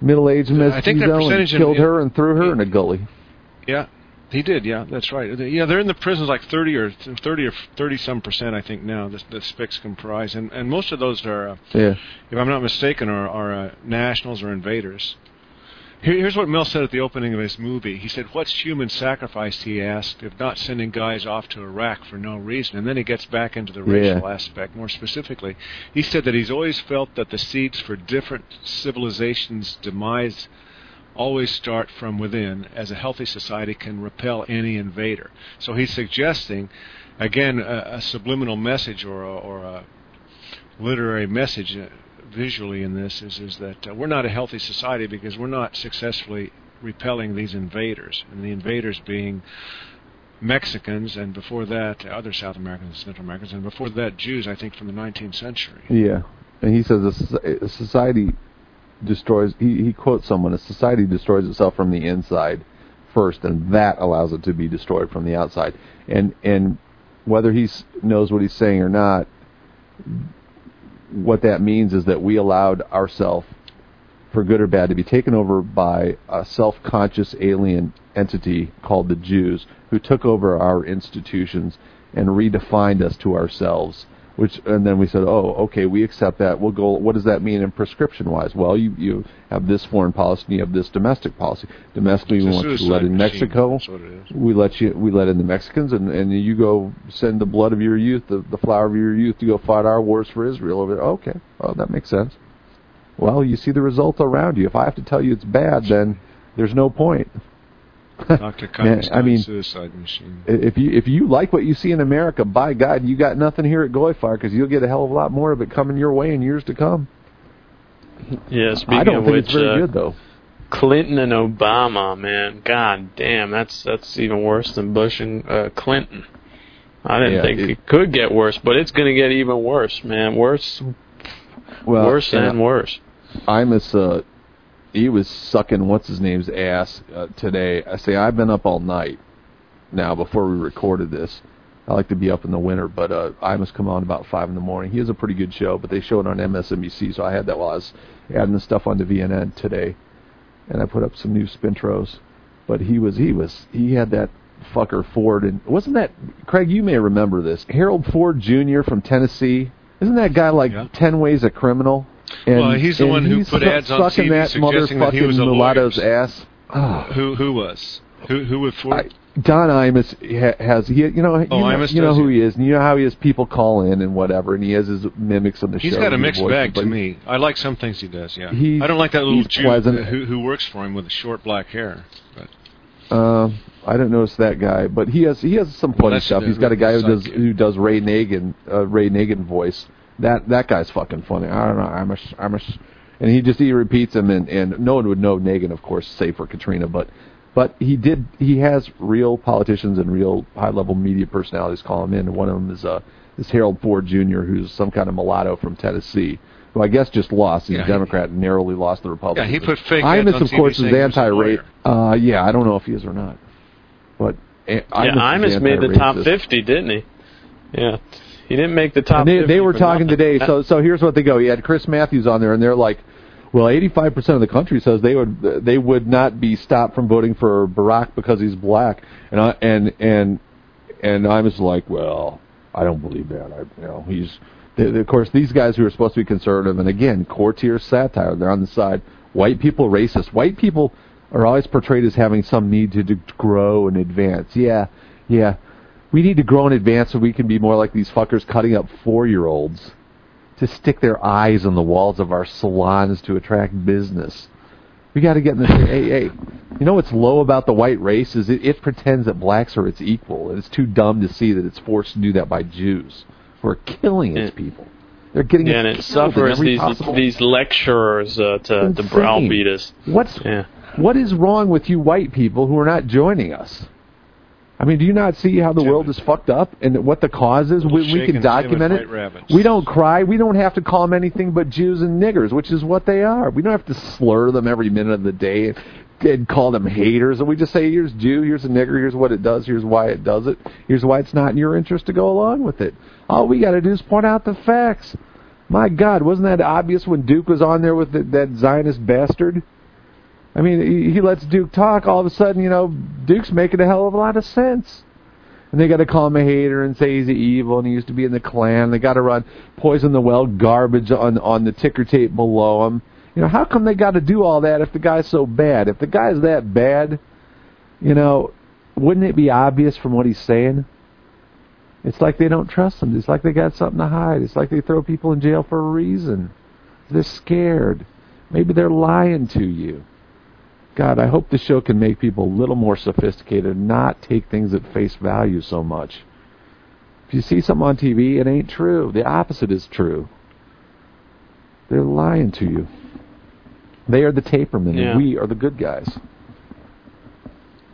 middle aged mestizo and killed in, her and threw her yeah. in a gully. Yeah. He did, yeah, that's right. Yeah, they're in the prisons like thirty or thirty or thirty some percent, I think now. The, the spics comprise, and and most of those are, uh, yeah. if I'm not mistaken, are are uh, nationals or invaders. Here, here's what Mel said at the opening of his movie. He said, "What's human sacrifice?" He asked, "If not sending guys off to Iraq for no reason." And then he gets back into the racial yeah. aspect more specifically. He said that he's always felt that the seeds for different civilizations' demise always start from within, as a healthy society can repel any invader. So he's suggesting, again, a, a subliminal message or a, or a literary message visually in this is, is that uh, we're not a healthy society because we're not successfully repelling these invaders, and the invaders being Mexicans, and before that, other South Americans, Central Americans, and before that, Jews, I think, from the nineteenth century. Yeah, and he says a society destroys, he, he quotes someone, a society destroys itself from the inside first, and that allows it to be destroyed from the outside. And and whether he knows what he's saying or not, what that means is that we allowed ourselves, for good or bad, to be taken over by a self-conscious alien entity called the Jews, who took over our institutions and redefined us to ourselves. Which, and then we said, oh, okay, we accept that. We'll go. What does that mean in prescription-wise? Well, you, you have this foreign policy, and you have this domestic policy. Domestically, we want you to let in Mexico. We let you. We let in the Mexicans, and, and you go send the blood of your youth, the, the flower of your youth, to go fight our wars for Israel over there. Okay, well, that makes sense. Well, you see the result around you. If I have to tell you it's bad, then there's no point. Doctor Cummings, I mean, suicide machine. If you if you like what you see in America, by God, you got nothing here at Goy Fire, because you'll get a hell of a lot more of it coming your way in years to come. Yeah, speaking I don't of think which, it's very uh, good though. Clinton and Obama, man, God damn, that's that's even worse than Bush and uh, Clinton. I didn't yeah, think it, it could get worse, but it's going to get even worse, man. Worse, well, worse and, and worse. Imus, uh, he was sucking what's-his-name's ass uh, today. I say, I've been up all night now before we recorded this. I like to be up in the winter, but uh, Imus come on about five in the morning. He has a pretty good show, but they show it on M S N B C, so I had that while I was adding the stuff onto V N N today, and I put up some new spintros. But he was, he was, he had that fucker Ford, and wasn't that, Craig, you may remember this, Harold Ford Junior from Tennessee, isn't that guy like yeah. ten ways a criminal? And, well, he's the one who he's put su- ads on T V that suggesting that he was a mulatto's ass. Oh. Who who was? Who who was Ford? I, Don Imus ha- has he? You know, oh, you know, you know who he is, and you know how he has people call in and whatever, and he has his mimics on the he's show. He's got a mixed voices, bag to me. I like some things he does. Yeah, I don't like that little Jew who, who works for him with the short black hair. But. Uh, I didn't notice that guy, but he has he has some funny well, stuff. He's got a guy who does kid. who does Ray Nagin uh, Ray Nagin voice. That that guy's fucking funny. I don't know. I'm a I'm a, and he just he repeats them, and, and no one would know Nagin, of course, save for Katrina, but but he did he has real politicians and real high level media personalities call him in. And one of them is uh is Harold Ford Junior, who's some kind of mulatto from Tennessee, who I guess just lost. He's yeah, a Democrat and narrowly lost the Republicans. Yeah, he put fake. Imus, of course, is anti-rape. Uh, yeah, I don't know if he is or not, but yeah, Imus made the top fifty, didn't he? Yeah. He didn't make the top fifty. They, they were talking nothing. today, so so here's what they go. He had Chris Matthews on there, and they're like, well, eighty-five percent of the country says they would they would not be stopped from voting for Barack because he's black. And I, and and and I was like, well, I don't believe that. I, you know, he's they, they, of course these guys who are supposed to be conservative, and again, courtier satire. They're on the side. White people racist. White people are always portrayed as having some need to, to grow and advance. Yeah, yeah. We need to grow in advance so we can be more like these fuckers cutting up four-year-olds to stick their eyes on the walls of our salons to attract business. We got to get in the... hey, hey, you know what's low about the white race is it, it pretends that blacks are its equal, and it's too dumb to see that it's forced to do that by Jews who are killing its people. They're getting yeah, and it suffers these possible. these lecturers uh, to, to browbeat us. What's, yeah. What is wrong with you white people who are not joining us? I mean, do you not see how the world is fucked up and what the cause is? We, we can document it. We don't cry. We don't have to call them anything but Jews and niggers, which is what they are. We don't have to slur them every minute of the day and, and call them haters. And we just say, here's Jew, here's a nigger, here's what it does, here's why it does it, here's why it's not in your interest to go along with it. All we got to do is point out the facts. My God, wasn't that obvious when Duke was on there with the, that Zionist bastard? I mean, he lets Duke talk. All of a sudden, you know, Duke's making a hell of a lot of sense. And they got to call him a hater and say he's evil and he used to be in the Klan. They got to run poison the well garbage on, on the ticker tape below him. You know, how come they got to do all that if the guy's so bad? If the guy's that bad, you know, wouldn't it be obvious from what he's saying? It's like they don't trust him. It's like they got something to hide. It's like they throw people in jail for a reason. They're scared. Maybe they're lying to you. God, I hope the show can make people a little more sophisticated and not take things at face value so much. If you see something on T V, it ain't true. The opposite is true. They're lying to you. They are the tapermen, yeah. and we are the good guys.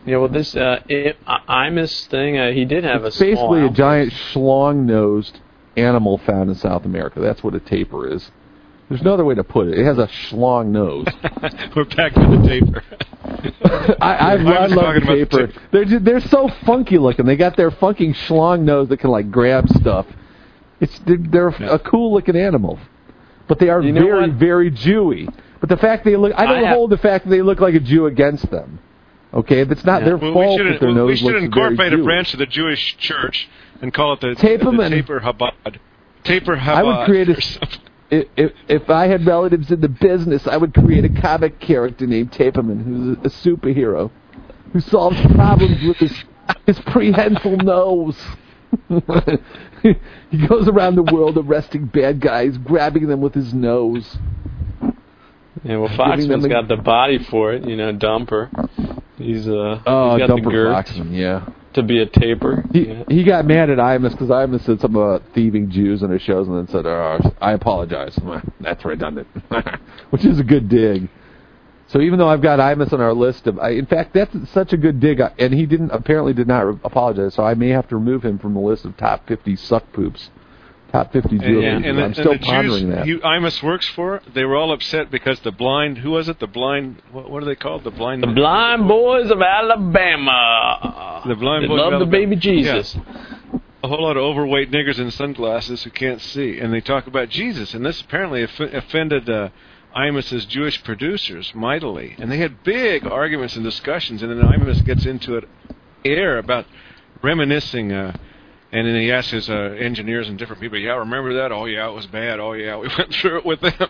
Yeah, well, this uh, it, I- Imus thing, uh, he did have it's a small basically outfit. A giant schlong-nosed animal found in South America. That's what a taper is. There's no other way to put it. It has a schlong nose. We're back to the taper. I, I, I love taper. The taper. They're, they're so funky looking. They got their fucking schlong nose that can, like, grab stuff. It's They're, they're yeah. a cool-looking animal. But they are you know very, what? very Jewy. But the fact they look... I don't I have, hold the fact that they look like a Jew against them. Okay? It's not yeah. their well, fault that their nose looks very Jewish. We should incorporate a branch of the Jewish church and call it the, the Taper Chabad. Taper Chabad. I would create a... If, if if I had relatives in the business, I would create a comic character named Taperman, who's a, a superhero, who solves problems with his, his prehensile nose. He goes around the world arresting bad guys, grabbing them with his nose. Yeah, well, Foxman's a, got the body for it, you know, Dumper. He's, uh, oh, he's got Dumper the girth Foxman, yeah. to be a taper. He, yeah. he got mad at Imus because Imus said something about thieving Jews on his shows and then said, oh, I apologize. That's redundant. Which is a good dig. So even though I've got Imus on our list, of, I, in fact, that's such a good dig, and he didn't apparently did not re- apologize, so I may have to remove him from the list of top fifty suck poops. Top fifty Jews. Yeah. I'm and still the pondering Jews that. You, Imus works for. They were all upset because the blind. Who was it? The blind. What, what are they called? The blind. The blind boys of Alabama. The blind they boys love of Alabama. The baby Jesus. Yeah. A whole lot of overweight niggers in sunglasses who can't see, and they talk about Jesus. And this apparently aff- offended uh, Imus's Jewish producers mightily, and they had big arguments and discussions. And then Imus gets into it air about reminiscing. Uh, And then he asked his uh, engineers and different people, yeah, remember that? Oh, yeah, it was bad. Oh, yeah, we went through it with them.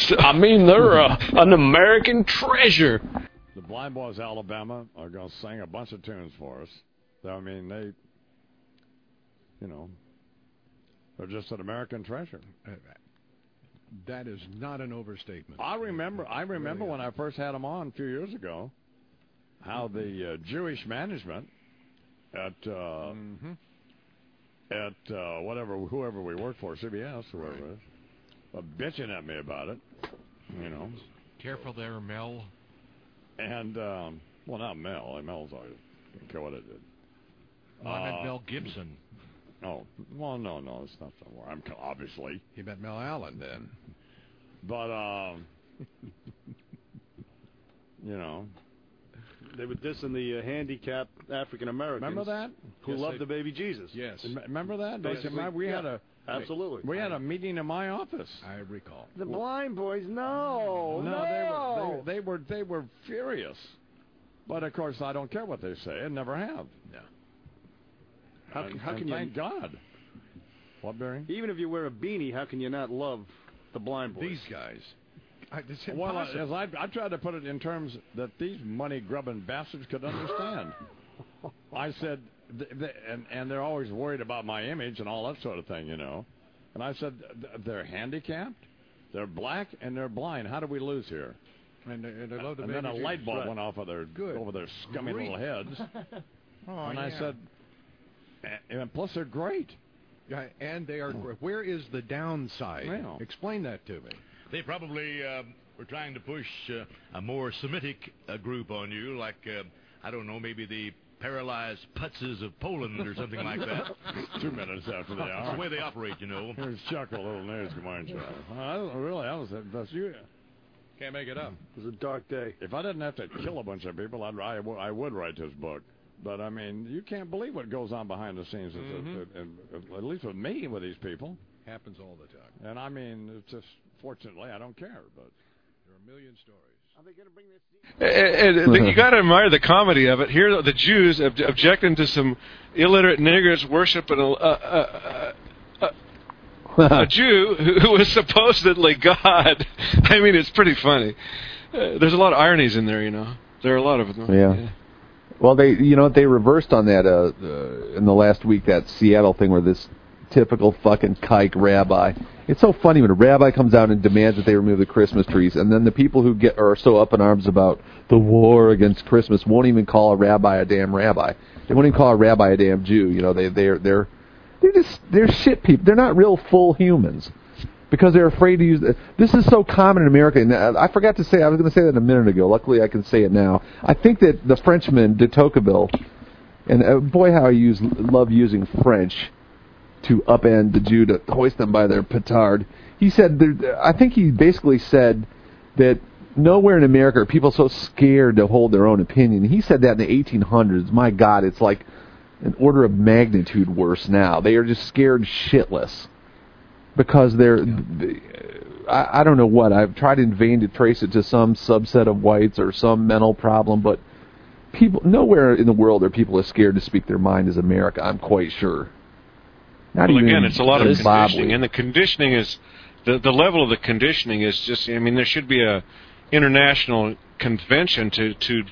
So, I mean, they're a, an American treasure. The Blind Boys of Alabama are going to sing a bunch of tunes for us. I mean, they, you know, they're just an American treasure. That is not an overstatement. I remember, I remember really when I first had them on a few years ago, how the uh, Jewish management... At uh, mm-hmm. at uh, whatever, whoever we work for, C B S, whoever right. it is, uh, bitching at me about it, you know. Careful there, Mel. And, um, well, not Mel. Mel's already, I don't care what it did. Well, I uh, meant Mel Gibson. Oh, well, no, no, it's not somewhere. I'm obviously. He meant Mel Allen then. But, um, you know. They were dissing the uh, handicapped African Americans. Remember that? Who yes, loved they, the baby Jesus. Yes. M- remember that? Basically, Basically, we yeah, had a absolutely. We I, had a meeting in my office. I recall. The blind boys, no, no, no. They, were, they, they were they were furious. But of course, I don't care what they say. I never have. No. How, and, how can you? Thank God. What, Barry? Even if you wear a beanie, how can you not love the blind boys? These guys. I, well, I, as I, I tried to put it in terms that these money-grubbing bastards could understand. I said, th- th- and, and they're always worried about my image and all that sort of thing, you know. And I said, th- they're handicapped, they're black, and they're blind. How do we lose here? And, uh, and, I love the and then a light bulb right. went off of their, over their scummy great. little heads. oh, and yeah. I said, and, and plus they're great. Yeah, and they are great. Where is the downside? Well, explain that to me. They probably uh, were trying to push uh, a more Semitic uh, group on you, like, uh, I don't know, maybe the paralyzed putzes of Poland or something like that. Two minutes after the hour. That's the way they operate, you know. Here's Chuck, a little news, come on, Chuck. I don't really, I was, that's you. Can't make it up. It was a dark day. If I didn't have to kill a bunch of people, I'd, I, w- I would write this book. But, I mean, you can't believe what goes on behind the scenes, mm-hmm. at least with me, with these people. Happens all the time. And, I mean, it's just... Fortunately, I don't care, but there are a million stories. Are they going to bring this? And, and you got to admire the comedy of it. Here, the Jews ob- objecting to some illiterate niggers worshiping a, a, a, a, a Jew who was supposedly God. I mean, it's pretty funny. Uh, there's a lot of ironies in there, you know. There are a lot of them. Yeah. yeah. Well, they, you know, they reversed on that uh, uh, in the last week. That Seattle thing where this. Typical fucking kike rabbi. It's so funny when a rabbi comes out and demands that they remove the Christmas trees, and then the people who get are so up in arms about the war against Christmas won't even call a rabbi a damn rabbi. They won't even call a rabbi a damn Jew. You know, they they're they're they're just they're shit people. They're not real full humans because they're afraid to use. The, this is so common in America. And I forgot to say I was going to say that a minute ago. Luckily, I can say it now. I think that the Frenchman de Tocqueville, and uh, boy, how I use love using French. To upend the Jew, to hoist them by their petard. He said, there, I think he basically said that nowhere in America are people so scared to hold their own opinion. He said that in the eighteen hundreds. My God, it's like an order of magnitude worse now. They are just scared shitless because they're, yeah. I, I don't know what, I've tried in vain to trace it to some subset of whites or some mental problem, but people nowhere in the world are people as scared to speak their mind as America, I'm quite sure. Not well, again, it's a lot of conditioning, and the conditioning is, the, the level of the conditioning is just, I mean, there should be a international convention to, to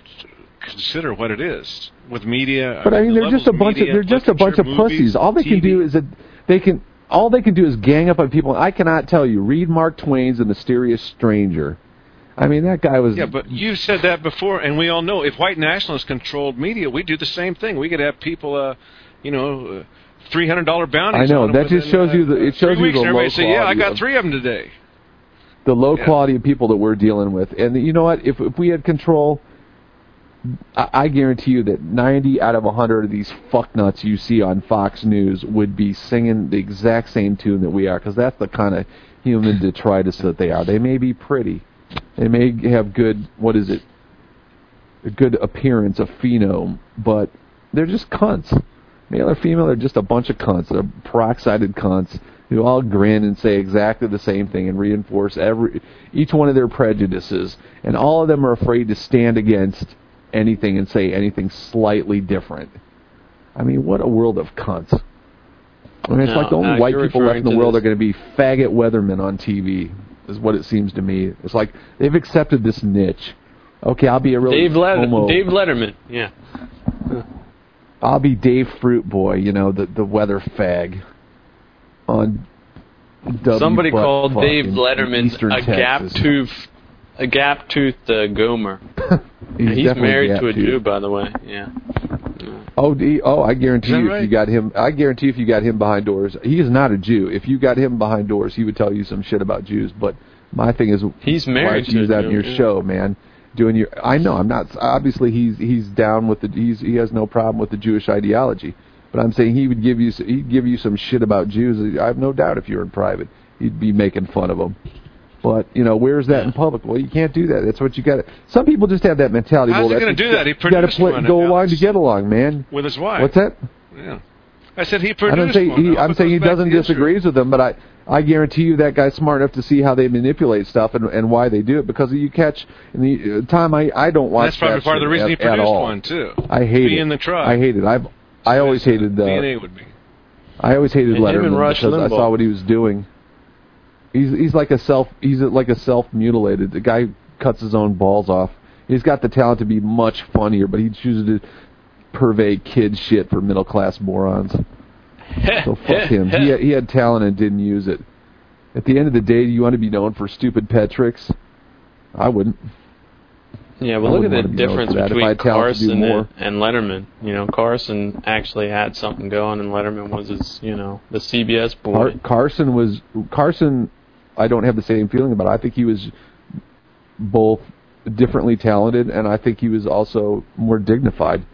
consider what it is with media. But I mean, I mean they're just a bunch of, they're just a bunch of pussies. All they can do is, a, they can, all they can do is gang up on people. I cannot tell you, read Mark Twain's The Mysterious Stranger. I mean, that guy was... Yeah, but you said that before, and we all know, if white nationalists controlled media, we'd do the same thing. We could have people, uh, you know... Uh, Three hundred dollar bounties. I know on them that just shows uh, you the it shows you the low quality. Everybody say, "Yeah, I got three of them today." the low yeah. quality of people that we're dealing with. And you know what? If, if we had control, I, I guarantee you that ninety out of one hundred of these fucknuts you see on Fox News would be singing the exact same tune that we are, because that's the kind of human detritus that they are. They may be pretty. They may have good, what is it, a good appearance, a phenome, but they're just cunts. Male or female, they're just a bunch of cunts. They're peroxided cunts who all grin and say exactly the same thing and reinforce every each one of their prejudices. And all of them are afraid to stand against anything and say anything slightly different. I mean, what a world of cunts. I mean, it's no, like the only no, white people left in the world this. are going to be faggot weathermen on T V, is what it seems to me. It's like they've accepted this niche. Okay, I'll be a real Dave, Let- Dave Letterman, yeah. I'll be Dave Fruit Boy, you know, the, the weather fag on W- Somebody Butt called Butt Dave in, Letterman in a gap-toothed a gap-toothed uh, Gomer. he's he's married to a Jew, by the way. Yeah. Oh, D- oh! I guarantee you, right? if you got him, I guarantee if you got him behind doors, he is not a Jew. If you got him behind doors, he would tell you some shit about Jews. But my thing is, he's married to that in your yeah. show, man. Doing your, I know I'm not. Obviously, he's he's down with the. He's he has no problem with the Jewish ideology. But I'm saying he would give you he'd give you some shit about Jews. I have no doubt if you were in private, he'd be making fun of them. But, you know, where's that yeah. in public? Well, you can't do that. That's what you got to... Some people just have that mentality. How's well, he going to do that? He produced one. You've got to go along else. to get along, man. With his wife. What's that? Yeah. I said he produced I don't say, one. He, I'm saying he doesn't disagree with them, but I, I guarantee you that guy's smart enough to see how they manipulate stuff and, and why they do it, because you catch... In the time I, I don't watch That's probably that part of the reason at, he produced one, too. I hate be it. Be in the truck. I hate it. I've, I always hated... Uh, D N A would be. I always hated and Letterman because Limbaugh. I saw what he was doing. He's he's like a self he's like a self mutilated. The guy who cuts his own balls off. He's got the talent to be much funnier, but he chooses to purvey kid shit for middle class morons. So fuck him. He had, he had talent and didn't use it. At the end of the day, do you want to be known for stupid pet tricks? I wouldn't. Yeah, well, look at the difference between Carson and, and Letterman. You know, Carson actually had something going, and Letterman was his, you know, the C B S boy. Car- Carson was Carson. I don't have the same feeling about it. I think he was both differently talented, and I think he was also more dignified.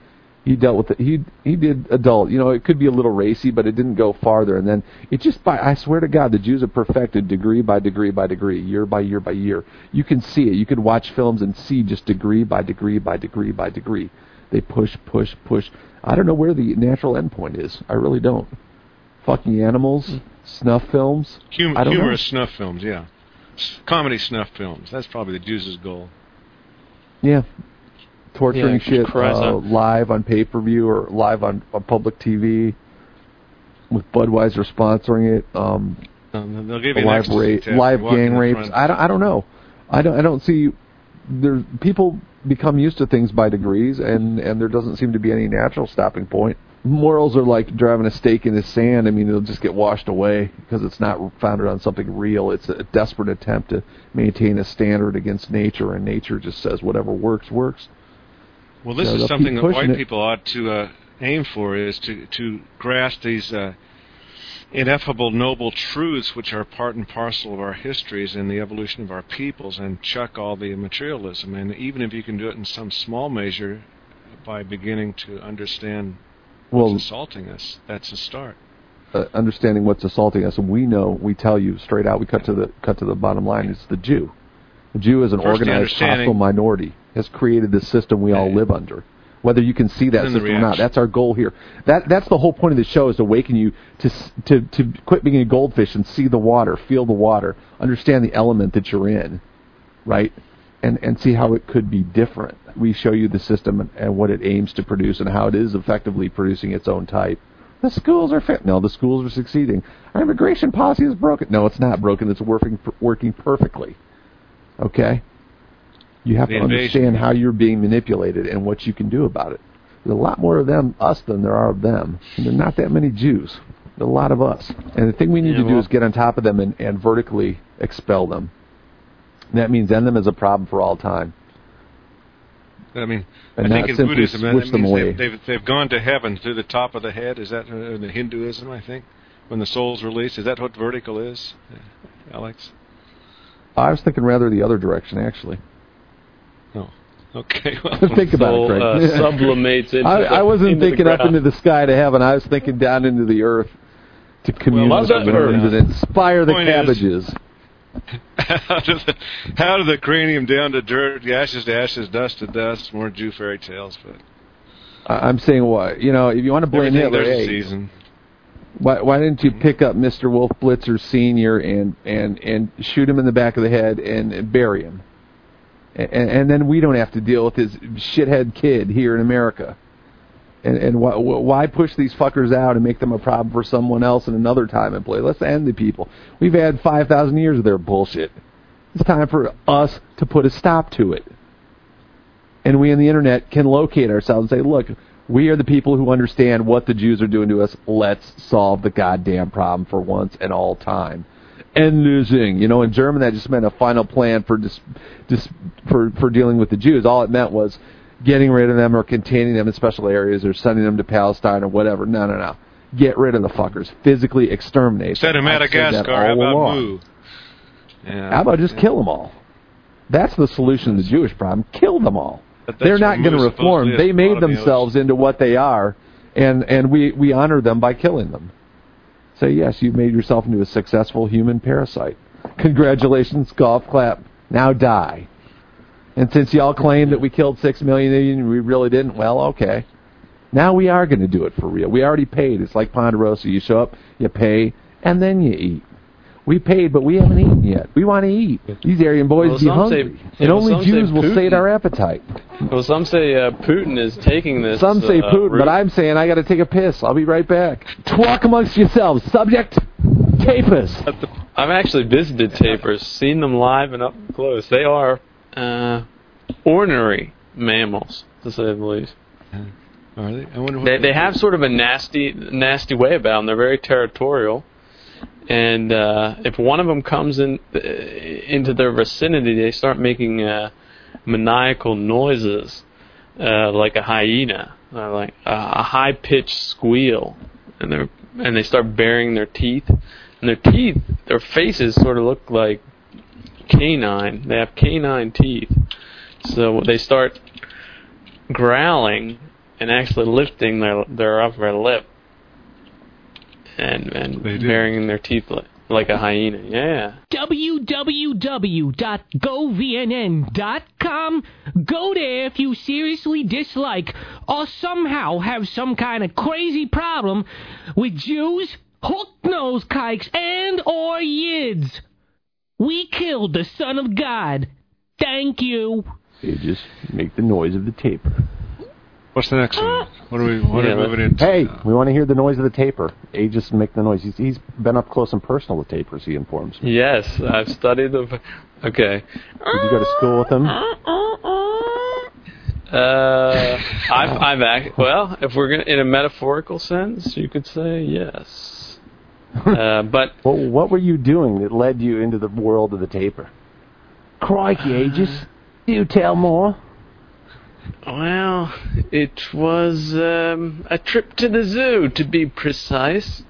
He dealt with it. He he did adult. You know, it could be a little racy, but it didn't go farther. And then it just by I swear to God, the Jews have perfected degree by degree by degree, year by year by year. You can see it. You could watch films and see just degree by degree by degree by degree. They push, push, push. I don't know where the natural end point is. I really don't. Fucking animals, snuff films. Hum- I don't humorous know. snuff films, yeah. Comedy snuff films. That's probably the Jews' goal. Yeah. Torturing yeah, shit uh, live on pay-per-view or live on, on public T V with Budweiser sponsoring it. Um, um, they'll give you live rape, live gang rapes. I don't. I don't know. I don't. I don't see. There, people become used to things by degrees, and, and there doesn't seem to be any natural stopping point. Morals are like driving a stake in the sand. I mean, it'll just get washed away because it's not founded on something real. It's a desperate attempt to maintain a standard against nature, and nature just says whatever works works. Well, this so is something that white it. people ought to uh, aim for, is to, to grasp these uh, ineffable noble truths which are part and parcel of our histories and the evolution of our peoples, and chuck all the materialism. And even if you can do it in some small measure by beginning to understand what's well, assaulting us, that's a start. Uh, understanding what's assaulting us, and we know, we tell you straight out, we cut to the cut to the bottom line, it's the Jew. The Jew is an First organized, hostile minority. Has created this system we all live under. Whether you can see that system or not, that's our goal here. That that's the whole point of the show, is to awaken you to to to quit being a goldfish and see the water, feel the water, understand the element that you're in, right? And and see how it could be different. We show you the system and, and what it aims to produce and how it is effectively producing its own type. The schools are fa- no, the schools are succeeding. Our immigration policy is broken. No, it's not broken. It's working working perfectly. Okay. You have to understand how you're being manipulated and what you can do about it. There's a lot more of them, us, than there are of them. And there are not that many Jews. There are a lot of us. And the thing we need yeah, to well. do is get on top of them and, and vertically expel them. And that means end them as a problem for all time. I mean, and I think in Buddhism, that means they've, they've, they've gone to heaven through the top of the head. Is that in Hinduism, I think? When the soul's released? Is that what vertical is, Alex? I was thinking rather the other direction, actually. Oh, okay. Well, think about so, it, Craig. Uh, sublimates into I, the, I wasn't into thinking up into the sky to heaven. I was thinking down into the earth to commune well, with the Romans and inspire the, the cabbages. Is, how, do the, how do the cranium down to dirt, the ashes to ashes, dust to dust, more Jew fairy tales. But I'm saying what? You know, if you want to blame Hitler, there's a season. Why, why didn't you pick up Mister Wolf Blitzer Senior and, and, and shoot him in the back of the head and bury him? And, and then we don't have to deal with his shithead kid here in America. And, and why, why push these fuckers out and make them a problem for someone else in another time and place? Let's end the people. We've had five thousand years of their bullshit. It's time for us to put a stop to it. And we on the internet can locate ourselves and say, look, we are the people who understand what the Jews are doing to us. Let's solve the goddamn problem for once and all time. End losing. You know, in German, that just meant a final plan for dis, dis, for for dealing with the Jews. All it meant was getting rid of them or containing them in special areas or sending them to Palestine or whatever. No, no, no. Get rid of the fuckers. Physically exterminate them. Instead of Madagascar, how about Moo? Yeah. How about just kill them all? That's the solution to the Jewish problem. Kill them all. They're not going to reform. They made themselves into what they are, and, and we, we honor them by killing them. So, yes, you've made yourself into a successful human parasite. Congratulations, golf clap. Now die. And since y'all claim that we killed six million and we really didn't, well, okay. Now we are going to do it for real. We already paid. It's like Ponderosa. You show up, you pay, and then you eat. We paid, but we haven't eaten yet. We want to eat. These Aryan boys well, be hungry. Say, and well, only Jews Putin, will sate our appetite. Well, some say uh, Putin is taking this. Some say uh, Putin, route. But I'm saying I got to take a piss. I'll be right back. Talk amongst yourselves. Subject, tapers. I've actually visited tapers, seen them live and up close. They are uh, ornery mammals, to say the least. Are they? I wonder what they, they, they have sort of a nasty, nasty way about them. They're very territorial. And uh, if one of them comes in uh, into their vicinity, they start making uh, maniacal noises, uh, like a hyena, uh, like a, a high-pitched squeal, and they and they start baring their teeth, and their teeth, their faces sort of look like canine. They have canine teeth, so they start growling and actually lifting their their upper lip. And, and bearing in their teeth like, like a hyena. Yeah. w w w dot go v n n dot com. Go there if you seriously dislike or somehow have some kind of crazy problem with Jews, hook-nosed kikes, and or Yids. We killed the Son of God. Thank you. They just make the noise of the taper. What's the next one? What are we what yeah, are we moving into? Hey, now? We want to hear the noise of the taper. He just make the noise. He's, he's been up close and personal with tapers, he informs me. Yes, I've studied them. Okay. Did you go to school with him? Uh, I've, I've act, well, if we're gonna, in a metaphorical sense, you could say yes. Uh, but well, what were you doing that led you into the world of the taper? Crikey, Aegis. You tell more. Well, it was um, a trip to the zoo, to be precise.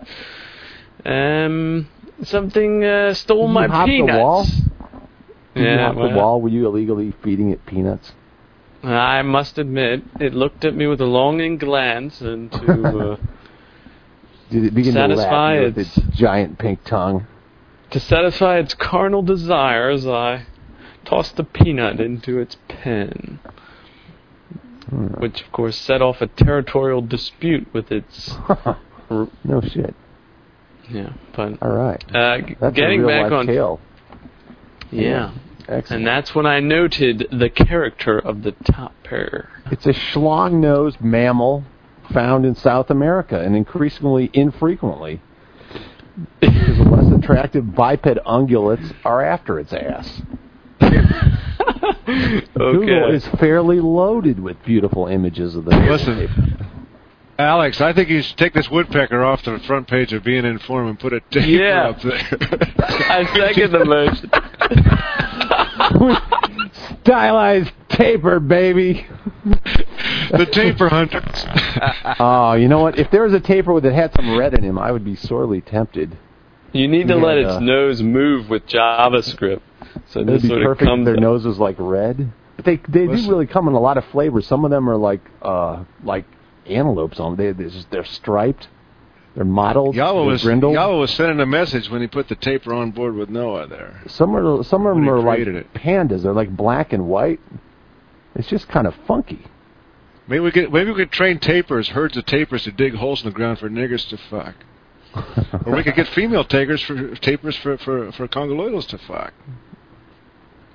Um, something uh, stole my peanuts. Did you hop the wall? Did yeah, you hop well, the wall? Were you illegally feeding it peanuts? I must admit, it looked at me with a longing glance, and to uh, did it begin satisfy to lap its, its giant pink tongue? To satisfy its carnal desires, I tossed the peanut into its pen. Which, of course, set off a territorial dispute with its... no shit. Yeah, but... All right. Uh, g- that's getting a real back life on tale. Yeah. Excellent. And that's when I noted the character of the top pair. It's a schlong-nosed mammal found in South America, and increasingly infrequently, because the less attractive biped ungulates are after its ass. Okay. Google is fairly loaded with beautiful images of the Listen, Alex, I think you should take this woodpecker off the front page of V N N Forum and put a taper yeah. up there. I second the motion. Stylized taper, baby. The taper hunters. Oh, you know what? If there was a taper that had some red in him, I would be sorely tempted. You need to yeah. let its nose move with JavaScript. So this sort of comes. Their up. nose is like red. But they they Listen. do really come in a lot of flavors. Some of them are like uh like antelopes on them. They they're, just, they're striped. They're mottled. Yahweh was, was sending a message when he put the taper on board with Noah there. Some are some of them are like it. pandas. They're like black and white. It's just kind of funky. Maybe we could maybe we could train tapers, herds of tapers, to dig holes in the ground for niggers to fuck. Or we could get female takers for tapers for, for, for congoloidals to fuck.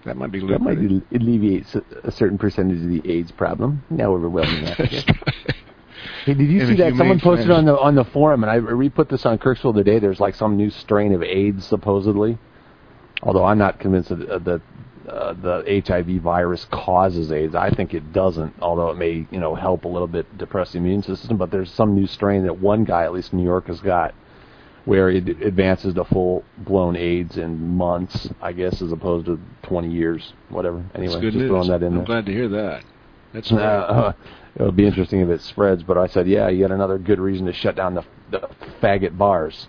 That might be that might alleviate a certain percentage of the AIDS problem. Now overwhelming that. Hey, did you see that? Someone posted on the on the forum, and I re-put this on Kirksville today. There's like some new strain of AIDS, supposedly. Although I'm not convinced that the uh, the H I V virus causes AIDS. I think it doesn't. Although it may, you know, help a little bit depress the immune system. But there's some new strain that one guy, at least in New York, has got, where it advances to full-blown AIDS in months, I guess, as opposed to twenty years, whatever. Anyway, just news. throwing that in I'm there. I'm glad to hear that. That's uh, uh, it would be interesting if it spreads, but I said, yeah, yet another good reason to shut down the, the faggot bars,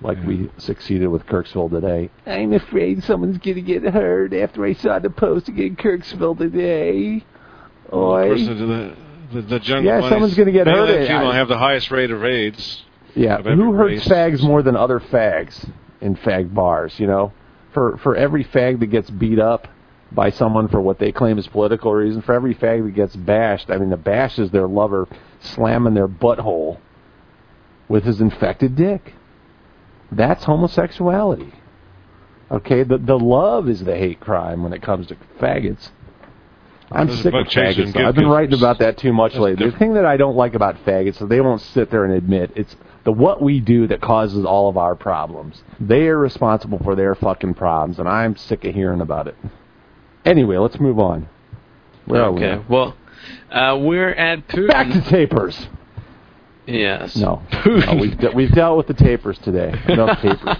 like yeah. we succeeded with Kirksville today. I'm afraid someone's going to get hurt after I saw the post again Kirksville today. Oy. The, the, the jungle yeah, bunnies. Someone's going to get Maybe hurt. That female I, have the highest rate of AIDS. Yeah, who hurts fags more than other fags in fag bars, you know? For for every fag that gets beat up by someone for what they claim is political reason, for every fag that gets bashed, I mean, the bash is their lover slamming their butthole with his infected dick. That's homosexuality. Okay, the the love is the hate crime when it comes to faggots. I'm sick of faggots. I've been writing about that too much lately. The thing that I don't like about faggots is they won't sit there and admit it's the what we do that causes all of our problems. They are responsible for their fucking problems, and I'm sick of hearing about it. Anyway, let's move on. Where okay, are we? well, uh, we're at Putin. Back to tapers. Yes. No. no we've, de- we've dealt with the tapers today. Enough tapers.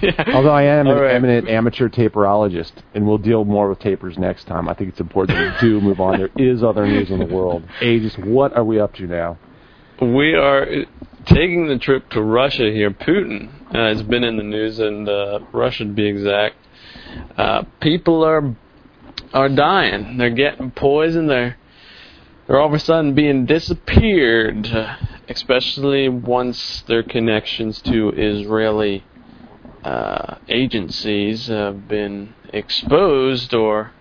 Yeah. Although I am All an right. eminent amateur taperologist, and we'll deal more with tapers next time. I think it's important that we do move on. There is other news in the world. Aegis, what are we up to now? We are taking the trip to Russia here. Putin uh, has been in the news, and uh, Russia to be exact. Uh, people are are dying. They're getting poisoned. They're, they're all of a sudden being disappeared, especially once their connections to Israeli Uh, agencies have been exposed, or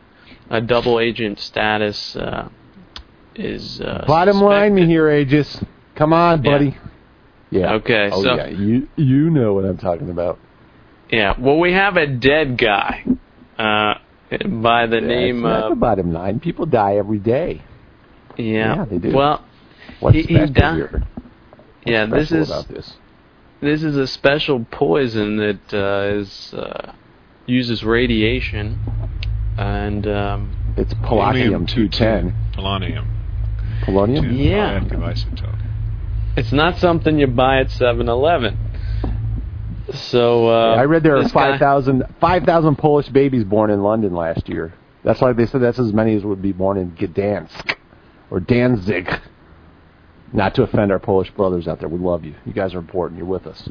a double agent status uh, is uh, bottom suspected. Line me here, Aegis. Come on, buddy. Yeah. yeah. Okay. Oh, so yeah. you you know what I'm talking about. Yeah. Well, we have a dead guy uh, by the yeah, name of. That's the bottom line. People die every day. Yeah. Yeah, they do. Well, what's he, he died. Yeah. This is. About this? This is a special poison that uh, is uh, uses radiation, and um, it's polonium two ten. Polonium. Polonium. Yeah. It's not something you buy at Seven Eleven. So uh, yeah, I read there are five thousand Polish babies born in London last year. That's why they said that's as many as would be born in Gdansk or Danzig. Not to offend our Polish brothers out there. We love you. You guys are important. You're with us.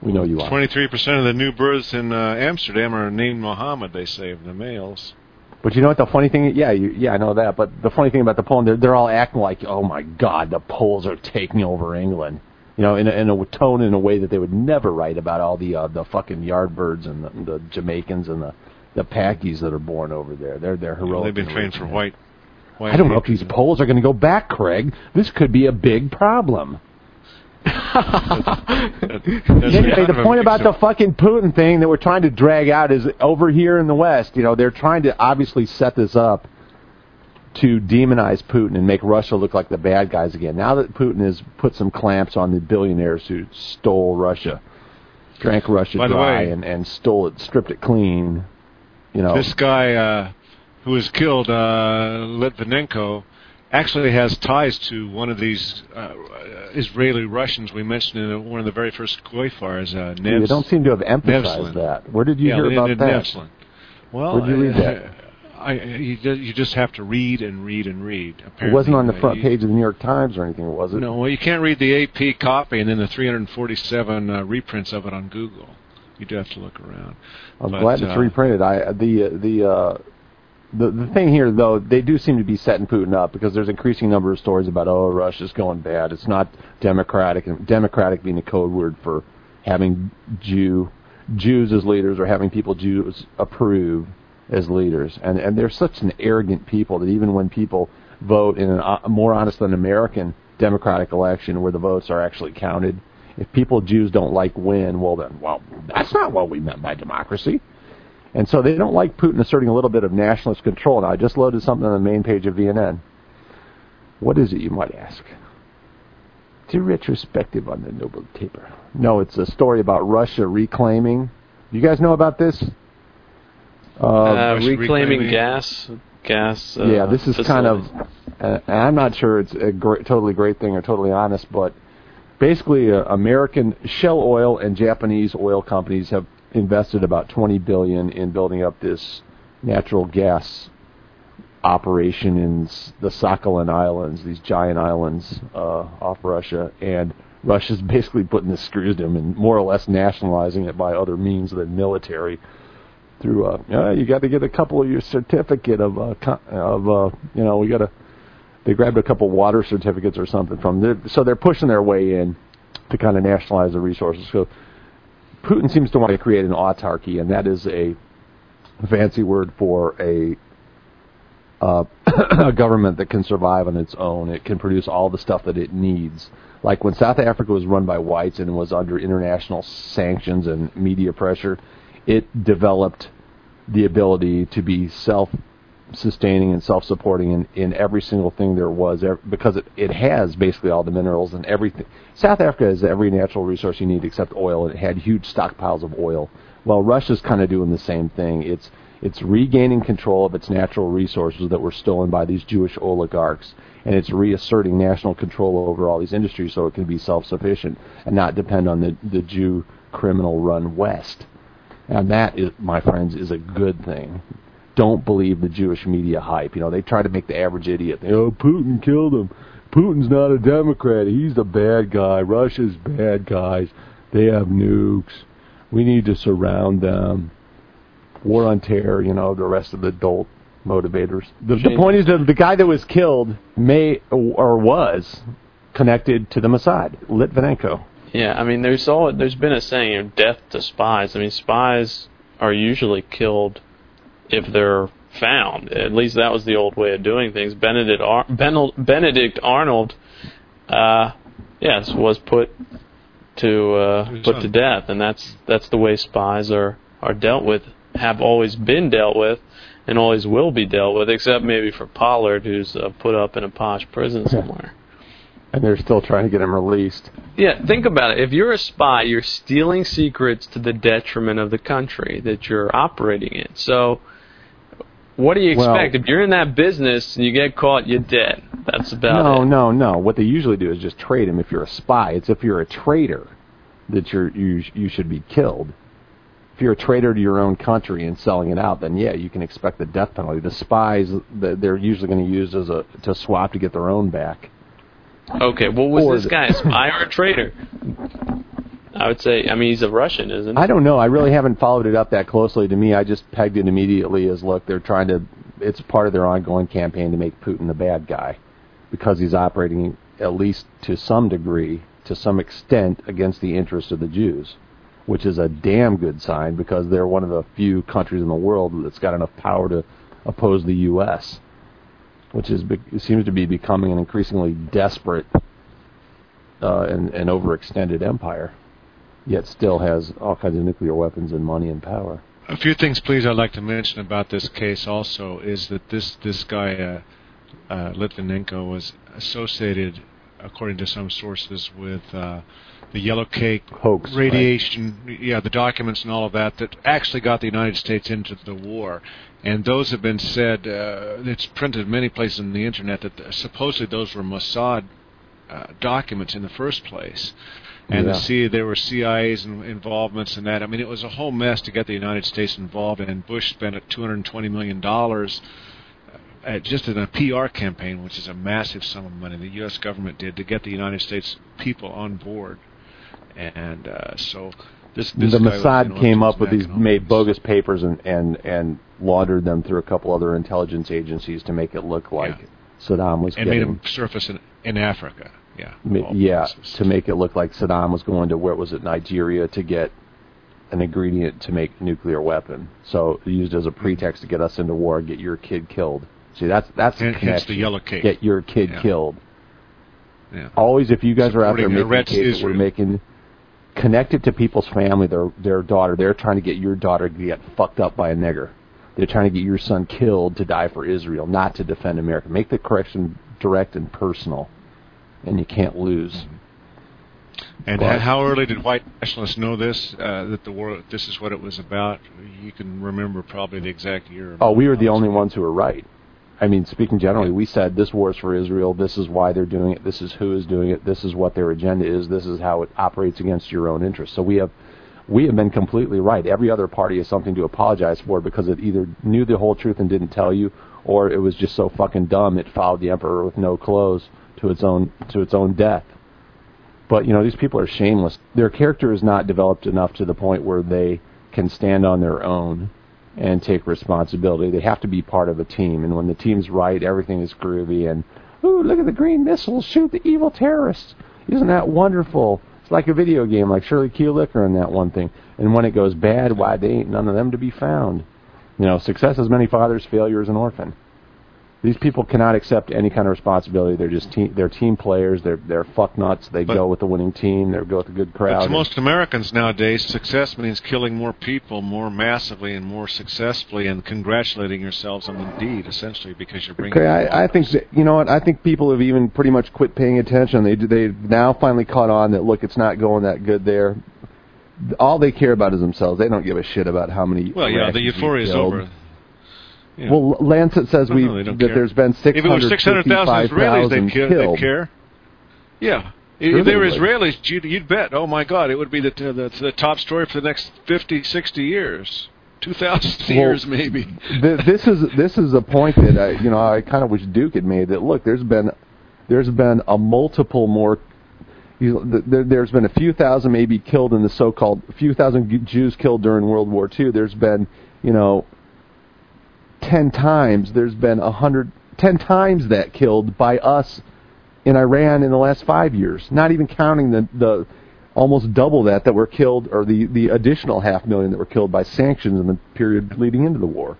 We know you are. twenty-three percent of the new births in uh, Amsterdam are named Mohammed, they say, of the males. But you know what the funny thing is? Yeah, you, yeah, I know that. But the funny thing about the Poland, they're, they're all acting like, oh, my God, the Poles are taking over England. You know, in a, in a tone, in a way that they would never write about all the uh, the fucking Yardbirds and the, the Jamaicans and the, the Pakis that are born over there. They're, they're heroic. Yeah, they've been trained for white... Why I don't know if these polls are going to go back, Craig. This could be a big problem. Anyway, the point about the fucking Putin thing that we're trying to drag out is over here in the West, you know, they're trying to obviously set this up to demonize Putin and make Russia look like the bad guys again. Now that Putin has put some clamps on the billionaires who stole Russia, drank Russia dry, and, and stole it, stripped it clean, you know. This guy... Uh who was killed, uh, Litvinenko, actually has ties to one of these uh, Israeli Russians we mentioned in one of the very first Goy Fires. Uh, Nebs- yeah, they don't seem to have emphasized Nebsland. that. Where did you yeah, hear about that? Nebsland. Well, Where did you read I, that? I, you just have to read and read and read. Apparently. It wasn't on the front page of the New York Times or anything, was it? No, well, you can't read the A P copy and then the three hundred forty-seven uh, reprints of it on Google. You do have to look around. I'm but, glad it's uh, reprinted. I the the, uh, the the thing here, though, they do seem to be setting Putin up because there's an increasing number of stories about, oh, Russia's going bad. It's not democratic, and democratic being a code word for having Jew Jews as leaders or having people Jews approve as leaders. And and they're such an arrogant people that even when people vote in a more honest than American democratic election where the votes are actually counted, if people, Jews, don't like win, well then, well, that's not what we meant by democracy. And so they don't like Putin asserting a little bit of nationalist control. Now, I just loaded something on the main page of V N N. What is it, you might ask? It's a retrospective on the Nobel paper. No, it's a story about Russia reclaiming. You guys know about this? Uh, uh, reclaiming, reclaiming gas. gas. Uh, yeah, this is facilities. kind of, uh, and I'm not sure it's a great, totally great thing or totally honest, but basically, uh, American Shell Oil and Japanese oil companies have invested about twenty billion dollars in building up this natural gas operation in the Sakhalin Islands, these giant islands uh, off Russia. And Russia's basically putting the screws to them and more or less nationalizing it by other means than military. Through uh, you know, you got to get a couple of your certificate of uh, of uh, you know, we got to. They grabbed a couple water certificates or something from there. So they're pushing their way in to kind of nationalize the resources. So Putin seems to want to create an autarky, and that is a fancy word for a, uh, a government that can survive on its own. It can produce all the stuff that it needs. Like when South Africa was run by whites and was under international sanctions and media pressure, it developed the ability to be self sustaining and self-supporting in, in every single thing there was, because it, it has basically all the minerals and everything. South Africa has every natural resource you need except oil, and it had huge stockpiles of oil. Well, Russia's kind of doing the same thing. It's it's regaining control of its natural resources that were stolen by these Jewish oligarchs, and it's reasserting national control over all these industries so it can be self-sufficient and not depend on the, the Jew criminal run West. And that, is, my friends, is a good thing. Don't believe the Jewish media hype. You know, they try to make the average idiot think, oh, Putin killed him. Putin's not a Democrat. He's the bad guy. Russia's bad guys. They have nukes. We need to surround them. War on terror, you know, the rest of the dolt motivators. The, the point is that the guy that was killed may or was connected to the Mossad, Litvinenko. Yeah, I mean, there's all, there's been a saying of death to spies. I mean, spies are usually killed if they're found. At least that was the old way of doing things. Benedict, Ar- Benedict Arnold, uh, yes, was put to uh, put to death, and that's that's the way spies are, are dealt with, have always been dealt with, and always will be dealt with, except maybe for Pollard, who's uh, put up in a posh prison somewhere. And they're still trying to get him released. Yeah, think about it. If you're a spy, you're stealing secrets to the detriment of the country that you're operating in. So what do you expect? Well, if you're in that business and you get caught, you're dead. That's about no, it. No, no, no. What they usually do is just trade him if you're a spy. It's if you're a traitor that you're, you you should be killed. If you're a traitor to your own country and selling it out, then, yeah, you can expect the death penalty. The spies, they're usually going to use as a to swap to get their own back. Okay, well, was or this guy a spy or a traitor? I would say, I mean, he's a Russian, isn't he? I don't know. I really haven't followed it up that closely. To me, I just pegged it immediately as, look, they're trying to, it's part of their ongoing campaign to make Putin the bad guy because he's operating, at least to some degree, to some extent, against the interests of the Jews, which is a damn good sign because they're one of the few countries in the world that's got enough power to oppose the U S, which is seems to be becoming an increasingly desperate uh, and, and overextended empire. Yet still has all kinds of nuclear weapons and money and power. A few things, please, I'd like to mention about this case also is that this, this guy, uh, uh, Litvinenko, was associated, according to some sources, with uh, the yellow cake hoax, radiation, right? Yeah, the documents and all of that that actually got the United States into the war. And those have been said, uh, it's printed many places on the Internet, that supposedly those were Mossad uh, documents in the first place. and yeah. the C, there were C I A's in, involvements in that. I mean, it was a whole mess to get the United States involved, and Bush spent two hundred twenty million dollars at just in a P R campaign, which is a massive sum of money the U S government did to get the United States people on board. And uh, so this, this the Mossad was, you know, came up with these, made bogus papers and, and, and laundered them through a couple other intelligence agencies to make it look like yeah. Saddam was and getting... And made them surface in, in Africa. Yeah, ma- yeah to make it look like Saddam was going to, where was it, Nigeria, to get an ingredient to make a nuclear weapon. So used as a pretext to get us into war, get your kid killed. See, that's that's and, the connection. The yellow cake. Get your kid yeah. killed. Yeah. Always, if you guys Supporting are out there making cases, we're making... Connected to people's family, their their daughter. They're trying to get your daughter to get fucked up by a nigger. They're trying to get your son killed to die for Israel, not to defend America. Make the correction direct and personal, and you can't lose. And but, how early did white nationalists know this? Uh, that the war, this is what it was about. You can remember probably the exact year. Oh, we were the only ones who were right. I mean, speaking generally, we said this war is for Israel, this is why they're doing it, this is who is doing it, this is what their agenda is, this is how it operates against your own interests. So we have we have been completely right. Every other party has something to apologize for because it either knew the whole truth and didn't tell you, or it was just so fucking dumb it followed the emperor with no clothes to its own to its own death. But, you know, these people are shameless. Their character is not developed enough to the point where they can stand on their own and take responsibility. They have to be part of a team, and when the team's right, everything is groovy, and, ooh, look at the green missiles, shoot the evil terrorists. Isn't that wonderful? It's like a video game, like Shirley Kulicker and that one thing. And when it goes bad, why, they ain't none of them to be found. You know, success has many fathers, failure is an orphan. These people cannot accept any kind of responsibility. They're just team, they're team players. They're they're fucknuts. They but, go with the winning team. They go with the good crowd. But to most Americans nowadays, success means killing more people more massively and more successfully, and congratulating yourselves on the deed, essentially, because you're bringing. Okay, I, I think that, you know what? I think people have even pretty much quit paying attention. They they now finally caught on that, look, it's not going that good there. All they care about is themselves. They don't give a shit about how many. Well, yeah, the euphoria is over. Yeah. Well, Lancet says no, we no, that care. There's been six hundred fifty-five thousand Israelis they'd care, killed. They'd care. Yeah. If they were Israelis, you'd, you'd bet, oh, my God, it would be the, the, the top story for the next fifty, sixty years, two thousand well, years maybe. th- this is this is a point that I, you know, I kind of wish Duke had made, that, look, there's been, there's been a multiple more, you know, there, there's been a few thousand maybe killed in the so-called, a few thousand Jews killed during World War Two. There's been, you know, ten times, there's been a hundred, ten times that killed by us in Iran in the last five years, not even counting the, the almost double that that were killed, or the, the additional half million that were killed by sanctions in the period leading into the war.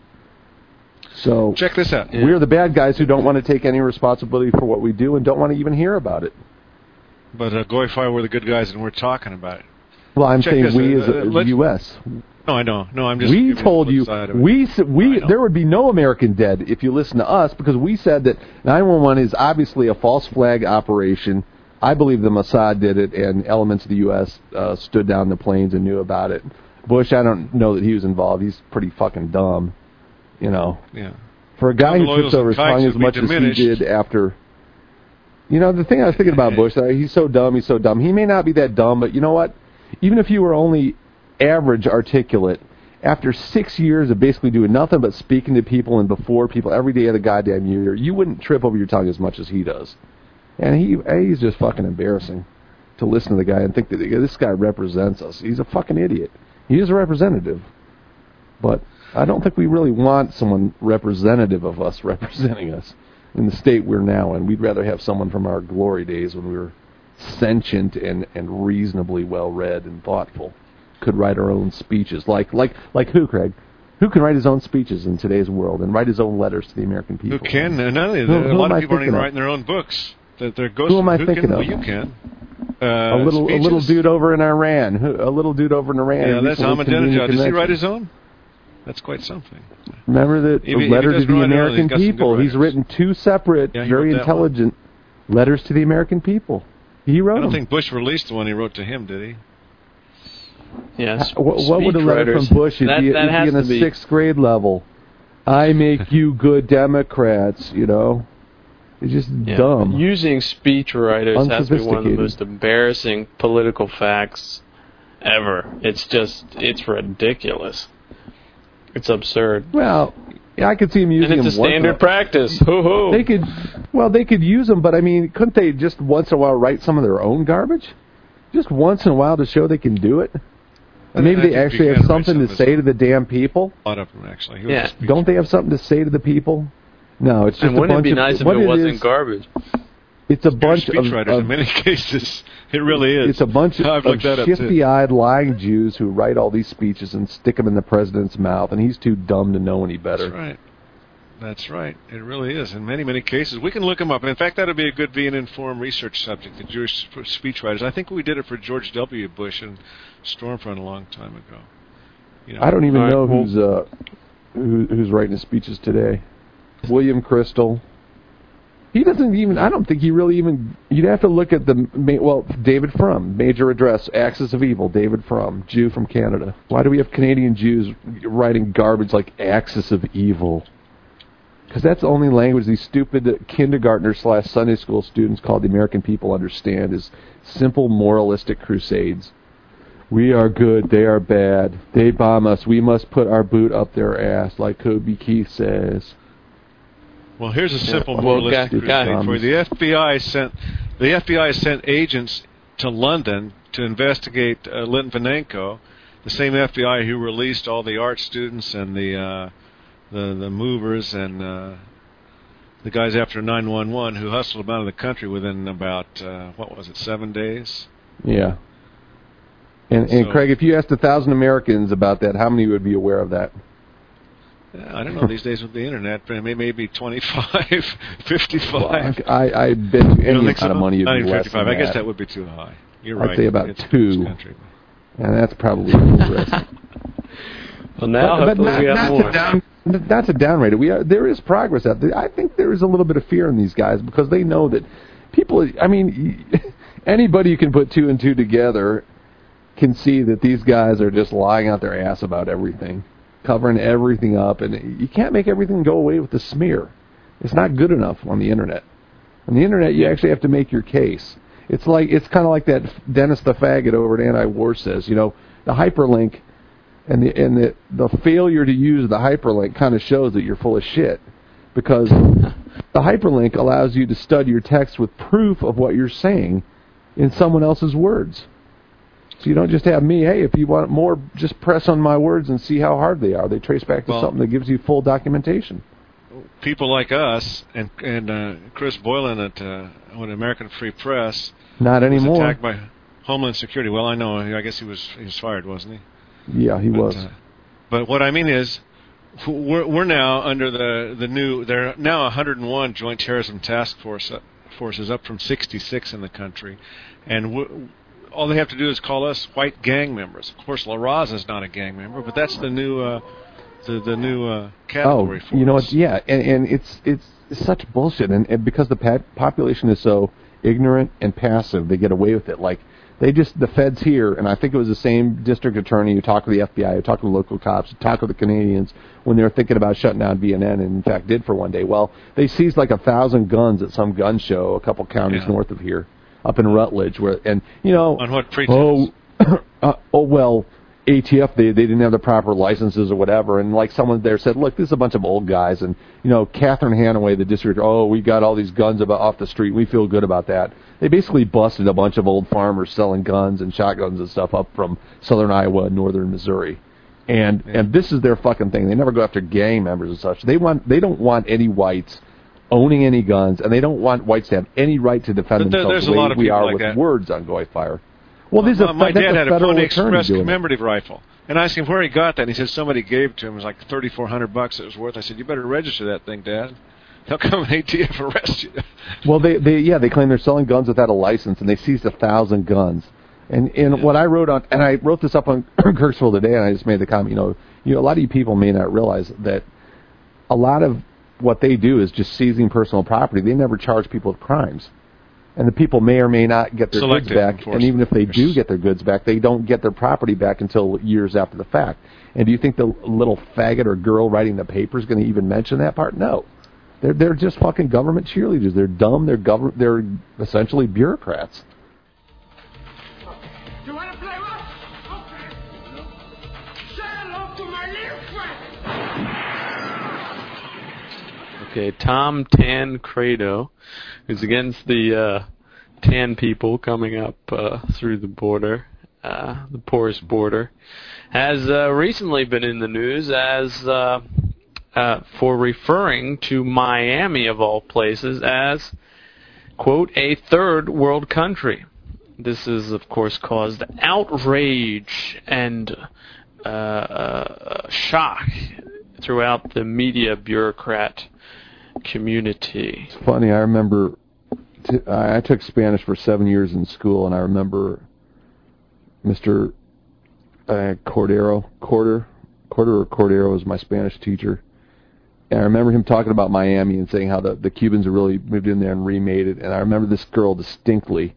So check this out. Yeah. We're the bad guys who don't want to take any responsibility for what we do and don't want to even hear about it. But uh, Goy Fire, we're the good guys, and we're talking about it. Well, I'm check saying this, we uh, as uh, the U S No, I know. No, I'm just. We told you. We we there would be no American dead if you listen to us, because we said that nine one one is obviously a false flag operation. I believe the Mossad did it, and elements of the U S uh, stood down the planes and knew about it. Bush, I don't know that he was involved. He's pretty fucking dumb, you know. Yeah. For a guy who trips over his tongue as much as he did after. You know, the thing I was thinking about Bush, he's so dumb. He's so dumb. He may not be that dumb, but you know what? Even if you were only average articulate, after six years of basically doing nothing but speaking to people and before people every day of the goddamn year, you wouldn't trip over your tongue as much as he does. And he he's just fucking embarrassing to listen to the guy and think that this guy represents us. He's a fucking idiot. He is a representative. But I don't think we really want someone representative of us representing us in the state we're now in. We'd rather have someone from our glory days when we were sentient and, and reasonably well-read and thoughtful. Could write our own speeches, like like like who, Craig? Who can write his own speeches in today's world and write his own letters to the American people? Who can? No, who, a lot of people aren't even writing their own books. They're, they're ghosts. Who am I who thinking can? Of? Well, you can. Uh, a little speeches. a little dude over in Iran. Who, a little dude over in Iran. Yeah, that's Ahmadinejad. Does he write his own? That's quite something. Remember the he, letter he to the American early, he's people. He's written two separate, yeah, very intelligent letters to the American people. He wrote. I don't them. think Bush released the one he wrote to him, did he? Yes. What, what would a letter from Bush that, be, that be in a be. sixth grade level? I make you good Democrats, you know. It's just yeah. dumb. Using speechwriters has been one of the most embarrassing political facts ever. It's just, it's ridiculous. It's absurd. Well, yeah, I could see them using them. And it's them a standard once practice. Hoo hoo. They could, well, they could use them, but I mean, couldn't they just once in a while write some of their own garbage? Just once in a while to show they can do it? And maybe they actually have something to say to the damn people? A lot of them, actually. Yeah. Don't they have something to say to the people? No, it's just a bunch of... And wouldn't it be nice if it wasn't garbage? It's a bunch of... speechwriters in many cases. It really is. It's a bunch of shifty-eyed, lying Jews who write all these speeches and stick them in the president's mouth, and he's too dumb to know any better. That's right. That's right. It really is. In many, many cases. We can look them up. And in fact, that would be a good V N N Forum research subject, the Jewish speechwriters. I think we did it for George W. Bush and Stormfront a long time ago. You know, I don't even know who's uh, who, who's writing his speeches today. William Crystal. He doesn't even, I don't think he really even, you'd have to look at the, well, David Frum, major address, Axis of Evil, David Frum, Jew from Canada. Why do we have Canadian Jews writing garbage like Axis of Evil? Because that's the only language these stupid kindergartner slash Sunday school students called the American people understand is simple moralistic crusades. We are good, they are bad, they bomb us, we must put our boot up their ass, like Kobe Keith says. Well, here's a simple yeah, moralistic well, thing for you. The F B I sent the F B I sent agents to London to investigate uh, Litvinenko, the same F B I who released all the art students and the uh, the, the movers and uh, the guys after nine one one who hustled them out of the country within about uh, what was it, seven days? Yeah. And, and so, Craig, if you asked a thousand Americans about that, how many would be aware of that? I don't know these days with the internet, but maybe twenty-five, fifty-five. Well, I, I bet you any amount so? of money would be less than that. I guess that would be too high. You're I'd right. I'd say about it's two. And that's probably interesting. Well, now but, but not, we have not more. Down, not to downrate it. We are, there is progress out there. I think there is a little bit of fear in these guys because they know that people, I mean, anybody who can put two and two together can see that these guys are just lying out their ass about everything, covering everything up, and you can't make everything go away with the smear. It's not good enough on the internet. On the internet, you actually have to make your case. It's like it's kind of like that Dennis the faggot over at Anti-War says, you know, the hyperlink and the and the, the failure to use the hyperlink kind of shows that you're full of shit because the hyperlink allows you to study your text with proof of what you're saying in someone else's words. So you don't just have me, hey, if you want more, just press on my words and see how hard they are. They trace back to well, something that gives you full documentation. People like us and and uh, Chris Boylan at uh, American Free Press. Not anymore. Was attacked by Homeland Security. Well, I know. I guess he was he was fired, wasn't he? Yeah, he but, was. Uh, but what I mean is, we're we're now under the, the new. There are now one hundred one Joint Terrorism Task Force uh, forces up from sixty-six in the country, and we're, all they have to do is call us white gang members. Of course, La Raza is not a gang member, but that's the new, uh, the the new uh, category. Oh, for you know what? Yeah, and, and it's it's such bullshit, and, and because the pa- population is so ignorant and passive, they get away with it. Like they just the feds here, and I think it was the same district attorney who talked to the F B I, who talked to the local cops, who talked to the Canadians when they were thinking about shutting down V N N, and in fact did for one day. Well, they seized like a thousand guns at some gun show a couple counties yeah. north of here. Up in Rutledge, where and you know, on what pretense? Oh, uh, oh well, A T F they they didn't have the proper licenses or whatever, and like someone there said, look, this is a bunch of old guys, and you know, Catherine Hanaway, the district, oh, we got all these guns about off the street, we feel good about that. They basically busted a bunch of old farmers selling guns and shotguns and stuff up from southern Iowa and northern Missouri, and yeah. and this is their fucking thing. They never go after gang members and such. They want they don't want any whites owning any guns, and they don't want whites to have any right to defend there, themselves the way we are like with that. Words on Goy Fire. Well, there's well, a My dad a had a Pony Express commemorative it. rifle, and I asked him where he got that, and he said somebody gave it to him. It was like thirty-four hundred bucks it was worth. I said, you better register that thing, Dad. How come A T F arrest you? Well, they, they yeah, they claim they're selling guns without a license, and they seized a thousand guns. And and yeah. what I wrote on, and I wrote this up on Kirksville today, and I just made the comment, you know, you know, a lot of you people may not realize that a lot of what they do is just seizing personal property. They never charge people with crimes. And the people may or may not get their Selective goods back. And even if they do get their goods back, they don't get their property back until years after the fact. And do you think the little faggot or girl writing the paper is going to even mention that part? No. They're they're just fucking government cheerleaders. They're dumb. They're gov- They're essentially bureaucrats. You want to play with us? Okay. Say hello to my little friend. Okay, Tom Tancredo is against the uh, tan people coming up uh, through the border. Uh, the porous border, has uh, recently been in the news as uh, uh, for referring to Miami, of all places, as, quote, a third world country. This has, of course, caused outrage and uh, uh, shock throughout the media bureaucrat community. It's funny, I remember, t- I took Spanish for seven years in school, and I remember Mister Uh, Cordero, Corder, Corder or Cordero was my Spanish teacher, and I remember him talking about Miami and saying how the, the Cubans had really moved in there and remade it. And I remember this girl distinctly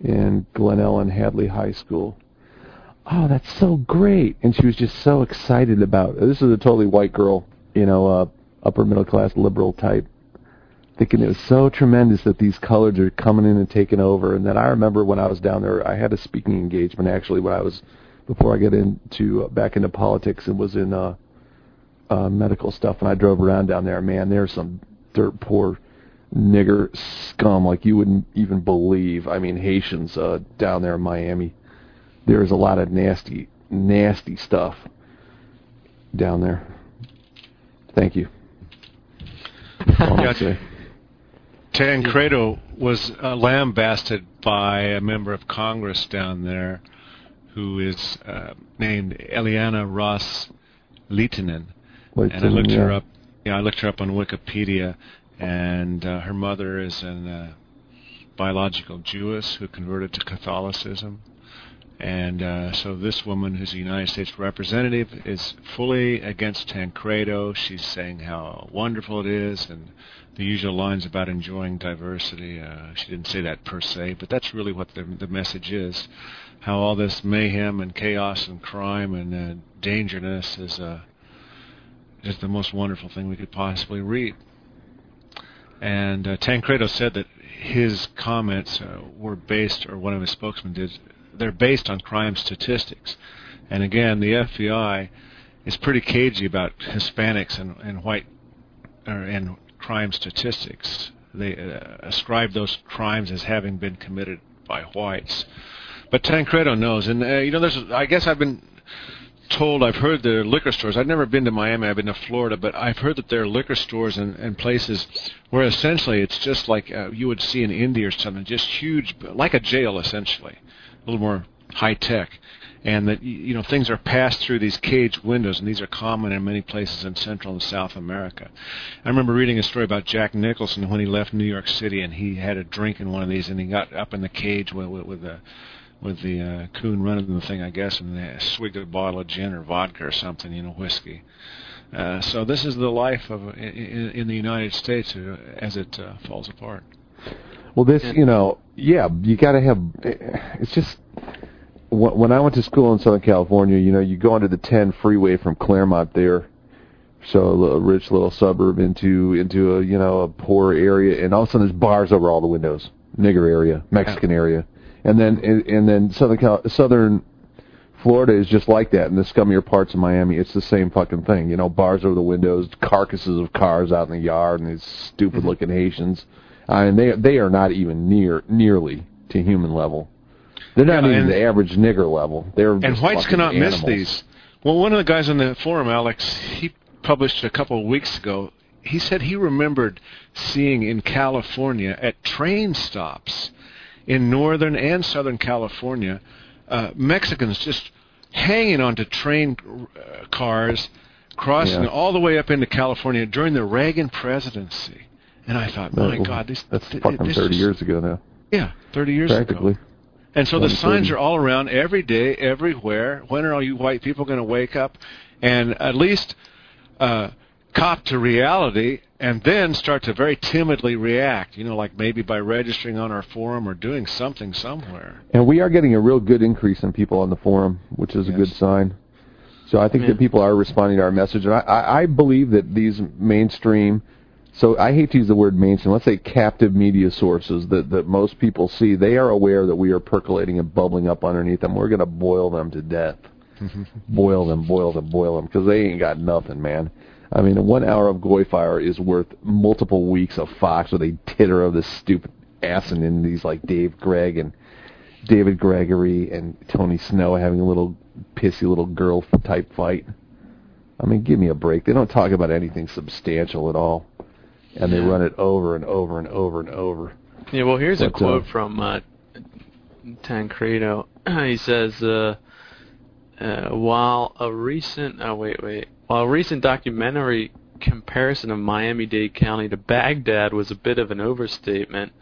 in Glen Ellen Hadley High School. Oh, that's so great! And she was just so excited about it. This is a totally white girl, you know, uh, upper middle class liberal type, thinking it was so tremendous that these coloreds are coming in and taking over. And then I remember when I was down there, I had a speaking engagement actually when I was, before I got into, uh, back into politics and was in uh, uh, medical stuff, and I drove around down there. Man, there's some dirt poor nigger scum like you wouldn't even believe. I mean, Haitians uh, down there in Miami. There's a lot of nasty, nasty stuff down there. Thank you. Gotcha. Tancredo was uh, lambasted by a member of Congress down there who is uh, named Eliana Ross Lehtinen. And I looked yeah. her up. Yeah, I looked her up on Wikipedia, and uh, her mother is a uh, biological Jewess who converted to Catholicism. And uh, so this woman, who's a United States representative, is fully against Tancredo. She's saying how wonderful it is and the usual lines about enjoying diversity. Uh, she didn't say that per se, but that's really what the, the message is, how all this mayhem and chaos and crime and uh, dangerousness is uh, just the most wonderful thing we could possibly read. And uh, Tancredo said that his comments uh, were based, or one of his spokesmen did, they're based on crime statistics. And again, the F B I is pretty cagey about Hispanics and, and white or, and crime statistics. They uh, ascribe those crimes as having been committed by whites. But Tancredo knows. And, uh, you know, there's. I guess I've been told, I've heard there are liquor stores. I've never been to Miami. I've been to Florida. But I've heard that there are liquor stores and, and places where essentially it's just like uh, you would see in India or something, just huge, like a jail essentially. A little more high-tech, and that, you know, things are passed through these cage windows, and these are common in many places in Central and South America. I remember reading a story about Jack Nicholson when he left New York City, and he had a drink in one of these, and he got up in the cage with, with, with the, with the uh, coon running the thing, I guess, and they swigged a bottle of gin or vodka or something, you know, whiskey. Uh, so this is the life of in, in the United States as it uh, falls apart. Well, this, you know, yeah, you got to have, it's just, when I went to school in Southern California, you know, you go onto the ten freeway from Claremont there, so a rich little suburb into, into a, you know, a poor area, and all of a sudden there's bars over all the windows, nigger area, Mexican area, and then, and, and then Southern Cal- Southern Florida is just like that, in the scummier parts of Miami, it's the same fucking thing, you know, bars over the windows, carcasses of cars out in the yard, and these stupid-looking Haitians. I mean, they they are not even near nearly to human level. They're not yeah, even the average nigger level. They're and just whites cannot animals. Miss these. Well, one of the guys on the forum, Alex, he published a couple of weeks ago. He said he remembered seeing in California at train stops in northern and southern California, uh, Mexicans just hanging onto train uh, cars, crossing yeah. all the way up into California during the Reagan presidency. And I thought, my that, God, this, that's th- fucking this thirty is, years ago now. Yeah, thirty years practically. Ago. And so the signs are all around every day, everywhere. When are all you white people going to wake up and at least uh, cop to reality and then start to very timidly react, you know, like maybe by registering on our forum or doing something somewhere. And we are getting a real good increase in people on the forum, which is yes. a good sign. So I think yeah. that people are responding to our message. And I, I, I believe that these mainstream So I hate to use the word mainstream. Let's say captive media sources that, that most people see. They are aware that we are percolating and bubbling up underneath them. We're going to boil them to death. Boil them, boil them, boil them, because they ain't got nothing, man. I mean, one hour of Goy Fire is worth multiple weeks of Fox where they titter of this stupid asininities like Dave Gregg and David Gregory and Tony Snow having a little pissy little girl type fight. I mean, give me a break. They don't talk about anything substantial at all. And they run it over and over and over and over. Yeah, well, here's but, a quote uh, from uh, Tancredo. He says, uh, uh, while a recent... Oh, wait, wait. While a recent documentary comparison of Miami-Dade County to Baghdad was a bit of an overstatement,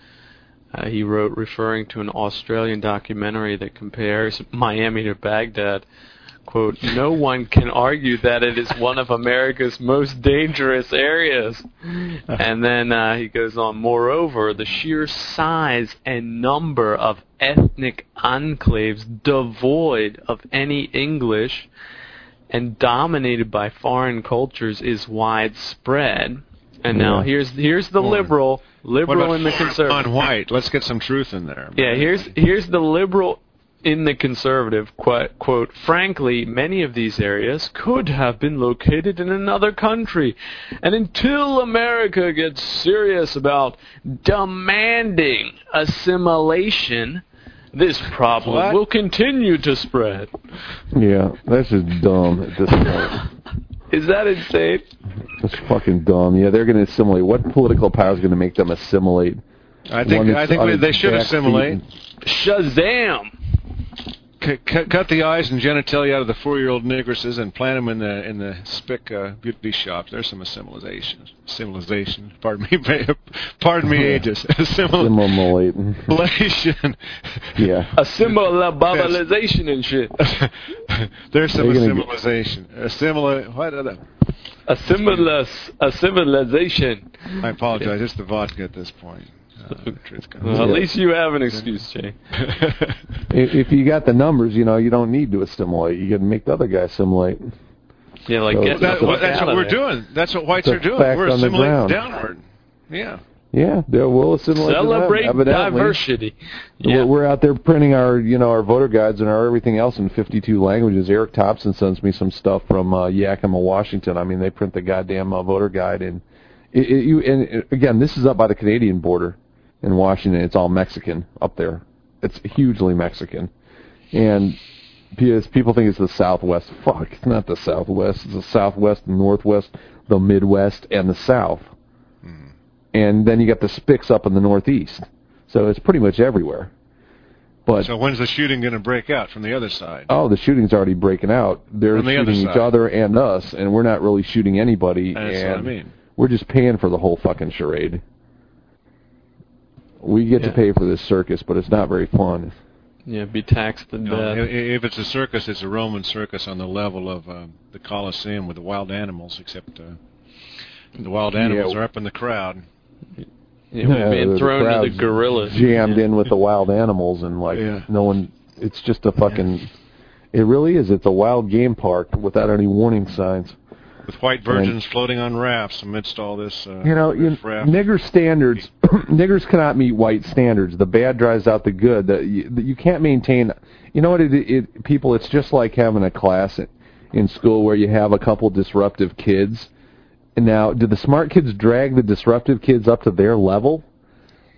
uh, he wrote referring to an Australian documentary that compares Miami to Baghdad, quote, no one can argue that it is one of America's most dangerous areas. And then uh, he goes on, moreover, the sheer size and number of ethnic enclaves devoid of any English and dominated by foreign cultures is widespread. And yeah. now here's here's the liberal, liberal in the conservative. On white, let's get some truth in there. Yeah, here's here's the liberal in the conservative, quote, quote, frankly, many of these areas could have been located in another country. And until America gets serious about demanding assimilation, this problem what? will continue to spread. Yeah, that's just dumb at this point. Is that insane? That's fucking dumb. Yeah, they're going to assimilate. What political power is going to make them assimilate? I think, I think they should assimilate. Shazam! C- cut, cut the eyes and genitalia out of the four-year-old negresses and plant them in the in the Spick uh, beauty shop. There's some assimilation. Assimilation. Pardon me. Pardon me, ages. Assimilation. Assimilation. Yeah. Assimilabilization and shit. There's some assimilation. Assimilation. What other? Assimilas. Assimilation. I apologize. It's the vodka at this point. Uh, well, at least you have an excuse, Jay. if, if you got the numbers, you know, you don't need to assimilate. You can make the other guy assimilate. Yeah, like so that, that's what, that's what we're there. doing. That's what whites that's are doing. We're assimilating downward. Yeah. Yeah, we'll assimilate. Celebrate them, diversity. Yeah. We're out there printing our, you know, our voter guides and our everything else in fifty-two languages. Eric Thompson sends me some stuff from uh, Yakima, Washington. I mean, they print the goddamn uh, voter guide, and it, it, you. And it, again, this is up by the Canadian border. In Washington, it's all Mexican up there. It's hugely Mexican. And people think it's the Southwest. Fuck, it's not the Southwest. It's the Southwest, the Northwest, the Midwest, and the South. Mm. And then you got the Spicks up in the Northeast. So it's pretty much everywhere. But so when's the shooting going to break out from the other side? Oh, the shooting's already breaking out. They're the shooting each other and us, and we're not really shooting anybody. That's and what I mean. We're just paying for the whole fucking charade. We get yeah. to pay for this circus, but it's not very fun. Yeah, be taxed and no, death. If it's a circus, it's a Roman circus on the level of uh, the Colosseum with the wild animals, except uh, the wild animals yeah. are up in the crowd. Yeah, no, being the thrown the to the gorillas. Jammed yeah. in with the wild animals, and like yeah. no one, it's just a fucking, yeah. it really is. It's a wild game park without any warning signs. With white virgins and, floating on rafts amidst all this, uh, you know, you, nigger standards. Niggers cannot meet white standards. The bad drives out the good. The, you, the, you can't maintain. You know what, it, it, people? It's just like having a class in, in school where you have a couple disruptive kids. And now, do the smart kids drag the disruptive kids up to their level?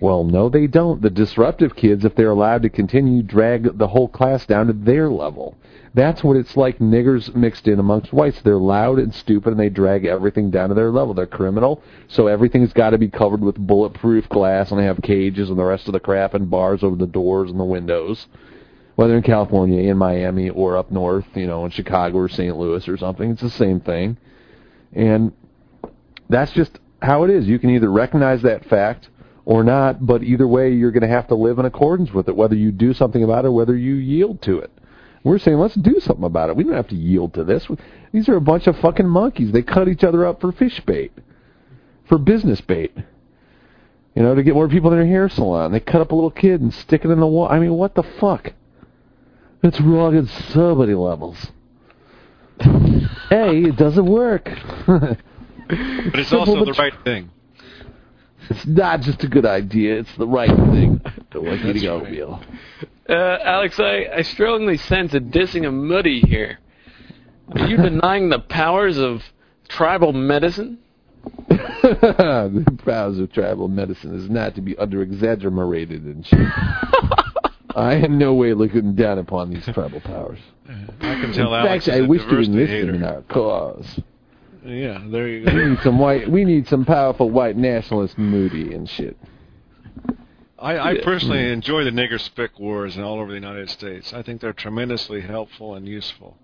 Well, no, they don't. The disruptive kids, if they're allowed to continue, drag the whole class down to their level. That's what it's like, niggers mixed in amongst whites. They're loud and stupid, and they drag everything down to their level. They're criminal, so everything's got to be covered with bulletproof glass, and they have cages and the rest of the crap and bars over the doors and the windows, whether in California, in Miami, or up north, you know, in Chicago or Saint Louis or something. It's the same thing. And that's just how it is. You can either recognize that fact or not, but either way, you're going to have to live in accordance with it, whether you do something about it or whether you yield to it. We're saying, let's do something about it. We don't have to yield to this. These are a bunch of fucking monkeys. They cut each other up for fish bait, for business bait, you know, to get more people in their hair salon. They cut up a little kid and stick it in the wall. I mean, what the fuck? It's wrong at so many levels. Hey, it doesn't work. But it's also the right thing. It's not just a good idea. It's the right thing. Don't like eating oatmeal. Uh, Alex, I, I strongly sense a dissing of Moody here. Are you denying the powers of tribal medicine? The powers of tribal medicine is not to be under-exaggerated and shit. I am no way looking down upon these tribal powers. I can tell in Alex fact, I wish to enlist them in our cause. Yeah, there you go. We need some white. We need some powerful white nationalist Moody and shit. I, I personally enjoy the nigger spick wars in all over the United States. I think they're tremendously helpful and useful,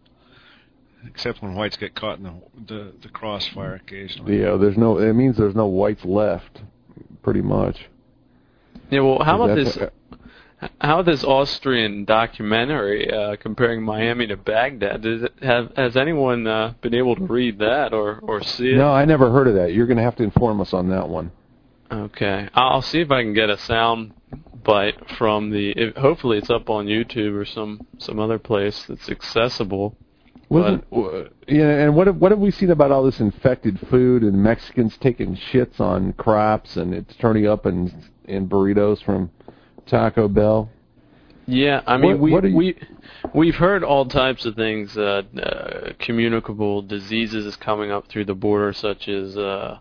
except when whites get caught in the the, the crossfire occasionally. Yeah, there's no. It means there's no whites left, pretty much. Yeah. Well, how about this? A, How this Austrian documentary uh, comparing Miami to Baghdad? Does it have, has anyone uh, been able to read that or, or see it? No, I never heard of that. You're going to have to inform us on that one. Okay. I'll see if I can get a sound bite from the... It, hopefully it's up on YouTube or some, some other place that's accessible. Wasn't, but, yeah, and what have, what have we seen about all this infected food and Mexicans taking shits on crops and it's turning up in, in burritos from... Taco Bell. Yeah, I mean, what, what we we we've heard all types of things. Uh, uh, communicable diseases is coming up through the border, such as uh,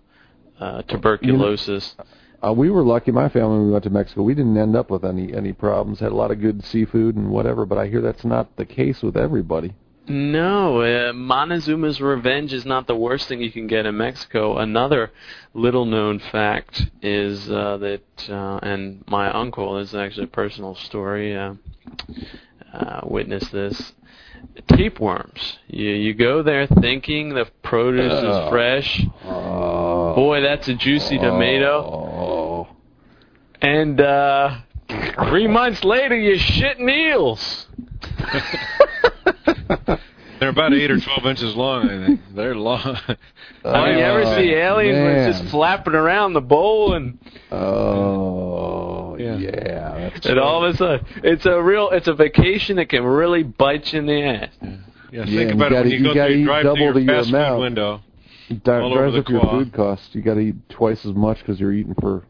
uh, tuberculosis. You know, uh, we were lucky. My family, when we went to Mexico, we didn't end up with any any problems. Had a lot of good seafood and whatever. But I hear that's not the case with everybody. No, uh, Montezuma's revenge is not the worst thing you can get in Mexico. Another little-known fact is uh, that, uh, and my uncle, this is actually a personal story, uh, uh, witnessed this, tapeworms. You, you go there thinking the produce uh, is fresh. Uh, Boy, that's a juicy uh, tomato. And uh, three months later, you're shitting eels. They're about eight or twelve inches long, I think. They're long. Oh, I mean, you ever see aliens man. Where it's just flapping around the bowl and oh yeah, yeah that's and all of a sudden it's a real it's a vacation that can really bite you in the ass. Yeah, yeah, yeah think about it when you, you go through you drive through your fast food window. It drives up your food costs. You got to eat twice as much because you're eating for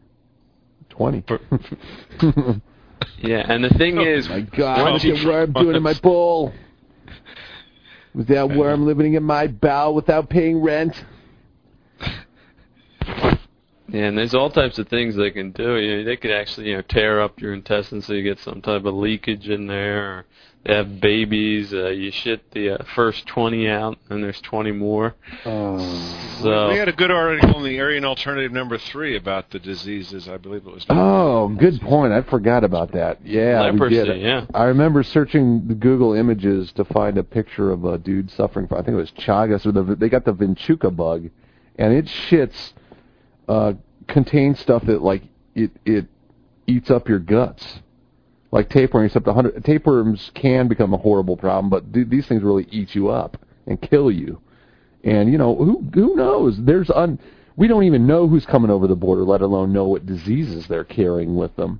twenty. Yeah, and the thing oh, is, my God, look at what I'm doing in my bowl. Was that worm living in my bowel without paying rent? Yeah, and there's all types of things they can do. You know, they could actually, you know, tear up your intestines so you get some type of leakage in there. Or they have babies. Uh, you shit the uh, first twenty out, and there's twenty more. Oh. So we had a good article in the Aryan Alternative number three about the diseases. I believe it was. Oh, good point. I forgot about that. Yeah, leprosy, we did. Yeah. I remember searching the Google images to find a picture of a dude suffering from. I think it was Chagas, or the, they got the vinchuca bug, and it shits. Uh, contains stuff that like it it eats up your guts, like tapeworms. Except one hundred tapeworms can become a horrible problem, but th- these things really eat you up and kill you. And you know who who knows? There's un we don't even know who's coming over the border, let alone know what diseases they're carrying with them.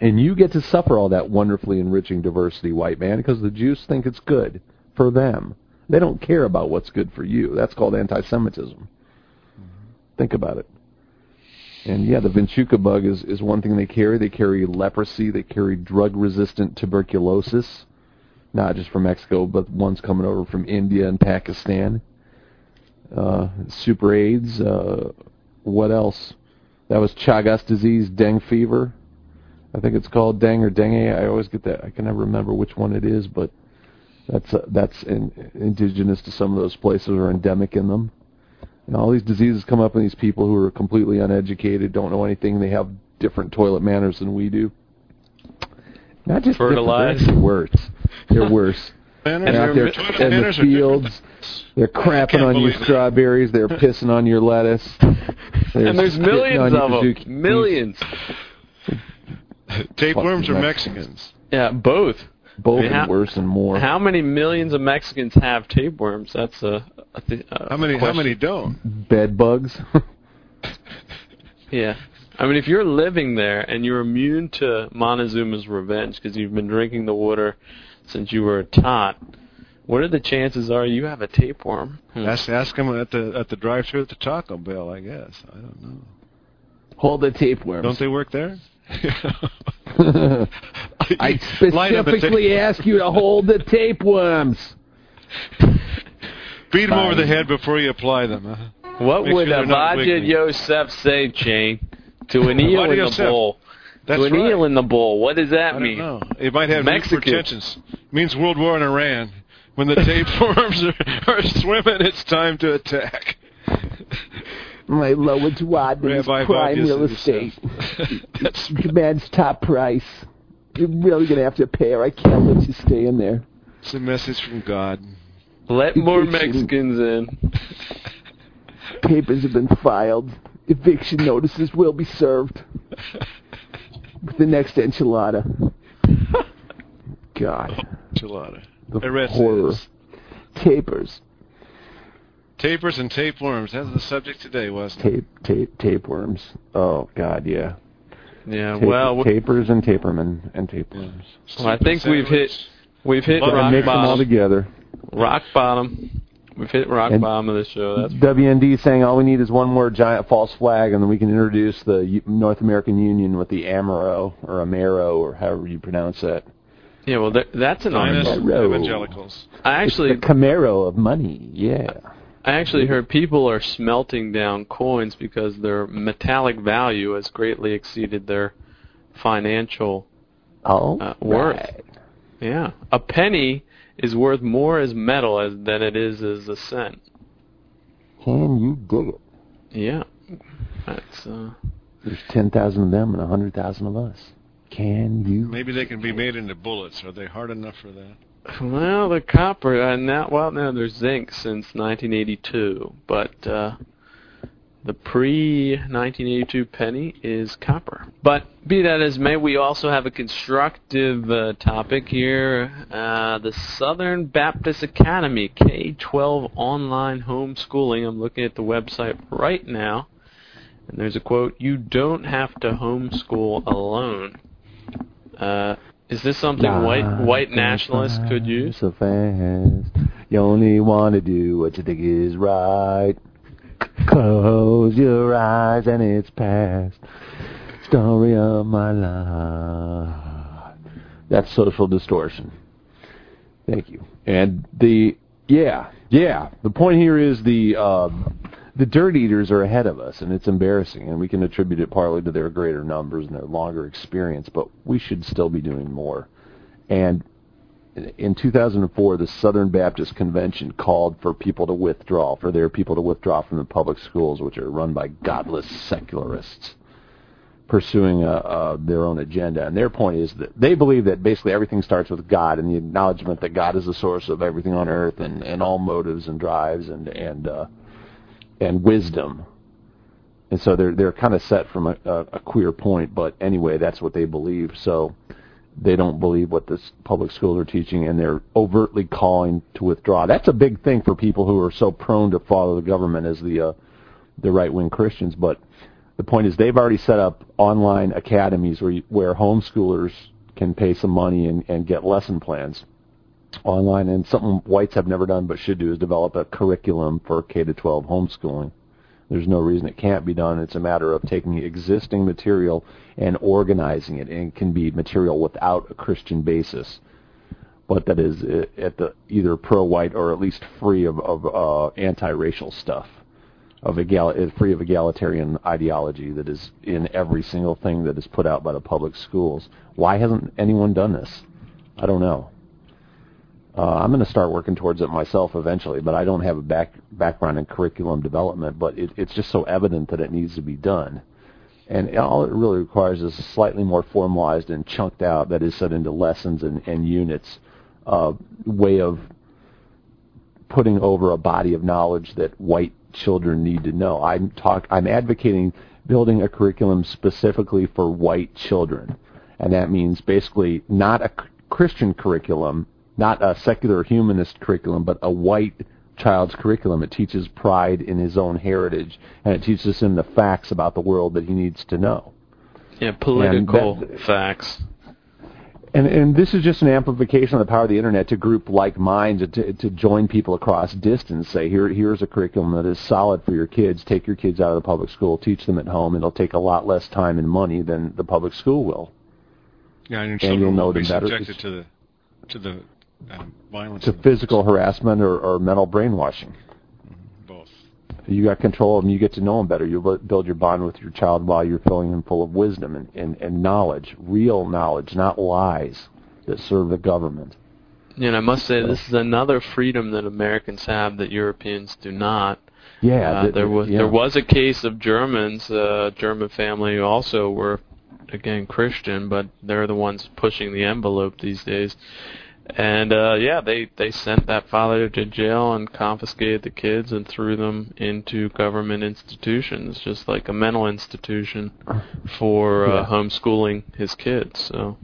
And you get to suffer all that wonderfully enriching diversity, white man, because the Jews think it's good for them. They don't care about what's good for you. That's called anti-Semitism. Mm-hmm. Think about it. And, yeah, the vinchuca bug is, is one thing they carry. They carry leprosy. They carry drug-resistant tuberculosis, not just from Mexico, but ones coming over from India and Pakistan. Uh, super AIDS. Uh, what else? That was Chagas disease, dengue fever. I think it's called dengue or dengue. I always get that. I can never remember which one it is, but that's uh, that's in, indigenous to some of those places or endemic in them. And all these diseases come up in these people who are completely uneducated, don't know anything. They have different toilet manners than we do. Not just fertilized. They're worse. They're worse. And they're out there in the fields. They're crapping on your strawberries. They're pissing on your lettuce. And there's millions of them. Millions. Tapeworms are Mexicans. Yeah, both. Both I mean, how, and worse and more. How many millions of Mexicans have tapeworms? That's a, a, th- a how many question. How many don't? Bed bugs. Yeah, I mean, if you're living there and you're immune to Montezuma's revenge because you've been drinking the water since you were a tot, what are the chances are you have a tapeworm? Hmm. Ask ask them at the at the drive-thru at the Taco Bell, I guess. I don't know. All the tapeworms. Don't they work there? I specifically ask you to hold the tapeworms. Beat them Fine. over the head before you apply them. Huh? What Make would sure Ahmadinejad Yosef say, Jane, to an eel in Yosef. the bowl? That's to an right. eel in the bowl. What does that I mean? Don't know. It might have Mexican pretensions. It means World War in Iran. When the tapeworms are, are swimming, it's time to attack. My lowest Rodman's prime real estate. Demands top price. You're really going to have to pay her. I can't let you stay in there. It's a message from God. Let more Eviction. Mexicans in. Papers have been filed. Eviction notices will be served. With the next enchilada. God. Oh, enchilada. The Arrested. Horror. Tapers. Tapers and tapeworms. That's the subject today, wasn't it? Tape, tape, tapeworms. Oh, God, yeah. Yeah, tape, well... Tapers and tapermen and tapeworms. Well, I think sandwich. we've hit we've hit rock bottom. Mix them all together. Rock bottom. We've hit rock and bottom of the show. That's W N D saying all we need is one more giant false flag, and then we can introduce the North American Union with the Amaro, or Amaro, or however you pronounce that. Yeah, well, th- that's an honor. Evangelicals. I actually... It's the Camaro of money, yeah. I actually heard people are smelting down coins because their metallic value has greatly exceeded their financial oh, uh, worth. Right. Yeah. A penny is worth more as metal as, than it is as a cent. Can you dig it? Yeah. That's, uh, There's ten thousand of them and one hundred thousand of us. Can you? Maybe they can be made into bullets. Are they hard enough for that? Well, the copper, uh, now, well, now there's zinc since nineteen eighty-two, but uh, the pre-nineteen eighty-two penny is copper. But be that as may, we also have a constructive uh, topic here. Uh, the Southern Baptist Academy, K twelve online homeschooling. I'm looking at the website right now, and there's a quote, "You don't have to homeschool alone." Uh Is this something nah, white white nationalists could use? So fast. You only want to do what you think is right. Close your eyes and it's past. Story of my life. That's social distortion. Thank you. And the, yeah, yeah. The point here is the, um, the dirt eaters are ahead of us, and it's embarrassing, and we can attribute it partly to their greater numbers and their longer experience, but we should still be doing more. And in two thousand four, the Southern Baptist Convention called for people to withdraw, for their people to withdraw from the public schools, which are run by godless secularists pursuing uh, uh, their own agenda. And their point is that they believe that basically everything starts with God and the acknowledgement that God is the source of everything on earth and, and all motives and drives and... and uh, and wisdom. And so they're they're kind of set from a, a, a queer point, but anyway, that's what they believe. So they don't believe what the public schools are teaching, and they're overtly calling to withdraw. That's a big thing for people who are so prone to follow the government as the uh, the right-wing Christians. But the point is they've already set up online academies where, you, where homeschoolers can pay some money and, and get lesson plans online, and something whites have never done but should do is develop a curriculum for K twelve homeschooling. There's no reason it can't be done. It's a matter of taking existing material and organizing it, and it can be material without a Christian basis, but that is at the either pro-white or at least free of, of uh, anti-racial stuff, of egal- free of egalitarian ideology that is in every single thing that is put out by the public schools. Why hasn't anyone done this? I don't know. Uh, I'm going to start working towards it myself eventually, but I don't have a back, background in curriculum development, but it, it's just so evident that it needs to be done. And all it really requires is slightly more formalized and chunked out, that is set into lessons and, and units, uh, way of putting over a body of knowledge that white children need to know. I'm talk, I'm advocating building a curriculum specifically for white children, and that means basically not a Christian curriculum, not a secular humanist curriculum, but a white child's curriculum. It teaches pride in his own heritage, and it teaches him the facts about the world that he needs to know. Yeah, political that, facts. And, and this is just an amplification of the power of the internet to group like minds, to, to join people across distance. Say, here, here's a curriculum that is solid for your kids. Take your kids out of the public school, teach them at home. It'll take a lot less time and money than the public school will. Yeah, and, and you'll know them better. Subjected to the to the um, violence, to physical harassment or, or mental brainwashing. Both. You got control of them. You get to know them better. You build your bond with your child while you're filling them full of wisdom and, and, and knowledge, real knowledge, not lies that serve the government. And I must say, so, this is another freedom that Americans have that Europeans do not. Yeah, uh, the, there was yeah. there was a case of Germans, a uh, German family who also were, again, Christian, but they're the ones pushing the envelope these days. And, uh, yeah, they, they sent that father to jail and confiscated the kids and threw them into government institutions, just like a mental institution for uh, homeschooling his kids. So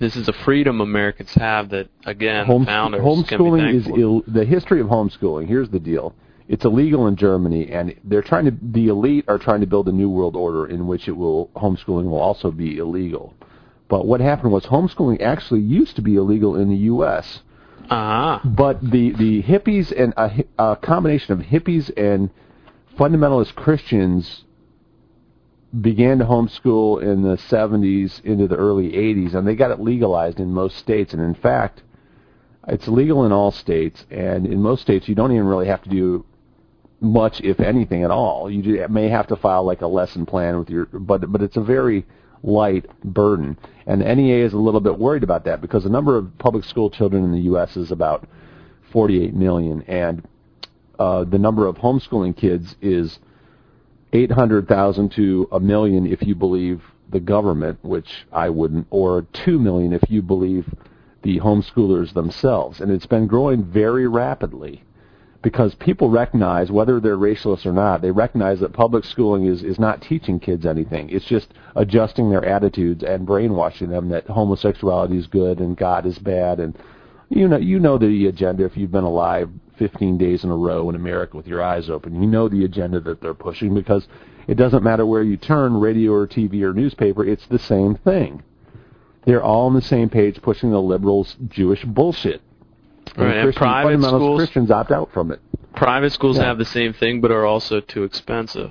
this is a freedom Americans have that, again, Home, founders homeschooling can be thankful. is Ill, the history of homeschooling. Here's the deal. It's illegal in Germany, and they're trying to. The elite are trying to build a new world order in which it will homeschooling will also be illegal. But what happened was homeschooling actually used to be illegal in the U S Uh-huh. But the, the hippies and a, a combination of hippies and fundamentalist Christians began to homeschool in the seventies into the early eighties, and they got it legalized in most states. And in fact, it's legal in all states, and in most states you don't even really have to do much, if anything at all. You may have to file like a lesson plan with your, but but it's a very light burden. And the N E A is a little bit worried about that because the number of public school children in the U S is about forty-eight million, and uh, the number of homeschooling kids is eight hundred thousand to a million if you believe the government, which I wouldn't, or two million if you believe the homeschoolers themselves. And it's been growing very rapidly because people recognize, whether they're racialists or not, they recognize that public schooling is, is not teaching kids anything. It's just adjusting their attitudes and brainwashing them that homosexuality is good and God is bad. And you know you know the agenda if you've been alive fifteen days in a row in America with your eyes open. You know the agenda that they're pushing because it doesn't matter where you turn, radio or T V or newspaper, it's the same thing. They're all on the same page pushing the liberals' Jewish bullshit. And right, and private schools, Christians opt out from it. Private schools yeah. have the same thing, but are also too expensive.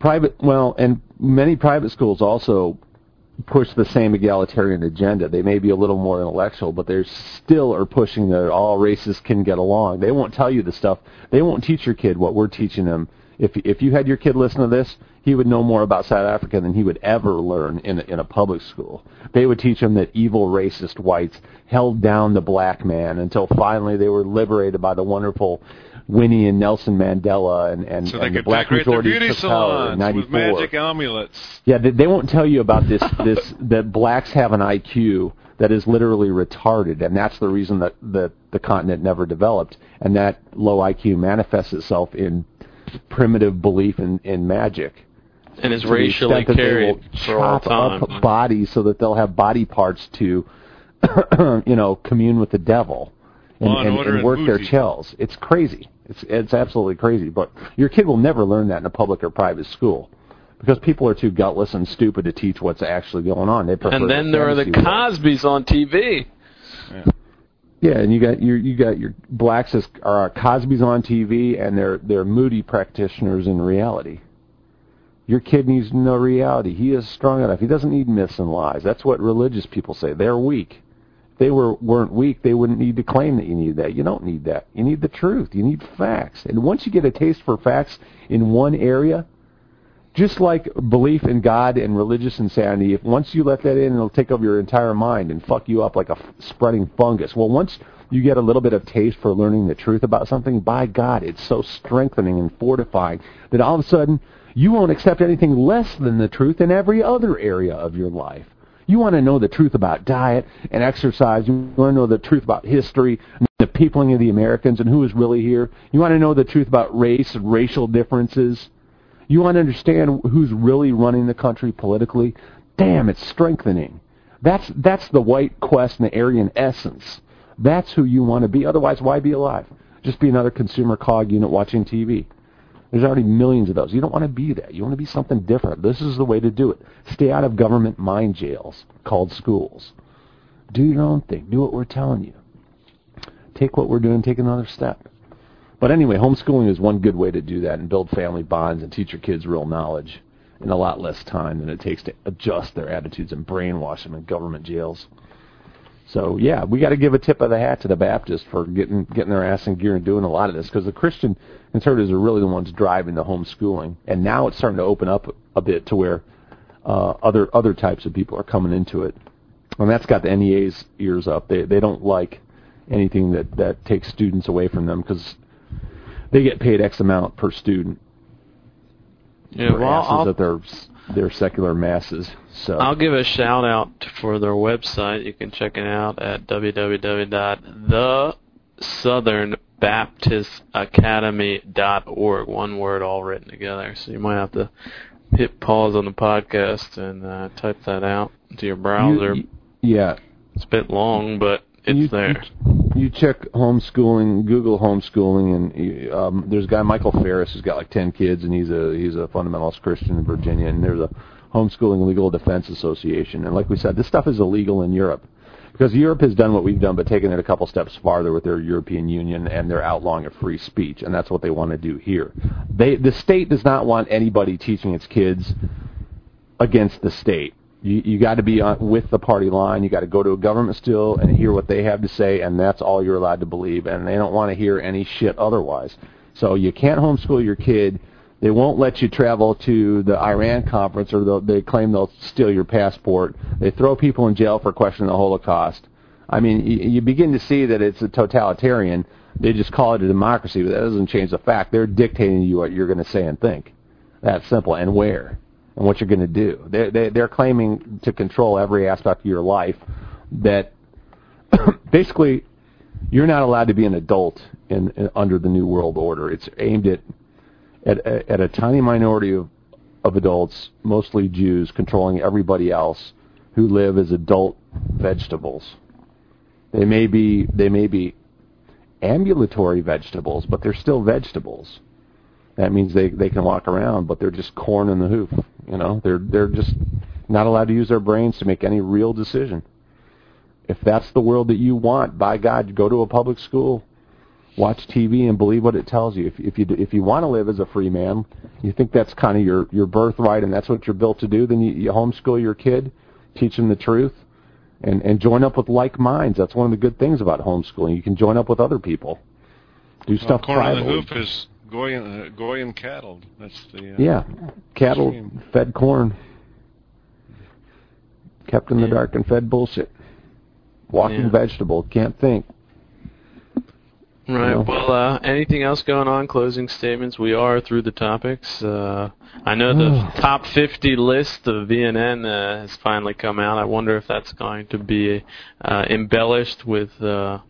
Private, well, and many private schools also push the same egalitarian agenda. They may be a little more intellectual, but they still are pushing that all races can get along. They won't tell you the stuff. They won't teach your kid what we're teaching them. If if you had your kid listen to this, he would know more about South Africa than he would ever learn in a, in a public school. They would teach him that evil, racist whites held down the black man until finally they were liberated by the wonderful Winnie and Nelson Mandela and, and, so and the black majority took power in ninety-four. With magic amulets. Yeah, they, they won't tell you about this, this that blacks have an I Q that is literally retarded, and that's the reason that, that the continent never developed, and that low I Q manifests itself in primitive belief in, in magic. And is racially carried for all time. Chop up bodies so that they'll have body parts to, you know, commune with the devil and, well, and, and, and work their shells. It's crazy. It's it's absolutely crazy. But your kid will never learn that in a public or private school because people are too gutless and stupid to teach what's actually going on. They prefer and then there are the Cosbys on T V. Yeah. Yeah, and you got your you got your blacks as are Cosbys on T V, and they're they're moody practitioners in reality. Your kid needs no reality. He is strong enough. He doesn't need myths and lies. That's what religious people say. They're weak. If they were weren't weak, they wouldn't need to claim that you need that. You don't need that. You need the truth. You need facts. And once you get a taste for facts in one area, just like belief in God and religious insanity, if once you let that in, it'll take over your entire mind and fuck you up like a f- spreading fungus. Well, once you get a little bit of taste for learning the truth about something, by God, it's so strengthening and fortifying that all of a sudden you won't accept anything less than the truth in every other area of your life. You want to know the truth about diet and exercise. You want to know the truth about history, and the peopling of the Americans, and who is really here. You want to know the truth about race and racial differences. You want to understand who's really running the country politically. Damn, it's strengthening. That's that's the white quest and the Aryan essence. That's who you want to be. Otherwise, why be alive? Just be another consumer cog unit watching T V. There's already millions of those. You don't want to be that. You want to be something different. This is the way to do it. Stay out of government mind jails called schools. Do your own thing. Do what we're telling you. Take what we're doing, take another step. But anyway, homeschooling is one good way to do that and build family bonds and teach your kids real knowledge in a lot less time than it takes to adjust their attitudes and brainwash them in government jails. So, yeah, we got to give a tip of the hat to the Baptists for getting getting their ass in gear and doing a lot of this, because the Christian conservatives are really the ones driving the homeschooling. And now it's starting to open up a bit to where uh, other other types of people are coming into it. And that's got the N E A's ears up. They they don't like anything that, that takes students away from them, because they get paid X amount per student. Yeah, well, I'll, that they're, they're secular masses. So I'll give a shout out for their website. You can check it out at w w w dot the southern baptist academy dot org. One word, all written together. So you might have to hit pause on the podcast and uh, type that out to your browser. You, you, yeah, it's a bit long, but it's you, there. You, you check homeschooling, Google homeschooling, and you, um, there's a guy, Michael Ferris, who's got like ten kids, and he's a he's a fundamentalist Christian in Virginia, and there's a Homeschooling Legal Defense Association. And like we said, this stuff is illegal in Europe, because Europe has done what we've done, but taken it a couple steps farther with their European Union, and they're outlawing of free speech, and that's what they want to do here. They, the state does not want anybody teaching its kids against the state. You, you got to be on, with the party line. You got to go to a government still and hear what they have to say, and that's all you're allowed to believe. And they don't want to hear any shit otherwise. So you can't homeschool your kid. They won't let you travel to the Iran conference, or they claim they'll steal your passport. They throw people in jail for questioning the Holocaust. I mean, you begin to see that it's a totalitarian. They just call it a democracy, but that doesn't change the fact. They're dictating to you what you're going to say and think. That's simple. And where. And what you're going to do. They're, they, they're claiming to control every aspect of your life, that basically you're not allowed to be an adult in, in under the New World Order. It's aimed at, at, at a tiny minority of, of adults, mostly Jews, controlling everybody else who live as adult vegetables. They may be, they may be ambulatory vegetables, but they're still vegetables. That means they, they can walk around, but they're just corn in the hoof. You know, they're they're just not allowed to use their brains to make any real decision. If that's the world that you want, by God, go to a public school, watch T V, and believe what it tells you. If if you if you want to live as a free man, you think that's kind of your, your birthright, and that's what you're built to do. Then you, you homeschool your kid, teach them the truth, and and join up with like minds. That's one of the good things about homeschooling. You can join up with other people, do well, stuff. Corn in the hoof is Goyan, uh, Goyan cattle. That's the uh, yeah, cattle stream. Fed corn, kept in the yeah. dark and fed bullshit. Walking yeah. vegetable, can't think. Right. You know? Well, uh, anything else going on? Closing statements. We are through the topics. Uh, I know the top fifty list of V N N uh, has finally come out. I wonder if that's going to be uh, embellished with. Uh,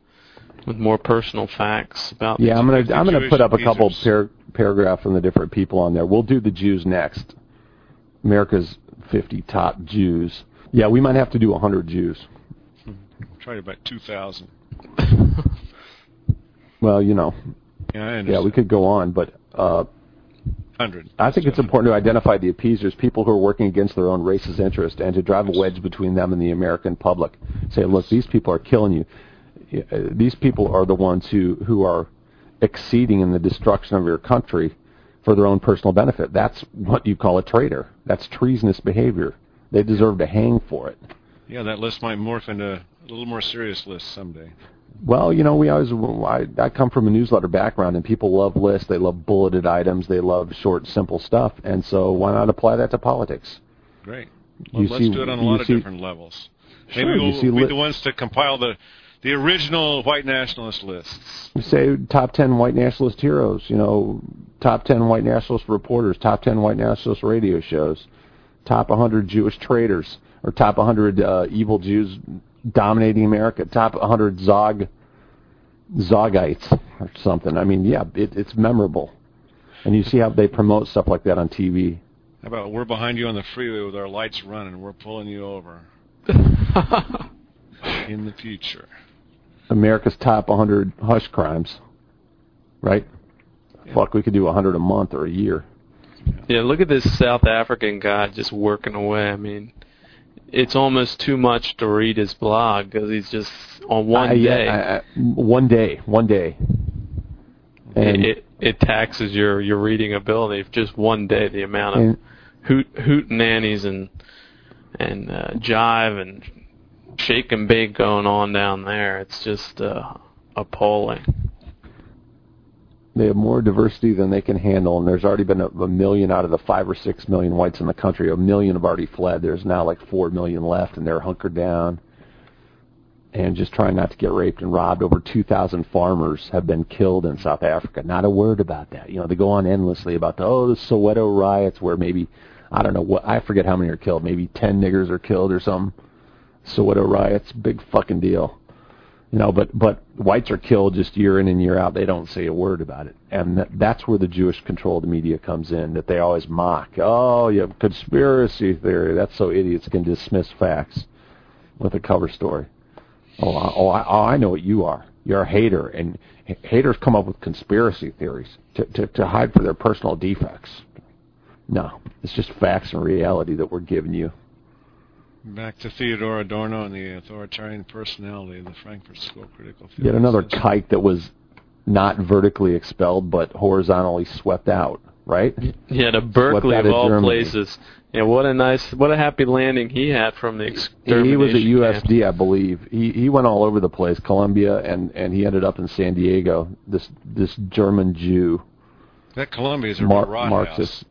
With more personal facts about yeah, I'm gonna I'm Jewish gonna put up a couple par- paragraphs from the different people on there. We'll do the Jews next. America's fifty top Jews. Yeah, we might have to do a hundred Jews. Hmm. Tried about two thousand. Well, you know. Yeah, I understand. Yeah, we could go on, but uh, hundred. I think it's important to identify the appeasers, people who are working against their own race's interest, and to drive a wedge between them and the American public. Say, look, these people are killing you. Yeah, these people are the ones who, who are exceeding in the destruction of your country for their own personal benefit. That's what you call a traitor. That's treasonous behavior. They deserve to hang for it. Yeah, that list might morph into a little more serious list someday. Well, you know, we always. I, I come from a newsletter background, and people love lists. They love bulleted items. They love short, simple stuff. And so why not apply that to politics? Great. Well, let's see, do it on a lot of see, different levels. Sure, maybe we'll be li- the ones to compile the... The original white nationalist lists. We say top ten white nationalist heroes, you know, top ten white nationalist reporters, top ten white nationalist radio shows, top one hundred Jewish traitors, or top one hundred uh, evil Jews dominating America, top one hundred Zog, Zogites or something. I mean, yeah, it, it's memorable. And you see how they promote stuff like that on T V. How about we're behind you on the freeway with our lights running, we're pulling you over in the future. America's top one hundred hush crimes, right? Fuck, we could do a hundred a month or a year. Yeah, look at this South African guy just working away. I mean, it's almost too much to read his blog because he's just on one I, day. Yeah, I, I, one day, one day. And it, it, it taxes your, your reading ability. If just one day, the amount of and, hoot hoot nannies and and uh, jive and shake and bake going on down there, it's just uh, appalling. They have more diversity than they can handle, and there's already been a, a million out of the five or six million whites in the country. A million have already fled. There's now like four million left, and they're hunkered down and just trying not to get raped and robbed. Over two thousand farmers have been killed in South Africa. Not a word about that. You know, they go on endlessly about the, oh, the Soweto riots where maybe, I don't know, what I forget how many are killed. Maybe ten niggers are killed or something. Soweto riots, big fucking deal. You know, but, but whites are killed just year in and year out. They don't say a word about it. And that, that's where the Jewish control of the media comes in, that they always mock. Oh, you have conspiracy theory. That's so idiots can dismiss facts with a cover story. Oh, I, oh, I, oh, I know what you are. You're a hater. And haters come up with conspiracy theories to, to, to hide for their personal defects. No, it's just facts and reality that we're giving you. Back to Theodore Adorno and the authoritarian personality of the Frankfurt School critical theory. Yet another kike that was not vertically expelled but horizontally swept out, right? Yeah, to Berkeley of all Germany. Places. Yeah, what a nice, what a happy landing he had from the extermination. He was at U S D, I believe. He he went all over the place, Columbia, and, and he ended up in San Diego. This this German Jew. That Columbia is a Mar- rot Marxist. House.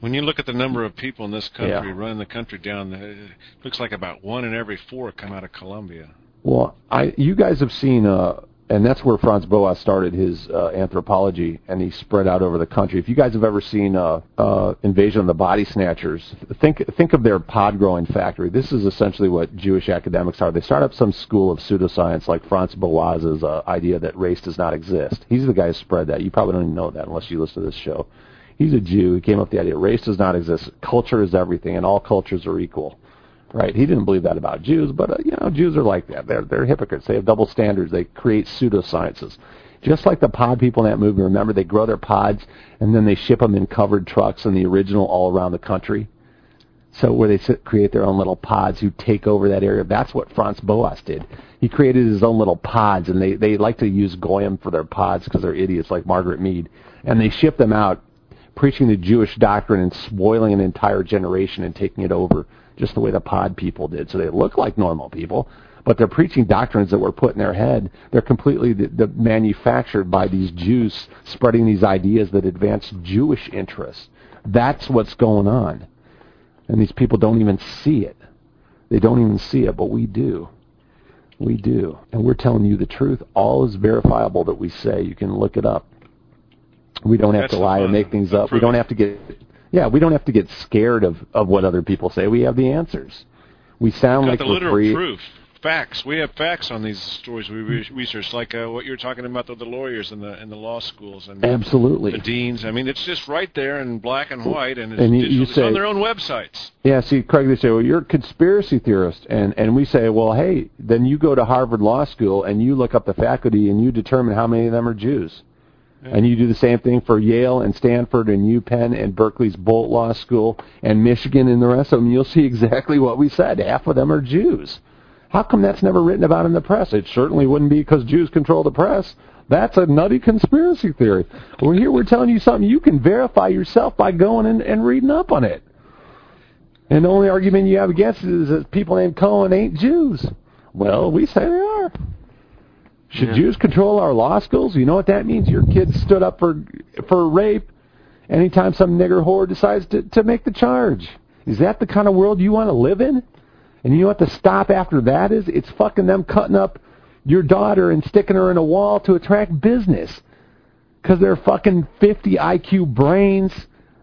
When you look at the number of people in this country, yeah. running the country down, it looks like about one in every four come out of Colombia. Well, I, you guys have seen, uh, and that's where Franz Boas started his uh, anthropology, and he spread out over the country. If you guys have ever seen uh, uh, Invasion of the Body Snatchers, think think of their pod-growing factory. This is essentially what Jewish academics are. They start up some school of pseudoscience like Franz Boas's uh, idea that race does not exist. He's the guy who spread that. You probably don't even know that unless you listen to this show. He's a Jew. He came up with the idea race does not exist. Culture is everything, and all cultures are equal, right? He didn't believe that about Jews, but uh, you know, Jews are like that. They're they're hypocrites. They have double standards. They create pseudosciences, just like the pod people in that movie. Remember, they grow their pods and then they ship them in covered trucks in the original all around the country. So where they sit, create their own little pods who take over that area. That's what Franz Boas did. He created his own little pods, and they they like to use goyim for their pods because they're idiots like Margaret Mead, and they ship them out, preaching the Jewish doctrine and spoiling an entire generation and taking it over just the way the pod people did. So they look like normal people, but they're preaching doctrines that were put in their head. They're completely the, the manufactured by these Jews spreading these ideas that advance Jewish interests. That's what's going on. And these people don't even see it. They don't even see it, but we do. We do. And we're telling you the truth. All is verifiable that we say. You can look it up. We don't have That's to lie and make things up. We don't have to get, yeah, we don't have to get scared of, of what other people say. We have the answers. We sound We've got like the literal free. Proof, facts. We have facts on these stories we research, like uh, what you're talking about the, the lawyers and the and the law schools and absolutely the deans. I mean, it's just right there in black and white, and it's, and you, you it's say, on their own websites. Yeah, see, Craig, they say, well, you're a conspiracy theorist, and and we say, well, hey, then you go to Harvard Law School and you look up the faculty and you determine how many of them are Jews. And you do the same thing for Yale and Stanford and UPenn and Berkeley's Bolt Law School and Michigan and the rest of them. You'll see exactly what we said. Half of them are Jews. How come that's never written about in the press? It certainly wouldn't be because Jews control the press. That's a nutty conspiracy theory. Well, here we're telling you something you can verify yourself by going and, and reading up on it. And the only argument you have against it is that people named Cohen ain't Jews. Well, we say they are. Should yeah. Jews control our law schools? You know what that means? Your kids stood up for for rape anytime some nigger whore decides to, to make the charge. Is that the kind of world you want to live in? And you know what the stop after that is? It's fucking them cutting up your daughter and sticking her in a wall to attract business. Because they're fucking fifty I Q brains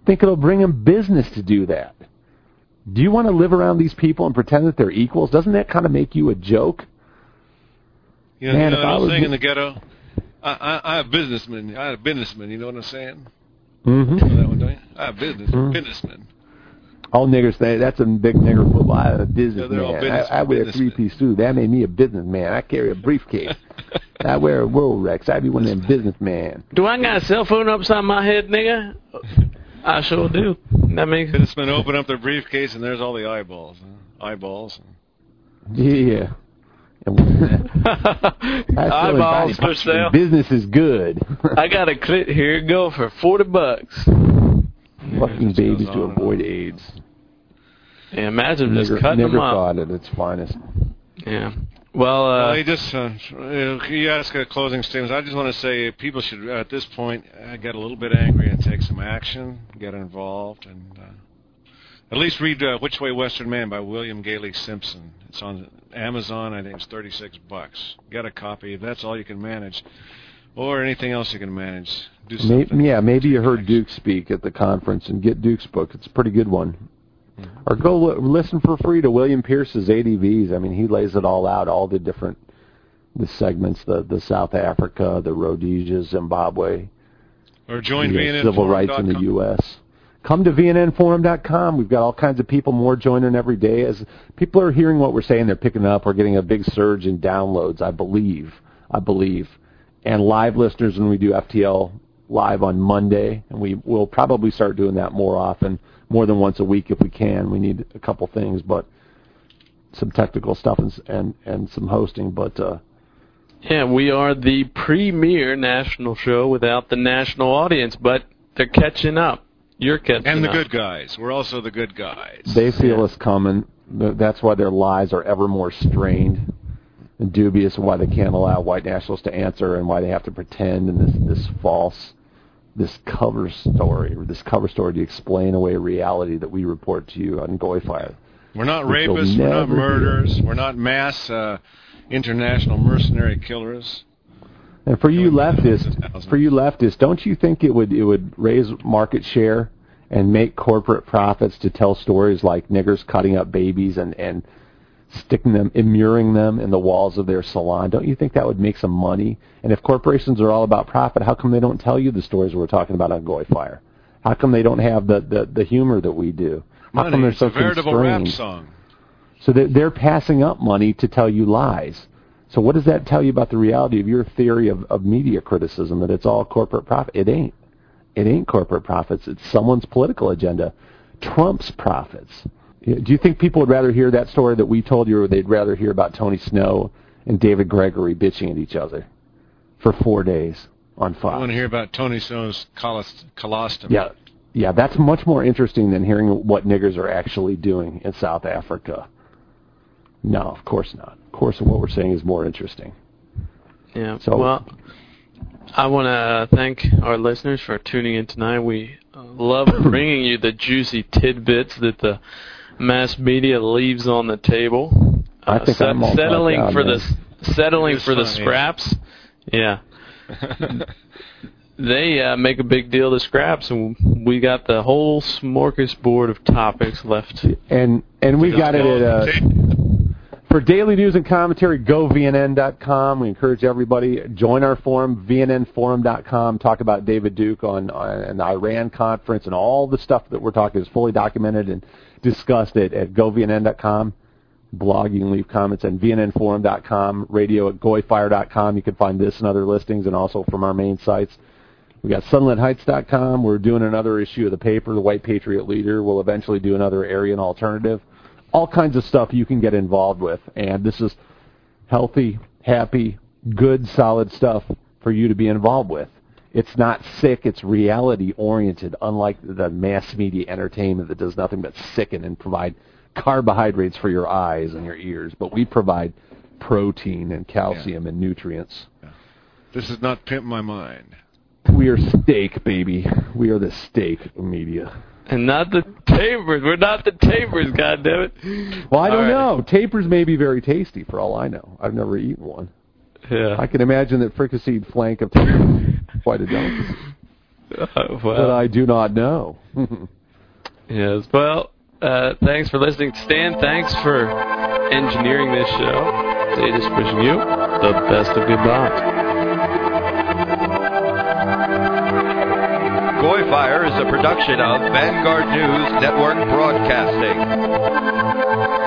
think it'll bring them business to do that. Do you want to live around these people and pretend that they're equals? Doesn't that kind of make you a joke? You know, Man, you know I was saying in the ghetto, I, I, I have businessmen. I have businessmen. You know what I'm saying? Mm-hmm. You know that one, don't you? I have business mm-hmm. businessmen. All niggers, that's a big nigger football. I'm a businessman. No, business I, I wear a three-piece suit. That made me a businessman. I carry a briefcase. I wear a Rolex. I be one of them businessmen. Do I got a cell phone upside my head, nigga? I sure do. That makes sense. Businessmen open up their briefcase, and there's all the eyeballs. Huh? Eyeballs. Yeah. Eyeballs for sale. Business is good. I got a clit here. Go for forty bucks. Fucking babies to avoid AIDS. Yeah, imagine just never, cutting never them off. Never thought at its finest. Yeah. Well, uh... Well, he just, uh, you asked a closing statement. I just want to say people should, at this point, uh, get a little bit angry and take some action, get involved, and uh, at least read uh, Which Way Western Man by William Gailey Simpson. It's on Amazon. I think it's thirty-six bucks. Get a copy if that's all you can manage. Or anything else you can manage. Do something. Yeah, maybe you heard Duke speak at the conference, and get Duke's book. It's a pretty good one. Mm-hmm. Or go li- listen for free to William Pierce's A D Vs. I mean, he lays it all out, all the different the segments, the, the South Africa, the Rhodesia, Zimbabwe. Or join V N N Forum dot com. Civil rights in the U S. Come to V N N Forum dot com. We've got all kinds of people more joining every day. As people are hearing what we're saying, they're picking up. We're getting a big surge in downloads, I believe. I believe. And live listeners when we do F T L live on Monday, and we will probably start doing that more often, more than once a week if we can. We need a couple things, but some technical stuff and and, and some hosting. But uh, yeah, we are the premier national show without the national audience, but they're catching up. You're catching up. And the up. Good guys. We're also the good guys. They feel yeah. us coming. That's why their lies are ever more strained. And dubious, and why they can't allow white nationalists to answer, and why they have to pretend, and this this false, this cover story, or this cover story to explain away reality that we report to you on Goy Fire. We're not rapists, we're not murderers, we're not mass uh, international mercenary killers. And for you leftists, for you leftists, don't you think it would it would raise market share and make corporate profits to tell stories like niggers cutting up babies and and sticking them, immuring them in the walls of their salon? Don't you think that would make some money? And if corporations are all about profit, how come they don't tell you the stories we're talking about on Goy Fire? How come they don't have the, the, the humor that we do? How money, come they're so constrained? It's a veritable rap song. So they're, they're passing up money to tell you lies. So what does that tell you about the reality of your theory of, of media criticism, that it's all corporate profit? It ain't. It ain't corporate profits. It's someone's political agenda. Trump's profits. Do you think people would rather hear that story that we told you, or they'd rather hear about Tony Snow and David Gregory bitching at each other for four days on Fox? I want to hear about Tony Snow's colost- colostomy. Yeah, yeah, that's much more interesting than hearing what niggers are actually doing in South Africa. No, of course not. Of course what we're saying is more interesting. Yeah, so, well, I want to thank our listeners for tuning in tonight. We love bringing you the juicy tidbits that the mass media leaves on the table. Uh, I think set, I'm all settling out, for man. the settling for the scraps. Yeah, they uh, make a big deal of the scraps, and we got the whole smorgasbord of topics left. And and we got it at uh, for daily news and commentary. Go V N N dot com. We encourage everybody join our forum, V N N Forum dot com. Talk about David Duke on, on an Iran conference, and all the stuff that we're talking is fully documented and discussed it at Go V N N dot com. Blog, you can leave comments, and V N N Forum dot com, radio at Goy Fire dot com. You can find this and other listings, and also from our main sites. We got Sunlit Heights dot com. We're doing another issue of the paper, The White Patriot Leader. We'll eventually do another area and alternative. All kinds of stuff you can get involved with, and this is healthy, happy, good, solid stuff for you to be involved with. It's not sick, it's reality-oriented, unlike the mass media entertainment that does nothing but sicken and provide carbohydrates for your eyes and your ears. But we provide protein and calcium yeah. and nutrients. Yeah. This is not Pimp My Mind. We are steak, baby. We are the steak media. And not the tapers. We're not the tapers, goddammit. Well, I don't all know. Right. Tapers may be very tasty, for all I know. I've never eaten one. Yeah. I can imagine that fricasseed flank of tapers. Quite a delicacy. Uh, well, that I do not know. Yes. Well, uh, thanks for listening. Stan, thanks for engineering this show. They just wishing you the best of goodbye. Goy Goy Fire is a production of Vanguard News Network Broadcasting.